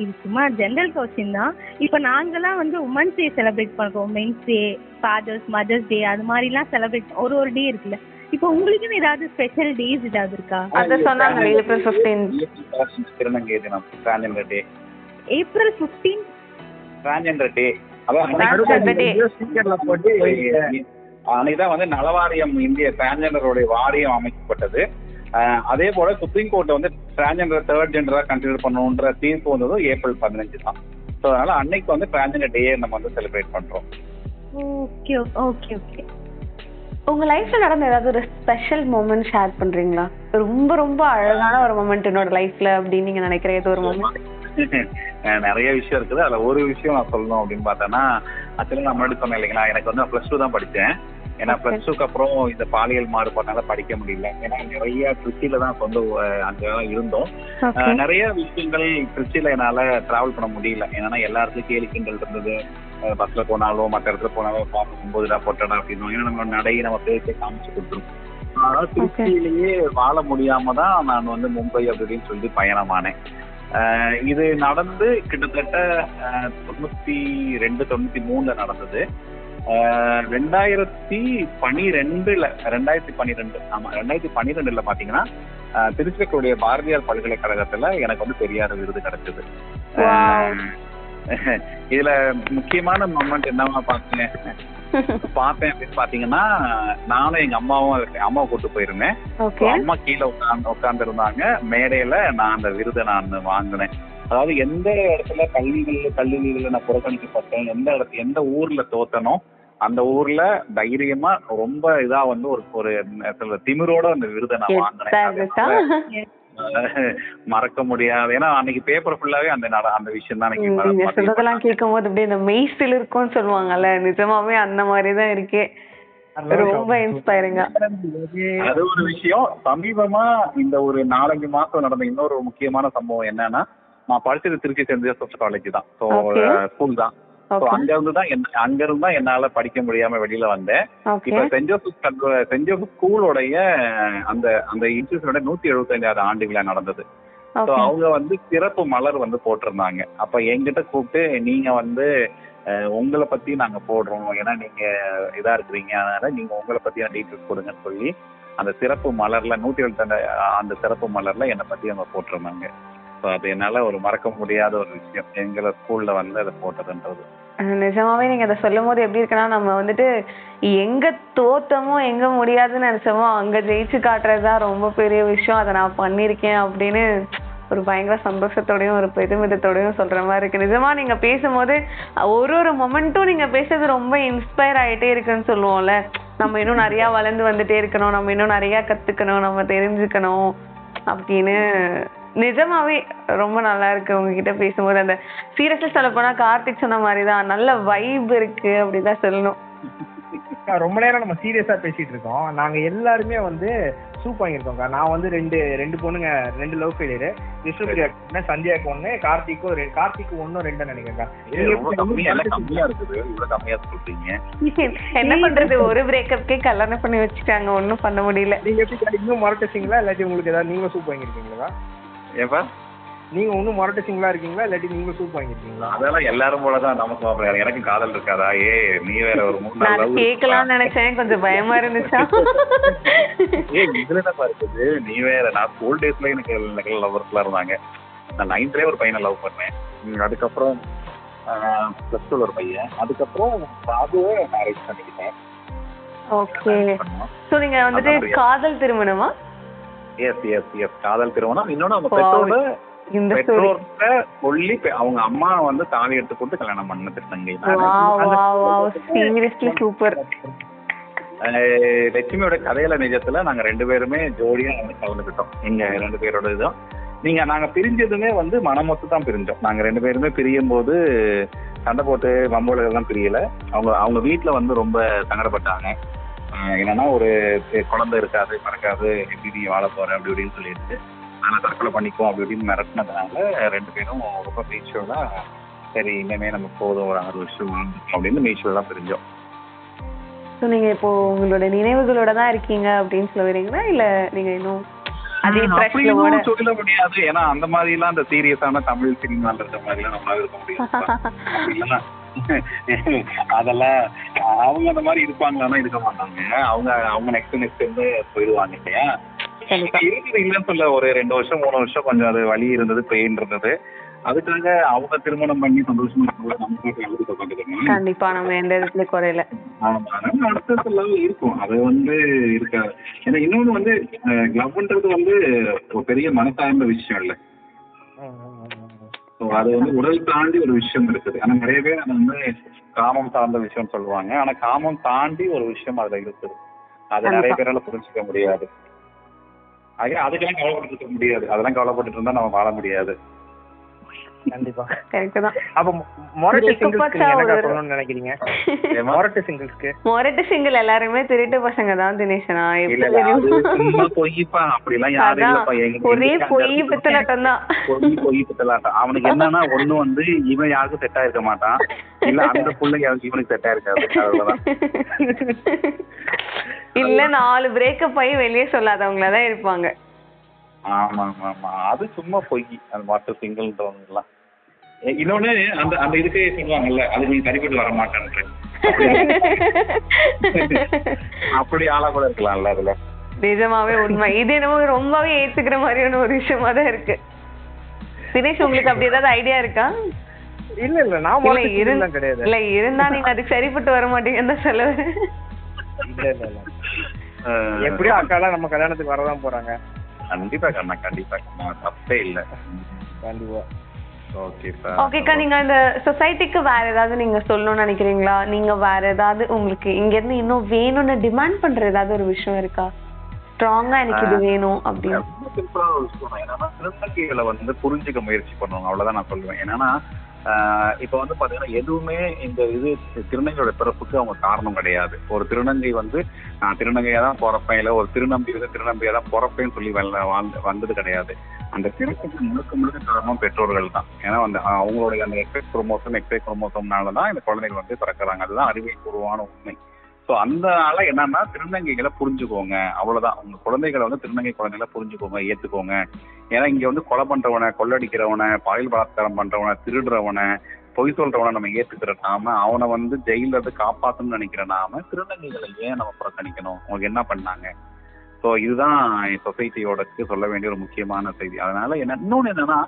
இது சும்மா ஜென்ரல் கோச்சிங் தான். இப்போ நாங்கெல்லாம் வந்து உமன்ஸ் டே செலிப்ரேட் பண்ணுறோம், men's day, fathers, mothers day, அது மாதிரிலாம் செலிப்ரேட் ஒரு டே இருக்குல்ல. இப்போ உங்களுக்குன்னு ஏதாவது ஸ்பெஷல் டேஸ் ஏதாவது இருக்கா? அதை சொன்னாங்க ஏப்ரல் 15 டிரான்ஜெண்டர் டே. அன்னைக்குதான் வந்து நலவாரியம், இந்திய டிரான்ஜெண்டருடைய வாரியம் அமைக்கப்பட்டது. அதே போல சுப்ரீம் கோர்ட் வந்து டிரான்ஜெண்டர் தேர்ட் ஜெண்டரா கன்சிடர் பண்ணணும்ன்ற தீர்ப்பு வந்ததும் ஏப்ரல் 15 தான். ஸோ அதனால அன்னைக்கு வந்து டிரான்ஜெண்டர் டே நம்ம வந்து செலிப்ரேட் பண்றோம். ஓகே ஓகே ஓகே உங்கள் லைஃப்பில் நடந்த ஏதாவது ஒரு ஸ்பெஷல் மூமெண்ட் ஷேர் பண்ணுறீங்களா? ரொம்ப ரொம்ப அழகான ஒரு மூமெண்ட் என்னோட லைஃப்பில் அப்படின்னு நீங்கள் நினைக்கிற ஏதோ ஒரு மூமெண்ட்? நிறைய விஷயம் இருக்குது. அதில் ஒரு விஷயம் நான் சொல்லணும் அப்படின்னு பார்த்தோன்னா, ஆக்சுவலாக நான் முன்னாடி சொன்னேன் இல்லைங்களா, எனக்கு வந்து நான் ப்ளஸ் டூ தான் படித்தேன். ஏன்னா ப்ளஸ் டூக்கு அப்புறம் இந்த பாலியல் மாறுபாட்டால படிக்க முடியல. ஏன்னா நிறைய திருச்சியில தான் சொந்த அங்கே இருந்தோம். நிறைய விஷயங்கள் திருச்சியில என்னால டிராவல் பண்ண முடியல. ஏன்னா எல்லா இடத்துலையும் கேலிக்கிண்டல் இருந்தது. பஸ்ல போனாலும் மற்ற இடத்துல போனாலும் பார்க்கும்போதுடா போட்டடா அப்படின்னு. ஏன்னா நம்ம நடை நம்ம பேச காமிச்சு கொடுத்துரும். ஆனா திருச்சியிலேயே வாழ முடியாம தான் நான் வந்து மும்பை அப்படின்னு சொல்லி பயணமானேன். இது நடந்து கிட்டத்தட்ட 92, 93 நடந்தது. 2012 பாத்தீங்கன்னா திருச்சிக்குடைய பாரதியார் பல்கலைக்கழகத்துல எனக்கு வந்து பெரியார் விருது கிடைச்சது. இதுல முக்கியமான மொமெண்ட் என்னவா பார்த்தேன் அப்படின்னு பாத்தீங்கன்னா, நானும் எங்க அம்மாவும் அம்மாவை கூட்டு போயிருந்தேன். அம்மா கீழே உட்கார்ந்து இருந்தாங்க. மேடையில நான் அந்த விருதை நான் வாங்கினேன். அதாவது எந்த இடத்துல கல்லூரிகள்ல நான் புறக்கணிக்கப்பட்டேன், எந்த ஊர்ல தோத்தனோ அந்த ஊர்ல தைரியமா ரொம்ப இதா வந்து ஒரு திமிரோட அந்த விருதை நான் வாங்கினேன். மறக்க முடியாது. ஏன்னா அன்னைக்கு பேப்பர் ஃபுல்லாவே அந்த விஷயம் தான். நீங்க சொல்றதெல்லாம் கேட்கும் போது அப்படியே இந்த மெய்சில் இருக்கும்னு சொல்லுவாங்கல்ல, நிஜமாவே அந்த மாதிரிதான் இருக்கு. ரொம்ப இன்ஸ்பைரிங்கா. அது ஒரு விஷயம். சமீபமா இந்த ஒரு 4-5 மாசம் நடந்த இன்னொரு முக்கியமான சம்பவம் என்னன்னா, நான் படிச்சது திருச்சி சென்ட் ஜோசப் காலேஜ் தான், ஸ்கூல் தான். அங்கிருந்துதான் என்னால படிக்க முடியாம வெளியில வந்தேன். இப்ப சென்ட் ஜோசப் ஸ்கூலோடைய அந்த இன்ஸ்டிடியூஷனோட 175வது ஆண்டு விழா நடந்தது. அவங்க வந்து சிறப்பு மலர் வந்து போட்டிருந்தாங்க. அப்ப என்கிட்ட கூப்பிட்டு, நீங்க வந்து உங்களை பத்தி நாங்க போடுறோம், ஏன்னா நீங்க இதா இருக்கிறீங்க, அதனால நீங்க உங்களை பத்தி டீட்டெயில்ஸ் கொடுங்கன்னு சொல்லி அந்த சிறப்பு மலர்ல 175 ஆண்டு சிறப்பு மலர்ல என்னை பத்தி அவங்க போட்டிருந்தாங்க. அது என்னால ஒரு மறக்க முடியாத ஒரு விஷயம், எங்களை ஸ்கூல்ல வந்து அதை போட்டதுன்றது. நிஜமாவே நீங்க அதை சொல்லும் போது எப்படி இருக்குன்னா, நம்ம வந்துட்டு எங்க தோத்தமோ எங்க முடியாதுன்னு நினைச்சோமோ அங்க ஜெயிச்சு காட்டுறதுதான் ரொம்ப பெரிய விஷயம். அதை நான் பண்ணிருக்கேன் அப்படின்னு ஒரு பயங்கர சந்தோஷத்தோடையும் ஒரு பெருமிதத்தோடையும் சொல்ற மாதிரி இருக்கு. நிஜமா நீங்க பேசும்போது ஒரு மொமெண்ட்டும் நீங்க பேசுறது ரொம்ப இன்ஸ்பயர் ஆயிட்டே இருக்குன்னு சொல்லுவோம்ல. நம்ம இன்னும் நிறைய வளர்ந்து வந்துட்டே இருக்கணும், நம்ம இன்னும் நிறைய கத்துக்கணும், நம்ம தெரிஞ்சுக்கணும் அப்படின்னு. நிஜமாவே ரொம்ப நல்லா இருக்கு உங்ககிட்ட பேசும்போது. அந்த சீரியஸா சொல்ல போனா கார்த்திக் சொன்ன மாதிரிதான் நல்ல வைப் இருக்கு அப்படிதான் சொல்லணும். ரொம்ப நேரம் நம்ம சீரியஸா பேசிட்டு இருக்கோம். நாங்க எல்லாருமே வந்து சூப் வாங்கியிருக்கோம். நான் வந்து ரெண்டு பொண்ணுங்க, 2 லவ் ஃபெயிலியர், விஷ்ணுபிரியா, சந்தியாக்கு 1, கார்த்திக்கு 1, 2 நினைக்கிறேன். என்ன பண்றது, ஒரு பிரேக்கப்கே கல்யாணம் பண்ணி வச்சுட்டாங்க, ஒன்னும் பண்ண முடியல. நீங்க எப்படி இன்னும் மறந்துட்டீங்களா, இல்லாட்டி உங்களுக்கு ஏதாவது நீங்க சூப் வாங்கிருக்கீங்களா? நீங்க ஒன்னும் மொரட்டசிங்களா இருக்கீங்களா, இல்லாட்டி நீங்க சூப் வாங்கிருக்கீங்களா? அதெல்லாம் எல்லாரும் போலதான். நமக்கு எனக்கு காதல் இருக்காதா? ஏ நீ வேற, ஒரு 3 நாள் கேட்கலாம்னு நினைச்சேன், கொஞ்சம் பயமா இருந்துச்சா? ஏ இதுல என்ன பாருக்குது, நீ வேற. நான் ஸ்கூல் டேஸ்ல எனக்கு லவர்ஸ்லாம் இருந்தாங்க. நான் 9th ஒரு பையனை லவ் பண்ணேன். அதுக்கப்புறம் பிளஸ் 2 ஒரு பையன். அதுக்கப்புறம் பாபுவே மேரேஜ் பண்ணிக்கிட்டேன். ஓகே, சோ நீங்க வந்துட்டு காதல் திருமணமா? காதல் திருமணம். இன்னொன்னு பெற்றோர்கிட்ட சொல்லி அவங்க அம்மா வந்து தாலி எடுத்து போட்டு கல்யாணம் பண்ணது. லட்சுமியோட கதையில நிஜத்துல நாங்க 2 பேருமே ஜோடியா கலந்துக்கிட்டோம். எங்க 2 பேரோட இதுதான். நாங்க பிரிஞ்சதுமே வந்து மனமொத்து தான் பிரிஞ்சோம். நாங்க 2 பேருமே பிரியும் போது சண்டை போட்டு மம்பளெல்லாம் பிரியல. அவங்க வீட்டுல வந்து ரொம்ப சங்கடப்பட்டாங்க. என்னன்னா, ஒரு குழந்தை இருக்காது, பறக்காது, எப்படி வாழ போறேன் அப்படி இப்படின்னு சொல்லிட்டு நாங்கள் தற்கொலை பண்ணிக்குவோம் அப்படி இப்படின்னு மிரட்டினதுனால 2 பேரும் ரொம்ப மீச்சோடா, சரி இனிமே நம்ம போதும், ஒரு 6 வருஷம் அப்படின்னு மீச்சோடா பிரிஞ்சோம். ஸோ நீங்க இப்போ உங்களோட நினைவுகளோட தான் இருக்கீங்க அப்படின்னு சொல்லுவீங்களா, இல்ல நீங்க இன்னும் சொல்ல முடியாது? ஏன்னா அந்த மாதிரி எல்லாம் அந்த சீரியஸான தமிழ் சினிமால இருக்கிற மாதிரி எல்லாம் நம்மளால இருக்க முடியாது. அதெல்லாம் அவங்க அந்த மாதிரி இருப்பாங்களான்னா இருக்க மாட்டாங்க. அவங்க நெக்ஸ்ட் வந்து போயிடுவாங்க இல்லையா. இருக்குது இல்லைன்னு சொல்ல, ஒரு 2 வருஷம் 3 வருஷம் கொஞ்சம் அது வலி இருந்தது, பெயின் இருந்தது. அதுக்காக அவங்க திருமணம் பண்ணி சந்தோஷமா இருக்கணும். கண்டிப்பா நம்ம எந்த இடத்துல குறையில அடுத்தது இருக்கும், அது வந்து இருக்காது. ஏன்னா இன்னொன்னு வந்து லவ்ன்றது வந்து ஒரு பெரிய மனசார்ந்த விஷயம் இல்லை. அது வந்து உடல் தாண்டி ஒரு விஷயம் இருக்குது. ஆனா நிறைய பேர் அது வந்து காமம் சார்ந்த விஷயம் சொல்லுவாங்க. ஆனா காமம் தாண்டி ஒரு விஷயம் அதுல இருக்குது. அதை நிறைய பேரால புரிஞ்சுக்க முடியாது. ஆக அதுக்கெல்லாம் கவலைப்பட்டு இருக்க முடியாது. அதெல்லாம் கவலைப்பட்டு இருந்தா நம்ம வாழ முடியாது. கண்டிப்பா கரெக்ட் தான். அப்ப மொரட்ட சிங்கிள்ஸ்க்கு என்ன பண்ணனும்னு நினைக்கிறீங்க? மொரட்ட சிங்கிள்ஸ்க்கு மொரட்ட சிங்கிள் எல்லாரும் திருட்டு பசங்க தான் தினேஷனா. இல்ல சும்மா பொய்ப்பா, அப்படி எல்லாம் யாரும் இல்லப்பா. ஒரே பொய் பித்தலாட்டம் தான். பொய் பித்தலாட்டம். அவனுக்கு என்னன்னா ஒண்ணு வந்து இவன் யாருக்கும் செட் ஆயிருக்க மாட்டான், இல்ல அந்த புள்ள இவனுக்கு செட் ஆயிருக்காது. அவ்வளவுதான். இல்ல 4 பிரேக்கப் ஆகி வெளியே சொல்லாதவங்களா தான் இருப்பாங்க. ஆமா ஆமா ஆமா, அது சும்மா பொய். அந்த மொரட்ட சிங்கிள்ன்றவங்க எல்லாம் இன்னொன்னு அந்த அந்த இதுக்கு சொல்லுவாங்கல்ல, அது நீங்க சரிப்பட்டு வர மாட்டேன்ற அப்படி ஆளா கூட இருக்கலாம்ல. அதுல நிஜமாவே உண்மை. இது என்னமோ ரொம்பவே ஏத்துக்கிற மாதிரியான ஒரு விஷயமா தான் இருக்கு. தினேஷ், உங்களுக்கு அப்படி ஏதாவது ஐடியா இருக்கா? இல்ல இல்ல, நான் இருந்தாலும் கிடையாது. இல்ல இருந்தா நீங்க அதுக்கு சரிப்பட்டு வர மாட்டீங்கன்னு சொல்ல. இல்ல இல்ல இல்ல, எப்படியோ அக்கால நம்ம கல்யாணத்துக்கு வரதான் போறாங்க. கண்டிப்பா கண்ணா, கண்டிப்பா கண்ணா, தப்பே இல்ல. கண்டிப்பா. ஓகேக்கா, நீங்க இந்த சொசைட்டிக்கு வேற ஏதாவது நீங்க சொல்லணும்னு நினைக்கிறீங்களா? நீங்க வேற ஏதாவது உங்களுக்கு இங்க இருந்து இன்னும் வேணும்னு டிமாண்ட் பண்ற ஏதாவது ஒரு விஷயம் இருக்கா? ஸ்ட்ராங்கா எனக்கு இது வேணும் அப்படின்னு வந்து புரிஞ்சுக்க முயற்சி பண்ணுவாங்க. அவ்வளவுதான் நான் சொல்லுவேன். என்னன்னா இப்ப வந்து பாத்தீங்கன்னா எதுவுமே இந்த இது திருநங்கையோட பிறப்புக்கு அவங்க காரணம் கிடையாது. ஒரு திருநங்கை வந்து நான் திருநங்கையா தான் பிறப்பேன், இல்ல ஒரு திருநம்பி வந்து திருநம்பியா தான் பிறப்பேன்னு சொல்லி வந்தது கிடையாது. அந்த பிறப்புக்கு முழுக்க முழுக்க காரணம் பெற்றோர்கள் தான். ஏன்னா வந்து அவங்களுடைய அந்த எக்ஸஸ் குரோமோசோம் எக்ஸஸ் குரோமோசோம்னாலதான் இந்த குழந்தைகள் வந்து பிறக்கிறாங்க. அதுதான் அறிவியல்பூர்வமான உண்மை. ஸோ அதனால என்னன்னா திருநங்கைகளை புரிஞ்சுக்கோங்க, அவ்வளவுதான். உங்க குழந்தைகளை வந்து திருநங்கை குழந்தைகளை புரிஞ்சுக்கோங்க, ஏத்துக்கோங்க. ஏன்னா இங்க வந்து கொலை பண்றவனை, கொள்ளடிக்கிறவனை, பாலியல் பலாத்காரம் பண்றவனை, திருடுறவனை, பொய் சொல்றவனை நம்ம ஏத்துக்கிறனாம, அவனை வந்து ஜெயில இருந்து காப்பாற்றணும்னு நினைக்கிறனாம திருநங்கைகளை ஏன் நம்ம புறக்கணிக்கணும்? உங்களுக்கு என்ன பண்ணாங்க? ஸோ இதுதான் சொசைட்டியோடக்கு சொல்ல வேண்டிய ஒரு முக்கியமான செய்தி. அதனால என்ன இன்னொன்னு என்னன்னா,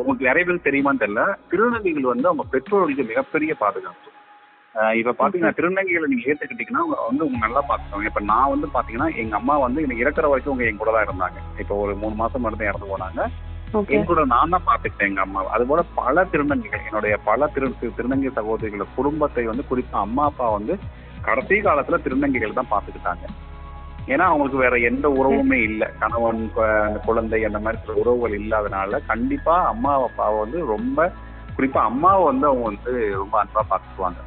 உங்களுக்கு நிறைய பேருக்கு தெரியுமான்னு தெரியல, திருநங்கைகள் வந்து அவங்க பெற்றோர்களுக்கு மிகப்பெரிய பாதுகாப்பு. இப்ப பாத்தீங்கன்னா திருநங்கைகளை நீங்க ஏத்துக்கிட்டீங்கன்னா வந்து உங்க நல்லா பாத்துக்கோங்க. இப்ப நான் வந்து பாத்தீங்கன்னா எங்க அம்மா வந்து எனக்கு இறக்குற வரைக்கும் உங்க என் கூட தான் இருந்தாங்க. இப்ப ஒரு 3 மாசம் மட்டும் இறந்து போனாங்க. என் கூட நான் தான் பாத்துக்கிட்டேன் எங்க அம்மா. அது போல பல திருநங்கைகள், என்னுடைய பல திருநங்கை சகோதரிகளோட குடும்பத்தை வந்து குறிப்பா அம்மா அப்பா வந்து கடைசி காலத்துல திருநங்கைகள் தான் பாத்துக்கிட்டாங்க. ஏன்னா அவங்களுக்கு வேற எந்த உறவுமே இல்லை. கணவன், குழந்தை, அந்த மாதிரி சில உறவுகள் இல்லாதனால கண்டிப்பா அம்மா அப்பாவை வந்து ரொம்ப குறிப்பா அம்மாவை வந்து அவங்க வந்து ரொம்ப அன்பா பாத்துக்குவாங்க.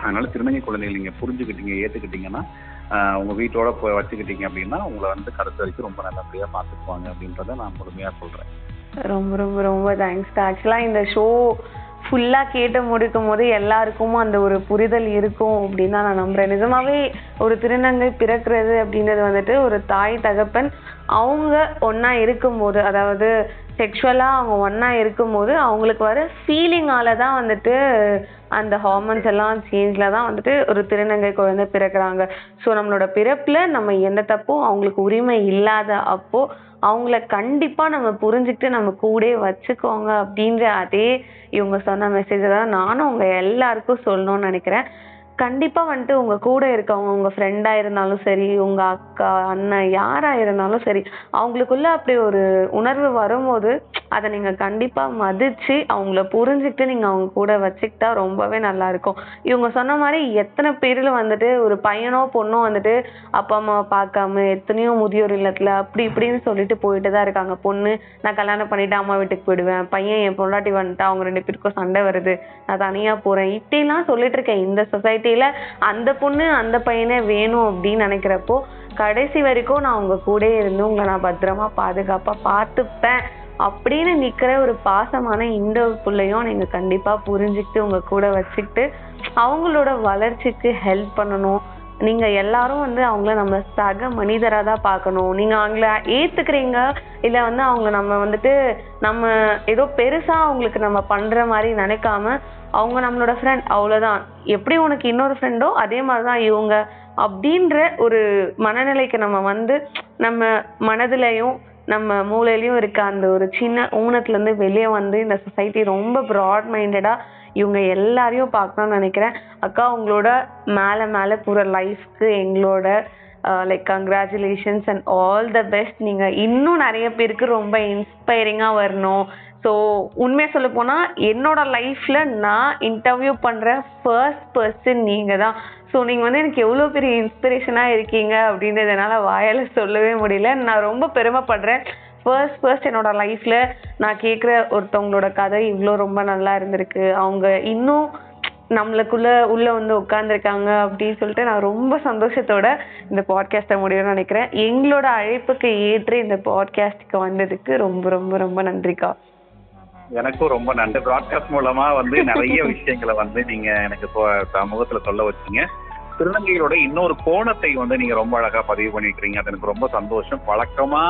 அதனால திருநங்கை குழந்தைகள் நீங்க புரிஞ்சுக்கிட்டீங்க, ஏத்துக்கிட்டீங்கன்னா உங்க வீட்டோட வச்சுக்கிட்டீங்க அப்படின்னா உங்களை வந்து கடைசி வரைக்கும் ரொம்ப நல்லபடியா பாத்துக்குவாங்க அப்படின்றத நான் முழுமையா சொல்றேன். ரொம்ப ரொம்ப ரொம்ப தேங்க்ஸ். ஆக்சுவலா இந்த ஷோ ஃபுல்லா கேட்டு முடிக்கும் போது எல்லாருக்கும் அந்த ஒரு புரிதல் இருக்கும் அப்படின்னு தான் நான் நம்புறேன். நிஜமாவே ஒரு திருநங்கை பிறக்கிறது அப்படின்றது வந்துட்டு ஒரு தாய் தகப்பன் அவங்க ஒன்னா இருக்கும் போது, அதாவது செக்ஷுவலா அவங்க ஒன்னா இருக்கும் போது அவங்களுக்கு வர ஃபீலிங்கால தான் வந்துட்டு அந்த ஹார்மோன்ஸ் எல்லாம் சேஞ்ச்ல தான் வந்துட்டு ஒரு திருநங்கை குழந்தை பிறக்கிறாங்க. ஸோ நம்மளோட பிறப்புல நம்ம எந்த தப்பும் அவங்களுக்கு உரிமை இல்லாத அப்போ அவங்கள கண்டிப்பா நம்ம புரிஞ்சுக்கிட்டு நம்ம கூட வச்சுக்கோங்க அப்படின்ற அதே இவங்க சொன்ன மெசேஜை தான் நானும் அவங்க எல்லாருக்கும் சொல்லணும்னு நினைக்கிறேன். கண்டிப்பா வந்துட்டு உங்க கூட இருக்கவங்க, உங்க ஃப்ரெண்டா இருந்தாலும் சரி, உங்க அக்கா அண்ணன் யாரா இருந்தாலும் சரி, அவங்களுக்குள்ள அப்படி ஒரு உணர்வு வரும்போது அதை நீங்க கண்டிப்பா மதிச்சு அவங்கள புரிஞ்சுக்கிட்டு நீங்க அவங்க கூட வச்சுக்கிட்டா ரொம்பவே நல்லா இருக்கும். இவங்க சொன்ன மாதிரி எத்தனை பேர்ல வந்துட்டு ஒரு பையனோ பொண்ணோ வந்துட்டு அப்பா அம்மாவை பார்க்காம எத்தனையோ முதியோர் இல்லத்துல அப்படி இப்படின்னு சொல்லிட்டு போயிட்டு தான் இருக்காங்க. பொண்ணு நான் கல்யாணம் பண்ணிட்டு அம்மா வீட்டுக்கு போயிடுவேன், பையன் என் பொண்டாட்டி வந்துட்டா அவங்க 2 பேருக்கும் சண்டை வருது, நான் தனியா போறேன், இப்படிலாம் சொல்லிட்டு இருக்கேன். இந்த சொசைட்டி அந்த பொண்ணு அந்த பையனே வேணும் அப்படின்னு நினைக்கிறப்போ கடைசி வரைக்கும் நான் உங்க கூட இருந்து உங்களை நான் பத்திரமா பாதுகாப்பா பார்த்துப்பேன் அப்படின்னு நிக்கிற ஒரு பாசமான இந்த பிள்ளையும் நீங்க கண்டிப்பா புரிஞ்சுக்கிட்டு உங்க கூட வச்சுக்கிட்டு அவங்களோட வளர்ச்சிக்கு ஹெல்ப் பண்ணணும். நீங்க எல்லாரும் வந்து அவங்கள நம்ம சக மனிதராக தான் பார்க்கணும். நீங்க அவங்கள ஏத்துக்கிறீங்க இல்லை வந்து அவங்க நம்ம வந்துட்டு நம்ம ஏதோ பெருசா அவங்களுக்கு நம்ம பண்ற மாதிரி நினைக்காம அவங்க நம்மளோட ஃப்ரெண்ட் அவ்வளோதான், எப்படி உனக்கு இன்னொரு ஃப்ரெண்டோ அதே மாதிரி தான் இவங்க அப்படின்ற ஒரு மனநிலைக்கு நம்ம வந்து நம்ம மனதிலையும் நம்ம மூளையிலையும் இருக்க அந்த ஒரு சின்ன ஊனத்துலேருந்து வெளியே வந்து இந்த சொசைட்டி ரொம்ப ப்ராட் மைண்டடாக இவங்க எல்லாரையும் பார்க்கணும்னு நினைக்கிறேன். அக்கா, உங்களோட மேலே மேலே பூரா லைஃப்க்கு எங்களோட like congratulations and all the best. நீங்கள் இன்னும் நிறைய பேருக்கு ரொம்ப இன்ஸ்பைரிங்காக வரணும். ஸோ உண்மையாக சொல்ல போனால் என்னோட லைஃப்பில் நான் இன்டர்வியூ பண்ணுற ஃபர்ஸ்ட் பர்சன் நீங்கள் தான். ஸோ நீங்கள் வந்து எனக்கு எவ்வளோ பெரிய இன்ஸ்பிரேஷனாக இருக்கீங்க அப்படின்றது என்னால் வாயால் சொல்லவே முடியல. நான் ரொம்ப பெருமைப்படுறேன். ஃபர்ஸ்ட் என்னோடய லைஃப்பில் நான் கேட்குற ஒருத்தவங்களோட கதை இவ்வளோ ரொம்ப நல்லா இருந்திருக்கு, அவங்க இன்னும் நம்மளுக்குள்ளே உள்ளே வந்து உட்காந்துருக்காங்க அப்படின்னு சொல்லிட்டு நான் ரொம்ப சந்தோஷத்தோட இந்த பாட்காஸ்ட்டை முடியும்னு நினைக்கிறேன். எங்களோட அழைப்புக்கு ஏற்று இந்த பாட்காஸ்ட்டுக்கு வந்ததுக்கு ரொம்ப ரொம்ப ரொம்ப நன்றிக்கா. எனக்கும் ரொம்ப நன்றி. ப்ராட்காஸ்ட் மூலமா வந்து நிறைய விஷயங்களை வந்து நீங்க எனக்கு சமூகத்துல சொல்ல வச்சீங்க. திருநங்கைகளோட இன்னொரு கோணத்தை வந்து நீங்க ரொம்ப அழகா பதிவு பண்ணிக்கிறீங்க, அது எனக்கு ரொம்ப சந்தோஷம். பழக்கமா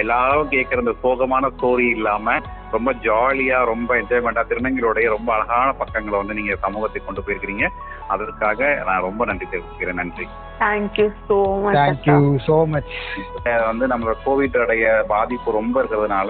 எல்லாரும் கேட்கற இந்த சோகமான ஸ்டோரி இல்லாம ரொம்ப ஜாலியா ரொம்ப என்ஜாய்மெண்டா திருநங்கைகளுடைய ரொம்ப அழகான பக்கங்களை வந்து நீங்க சமூகத்தை கொண்டு போயிருக்கிறீங்க. அதற்காக நான் ரொம்ப நன்றி தெரிவிக்கிறேன். நன்றி. Thank you so much. Thank you so much. வந்து நம்மளோட கோவிட் உடைய பாதிப்பு ரொம்ப இருக்கிறதுனால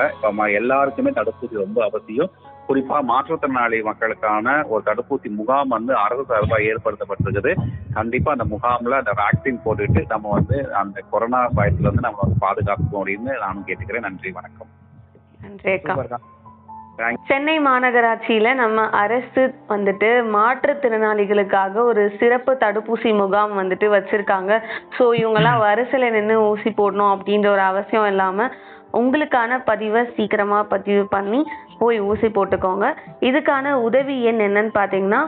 எல்லாருக்குமே தடுப்பூசி ரொம்ப அவசியம். குறிப்பா மாற்றுத்திறனாளி மக்களுக்கான ஒரு தடுப்பூசி முகாம் வந்து அரசு சார்பாக ஏற்படுத்தப்பட்டிருக்குது. கண்டிப்பா அந்த முகாம்ல அந்த வேக்சின் போட்டுட்டு நம்ம வந்து அந்த கொரோனா பயத்துல இருந்து நம்ம வந்து பாதுகாப்போம் அப்படின்னு நானும் கேட்டுக்கிறேன். நன்றி, வணக்கம். சென்னை மாநகராட்சியில நம்ம அரசு வந்துட்டு மாற்றுத்திறனாளிகளுக்காக ஒரு சிறப்பு தடுப்பூசி முகாம் வந்துட்டு வச்சிருக்காங்க. ஸோ இவங்கெல்லாம் வரிசையில நின்று ஊசி போடணும் அப்படின்ற ஒரு அவசியம் இல்லாம உங்களுக்கான பதிவை சீக்கிரமா பதிவு பண்ணி போய் ஊசி போட்டுக்கோங்க. இதுக்கான உதவி எண் என்னன்னு பாத்தீங்கன்னா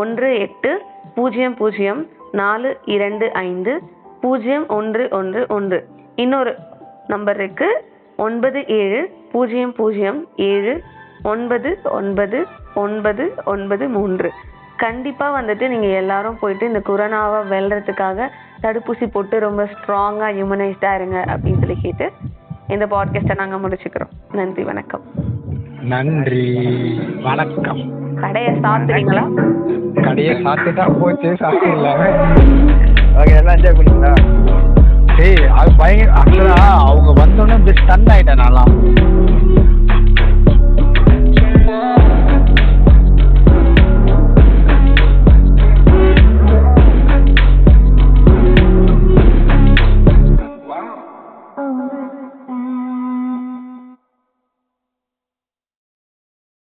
180042501111. இன்னொரு நம்பர் இருக்கு 9700799993. கண்டிப்பாக வந்துட்டு நீங்கள் எல்லாரும் போயிட்டு இந்த கொரோனாவை வெல்றதுக்காக தடுப்பூசி போட்டு ரொம்ப ஸ்ட்ராங்காக ஹியூமனைஸ்டாக இருங்க அப்படின்னு சொல்லி கேட்டு இந்த பாட்காஸ்ட்டை நாங்கள் முடிச்சுக்கிறோம். நன்றி, வணக்கம். நன்றி, வணக்கம். கடையை சாப்பிடுறீங்களா? கடையை சாப்பிட்டுட்டா போச்சு, சாப்பிடலாமே. ஓகே, எல்லாம் என்ஜாய் பண்ணிங்களா? ஏய், அது பயங்கர. அவங்க வந்தோடனே ஸ்டன் ஆகிட்டேன். நல்லா